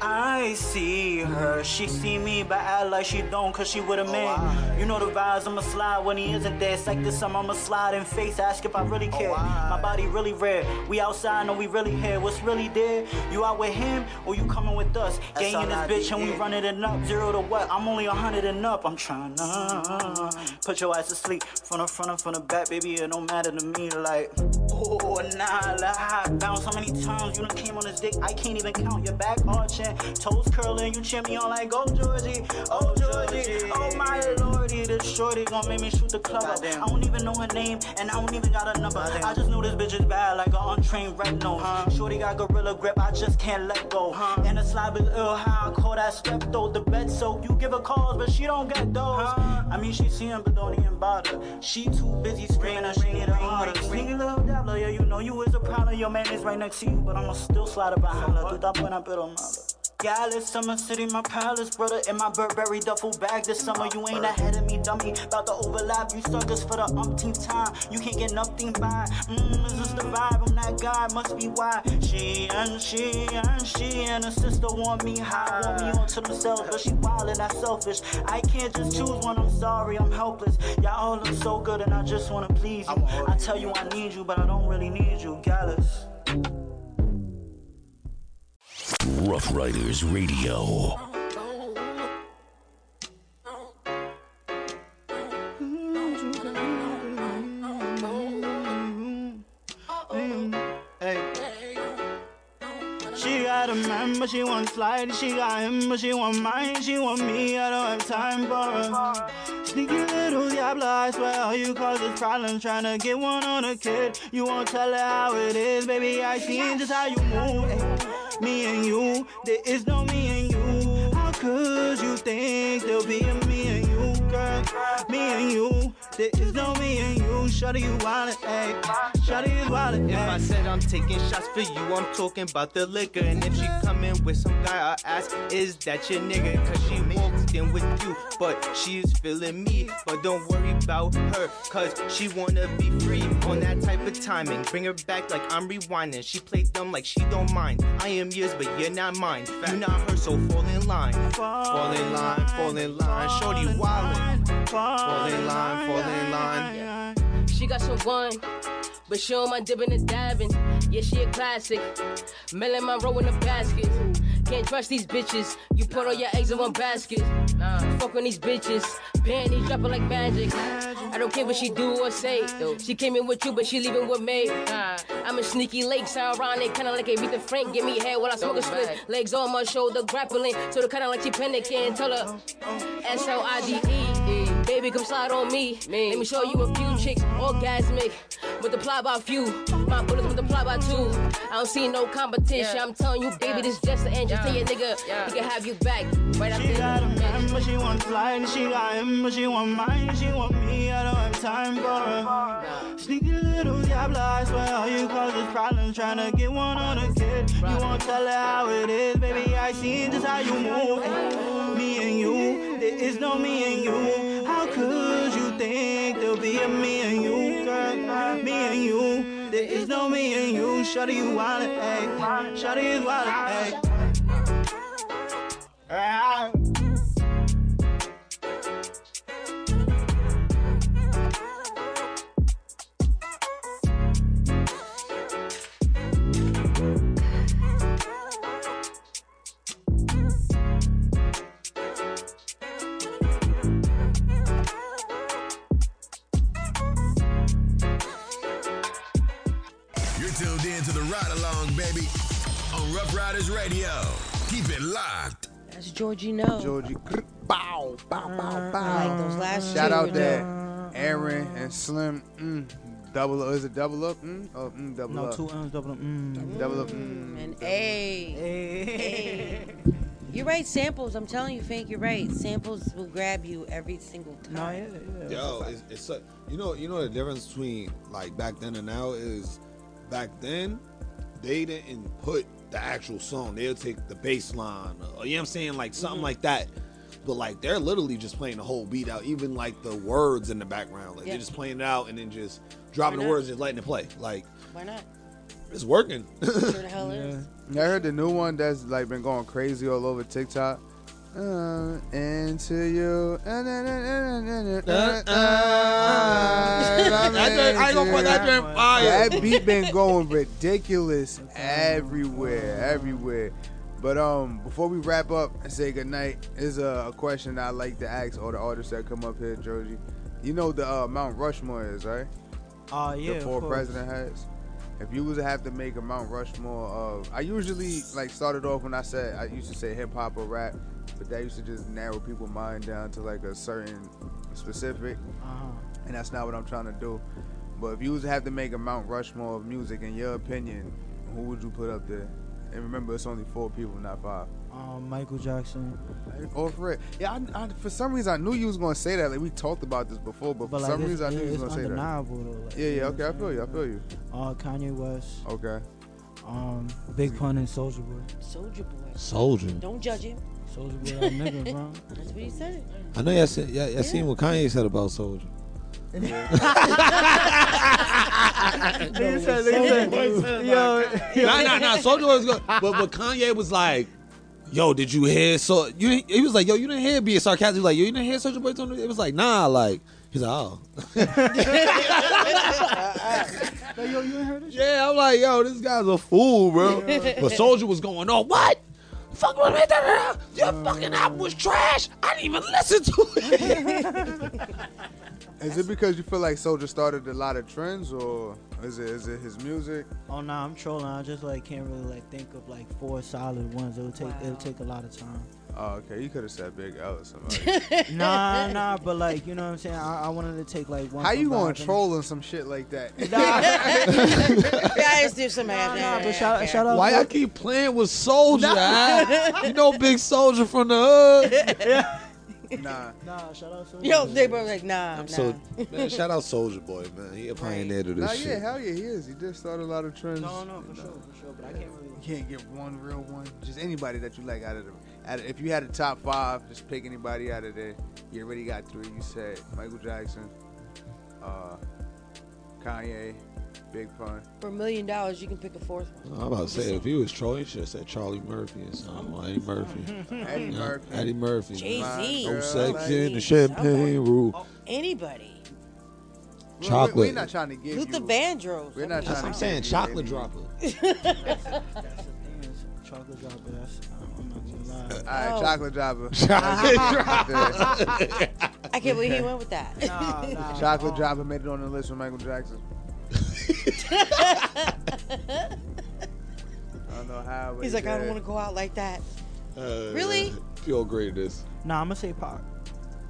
I see her, she see me, but I like she don't, cause she with a man. Oh, I... You know the vibes, I'ma slide when he isn't there. It's like this summer, I'ma slide in face, ask if I really care. Oh, I... My body really rare, we outside, no, we really here. What's really there? You out with him, or you coming with us? Ganging this bitch and we running it up, zero to what? I'm only a hundred and up, I'm trying to put your ass to sleep. From the front and from the back, baby, it don't matter to me, like... Oh, nah, la, bounce, how many times you done came on this dick? I can't even count, your back arching. Toes curling, you cheer me on like, oh Jorgii, oh Jorgii, oh my lordy. This shorty gon' make me shoot the club up. I don't even know her name, and I don't even got a number. I just know this bitch is bad like an untrained rhino. Shorty got gorilla grip, I just can't let go. And the slab is ill high, I call that step though. The bed soak, you give her calls, but she don't get those. I mean, she seeing, but don't even bother. She too busy screaming and she need a harder. Nigga, little dabbler, yeah, you know you is a problem. Your man is right next to you, but I'ma still slide up behind her. Do that when I bit on mother. Gallus, summer city, my palace, brother. In my Burberry duffel bag this summer. You ain't ahead of me, dummy. About to overlap, you suckers for the umpteenth time. You can't get nothing by. Mmm, is this the vibe? I'm that guy, must be why. She and she and she and her sister want me high. Want me onto themselves, but she wild and that selfish. I can't just choose one, I'm sorry, I'm helpless. Y'all all look so good and I just wanna please you. I tell you I need you, but I don't really need you, Gallus. Rough Riders Radio. She got a man, but she wants slide. She got him, but she want mine. She want me, I don't have time for her. Sneaky little diablo, I swear all you cause is problems. Tryna get one on a kid. You won't tell her how it is, baby, I seen just how you move. Me and you, there is no me and you. How could you think there'll be a me and you, girl? Me and you, there is no me and you. Shorty, you wildin', ayy. Shorty, you wildin', ayy. If I said I'm taking shots for you, I'm talking about the liquor. And if she come in with some guy, I'll ask, is that your nigga? Cause she walks fucking with you, but she is feeling me. But don't worry about her, cause she wanna be free. On that type of timing, bring her back like I'm rewinding. She played dumb like she don't mind. I am yours, but you're not mine. You're not her, so fall in line. Fall in line, fall in line. Shorty wildin'. Fall in line, fall in line. Yeah. She got some wine, but she on my dipping and diving. Yeah, she a classic. Melon my roll in the basket. Can't trust these bitches. You put all your eggs in one basket. Nah, fuck on these bitches. Panties dropping like magic. I don't care what she do or say. She came in with you, but she leaving with me. Nah, I'm a sneaky lake, sound ironic, kinda like Aretha Frank. Give me head while I smoke a split. Legs on my shoulder, grappling. So the kinda like she panicking. Tell her S L I D E. Baby, come slide on me. me. Let me show you a few chicks, orgasmic. Multiply by few, my bullets multiply by two. I don't see no competition. Yeah. I'm telling you, baby, yeah. This just an angel. Yeah. Tell your nigga, yeah. He can have you back. Right after. She got him, man, but she want flying. She got him, but she want mine. She want me. I don't have time for her. Nah. Sneaky little diabla, I swear all you cause is problems. Trying to get one on a kid. Right. You won't tell her how it is, baby. I seen just how you move. Me and you, there is no me and you. How could you think there'll be a me and you, girl? Me and you, there is no me and you. Shawty, you wildin', ayy. Shawty is wildin', radio. Keep it locked. That's Jorgii Know. Jorgii Bow, bow, bow, bow. I like those last Shout two, out there, know. Aaron and Slim. Mm, double up. Is it double up? Mm, oh, mm, double no, up. No, two M's, double up. Mm, mm, double up. Mm, and A. You're right, samples. I'm telling you, Fink, you're right. Samples will grab you every single time. No, yeah, yeah. Yo, it's, it's such, you know, you know the difference between like back then and now is back then they didn't put the actual song, they'll take the bass line, or, you know what I'm saying, like something mm-hmm. like that. But like they're literally just playing the whole beat out, even like the words in the background, like yeah. they're just playing it out and then just dropping the words, just letting it play. Like why not? It's working. Sure the hell yeah. is. I heard the new one that's like been going crazy all over TikTok. Uh, into you. Uh, uh, I ain't gonna put that joint fire. That beat been going ridiculous everywhere, everywhere. But um, before we wrap up and say goodnight, is a, a question I like to ask all the artists that come up here, Jorgii. You know the uh, Mount Rushmore is, right? Uh, yeah. The poor president has. If you was to have to make a Mount Rushmore of, I usually like started off when I said I used to say hip hop or rap. But that used to just narrow people's mind down to like a certain specific, uh-huh. and that's not what I'm trying to do. But if you was to have to make a Mount Rushmore of music, in your opinion, who would you put up there? And remember, it's only four people, not five. Um, Michael Jackson. Or Fred. Yeah, I, I, for some reason I knew you was gonna say that. Like we talked about this before, but, but for like some reason I knew you was gonna say that. It's undeniable though. Like, yeah, yeah. Okay, I feel you. I feel you. Uh, Kanye West. Okay. Um, Big Pun and Soulja Boy. Soulja Boy. Soulja. Don't judge him. Soulja Boy, that nigga, bro. That's what he said. I know y'all said, y'all, y'all yeah. seen what Kanye said about Soulja. Nah, nah, nah. Soulja was good, but but Kanye was like, "Yo, did you hear?" So you, he was like, "Yo, you didn't hear?" Being sarcastic, he was like, "Yo, you didn't hear Soulja Boy?" It was like, "Nah," like. He's like, oh. Yo, you ain't heard this shit? Yeah, I'm like, yo, this guy's a fool, bro. Yeah. But Soulja was going on. What? Fuck with me, da-da-da. Your uh, fucking album was trash. I didn't even listen to it. Is it because you feel like Soulja started a lot of trends, or is it is it his music? Oh nah, I'm trolling. I just like can't really like think of like four solid ones. It'll take wow. it'll take a lot of time. Oh, okay. You could have said Big L or somebody. nah, nah, but like, you know what I'm saying? I, I wanted to take like one. How you going trolling some shit like that? Nah. Guys, do some nah, nah, but shout, yeah. shout out. Why y'all keep playing with Soulja? Nah. You know Big Soulja from the hood. Yeah. Nah. Nah, shout out Soulja. Yo, they were like, nah, I'm nah. So, man, shout out Soulja Boy, man. He a pioneer to this nah, shit. Nah, yeah, hell yeah, he is. He did start a lot of trends. No, no, for you know. sure, for sure. But yeah. I can't really. You can't get one real one. Just anybody that you like out of the If you had a top five, just pick anybody out of there. You already got three. You said Michael Jackson, uh, Kanye, Big Pun. For a million dollars, you can pick a fourth one. No, I'm about to say, if he was trolling, he should have said Charlie Murphy or something. Or Eddie Murphy. Eddie yeah. Murphy. Eddie Murphy. Jay-Z. No sex in the champagne room. Oh, anybody. Chocolate. We're, we're not trying to give Luther you. Luther Vandross. We're not that's trying to saying, give chocolate you. Dropper. That's the thing is, chocolate dropper, that's, I'm not going to lie. All right, oh. chocolate dropper. Chocolate dropper. I can't believe he went with that. Nah, nah, chocolate nah. dropper made it on the list with Michael Jackson. I don't know how. He's like, did. I don't want to go out like that. Uh, really? Feel great at this. Nah, I'm going to say Pac.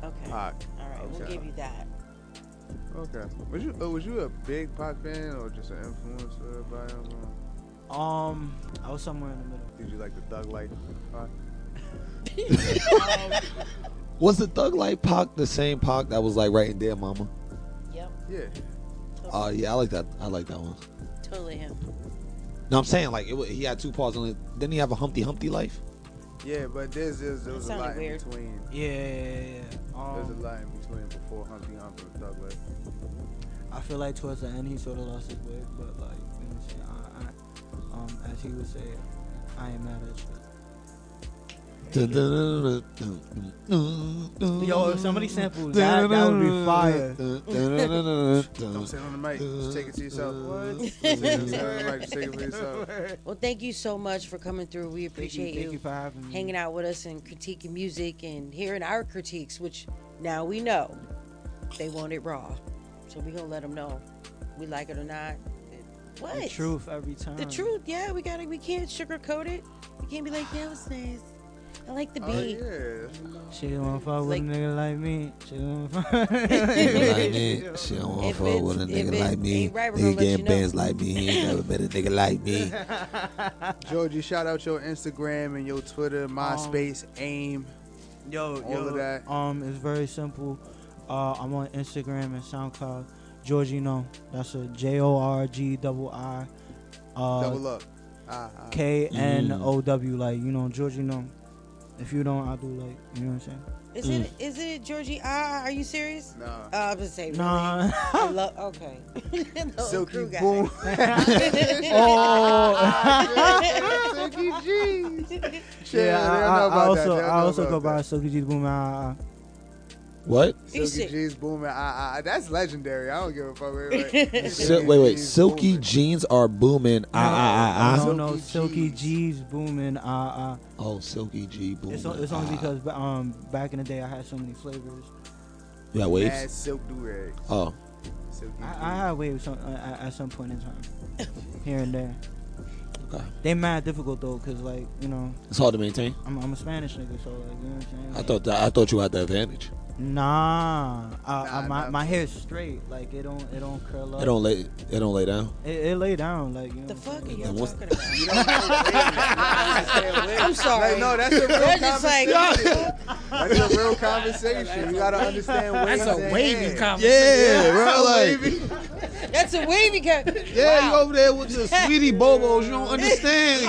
Okay. Pac. All right, okay. We'll give you that. Okay. Was you was you a big Pac fan or just an influencer by him? Um, I was somewhere in the middle. Did you like the thug life Pac? um, was the thug life Pac the same Pac that was like right in there, Mama? Yep. Yeah. Oh totally. uh, yeah, I like that. I like that one. Totally him. No, I'm saying like it was, he had two paws on it. Didn't he have a Humpty Humpty life? Yeah, but there's there's there was a lot weird. in between. Yeah, yeah, yeah. Um, there's a lot in between before Humpty Humpty and thug life. I feel like towards the end he sort of lost his way, but like you know, saying, I, I, um, as he would say, I ain't mad at you. Yo, if somebody sampled that, that would be fire. Don't sit on the mic. Just take it to yourself. What? Just take it for yourself. Well, thank you so much for coming through. We appreciate you. Thank you for having me. Hanging out with us and critiquing music and hearing our critiques, which now we know they want it raw. So we're going to let them know we like it or not. What? The truth every time. The truth, yeah. We gotta. We can't sugarcoat it. We can't be like, that was nice. I like the beat. Oh, yeah. She don't want to fuck with a nigga like me. She don't want to fuck with a nigga like me. She don't want to fuck with a nigga like me. Nigga getting bands like me. He ain't never been a nigga like me. Jorgii, shout out your Instagram and your Twitter, MySpace, um, AIM, yo, all yo, of that. Um, it's very simple. Uh, I'm on Instagram and SoundCloud. Jorgii Know. That's a J O R G I I. Uh, Double up. Uh, uh. K N O W. Like, you know, Jorgii Know. If you don't, I'll do like, you know what I'm saying? Is mm. it is it Jorgii? Ah, are you serious? No. Nah. Uh, I'm just saying. Nah. I love, okay. Silky Boom. Oh. Silky G's. Yeah, yeah I, I, I also I also go by Silky G's Boom. I, I, what? Silky G's Boom. I, I, that's legendary. I don't give a fuck. Wait, wait. Sil- wait, wait. Silky booming. Jeans are booming. Ah, ah, ah. No, no. Silky G's booming. Ah, ah. Oh, Silky G booming. It's, it's only ah. because um back in the day I had so many flavors. You got waves? I had silk do-rag. Oh. Silky I, I had waves on, uh, at some point in time. Here and there. Okay. They mad difficult though, cause like you know. It's hard to maintain. I'm, I'm a Spanish nigga, so like you know what I'm saying. Like, I thought that, I thought you had the advantage. Nah, I, nah I, my nah. my hair is straight. Like it don't it don't curl up. It don't lay it don't lay down. It, it lay down like you know. The fuck are you talking about? You don't I'm sorry. Like, no, that's a real that's conversation. Like, that's a real conversation. You gotta understand. That's a wavy conversation. Yeah, bro. Like that's a wavy conversation. Yeah, wow. You over there with the sweetie bobos. You don't understand.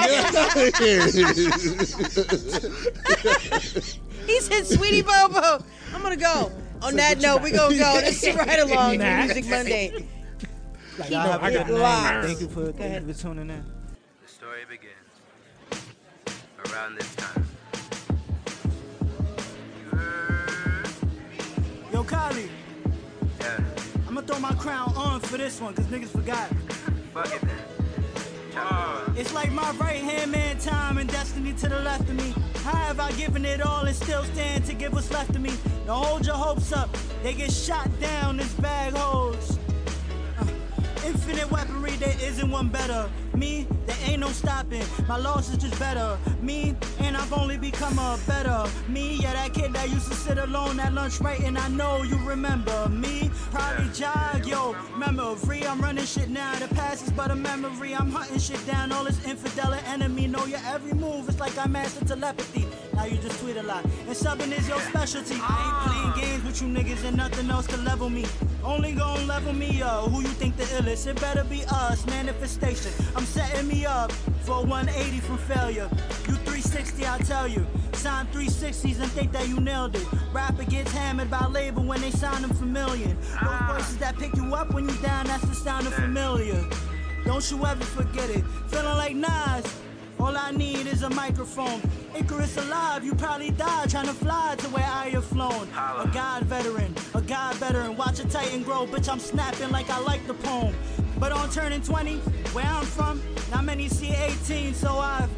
He said, "Sweetie bobo." I'm gonna go. On so that note, we're gonna go. This is right along nah. Music Monday. Like, I have a lot. Thank you for, thank you for tuning in. The story begins around this time. Yo, Kali. Yeah. I'm gonna throw my crown on for this one, cause niggas forgot. Fuck it, man. Uh, it's like my right hand man, time and destiny to the left of me. How have I given it all and still stand to give what's left of me? Now hold your hopes up, they get shot down, this bag holds. Uh, infinite weaponry, there isn't one better. Me, there ain't no stopping, my loss is just better. Me, and I've only become a better. Me, yeah, that kid that used to sit alone at lunch writing, I know you remember. Me, probably jog, yo, memory. I'm running shit now, the past is but a memory. I'm hunting shit down, all this infidel enemy. Know your every move, it's like I mastered telepathy. Now you just tweet a lot, and subbing is your specialty. I ain't playing games with you niggas and nothing else can level me. Only gon' level me up, who you think the illest? It better be us, manifestation. I'm setting me up for one eighty from failure. You three sixty fifty, I tell you. Sign three sixties and think that you nailed it. Rapper gets hammered by label when they sign them for million. Those voices that pick you up when you down, that's the sound of familiar. Don't you ever forget it. Feeling like Nas, all I need is a microphone. Icarus alive, you probably died trying to fly to where I have flown. A God veteran, a God veteran, watch a titan grow. Bitch, I'm snapping like I like the poem. But on turning twenty, where I'm from, not many see eighteen, so I've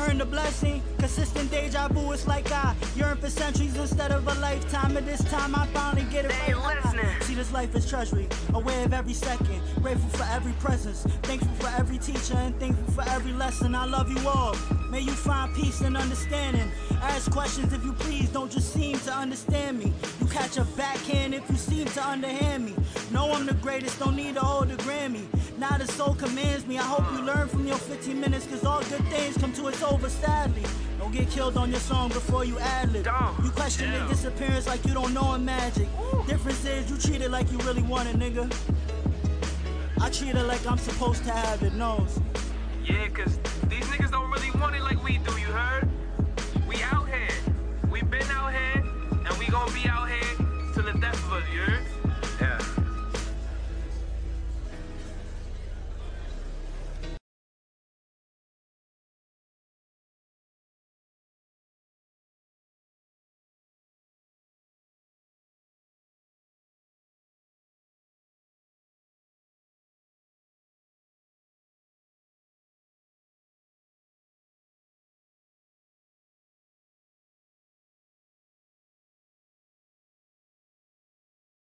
earned a blessing. Consistent deja vu, it's like I yearn for centuries instead of a lifetime. And this time I finally get it right. I see this life as treasury, aware of every second, grateful for every presence, thankful for every teacher and thankful for every lesson. I love you all, may you find peace and understanding. Ask questions if you please, don't just seem to understand me. You catch a backhand if you seem to underhand me. Know I'm the greatest, don't need to hold a Grammy. Now the soul commands me. I hope you learn from your fifteen minutes, cause all good things come to its over, sadly. Don't get killed on your song before you ad-lib. You question the disappearance like you don't know a magic. Ooh. Difference is you treat it like you really want it, nigga. I treat it like I'm supposed to have it, knows. Yeah, cause these niggas don't really want it like we do, you heard? We out here. We been out here, and we gon' be out here till the death of us, you heard?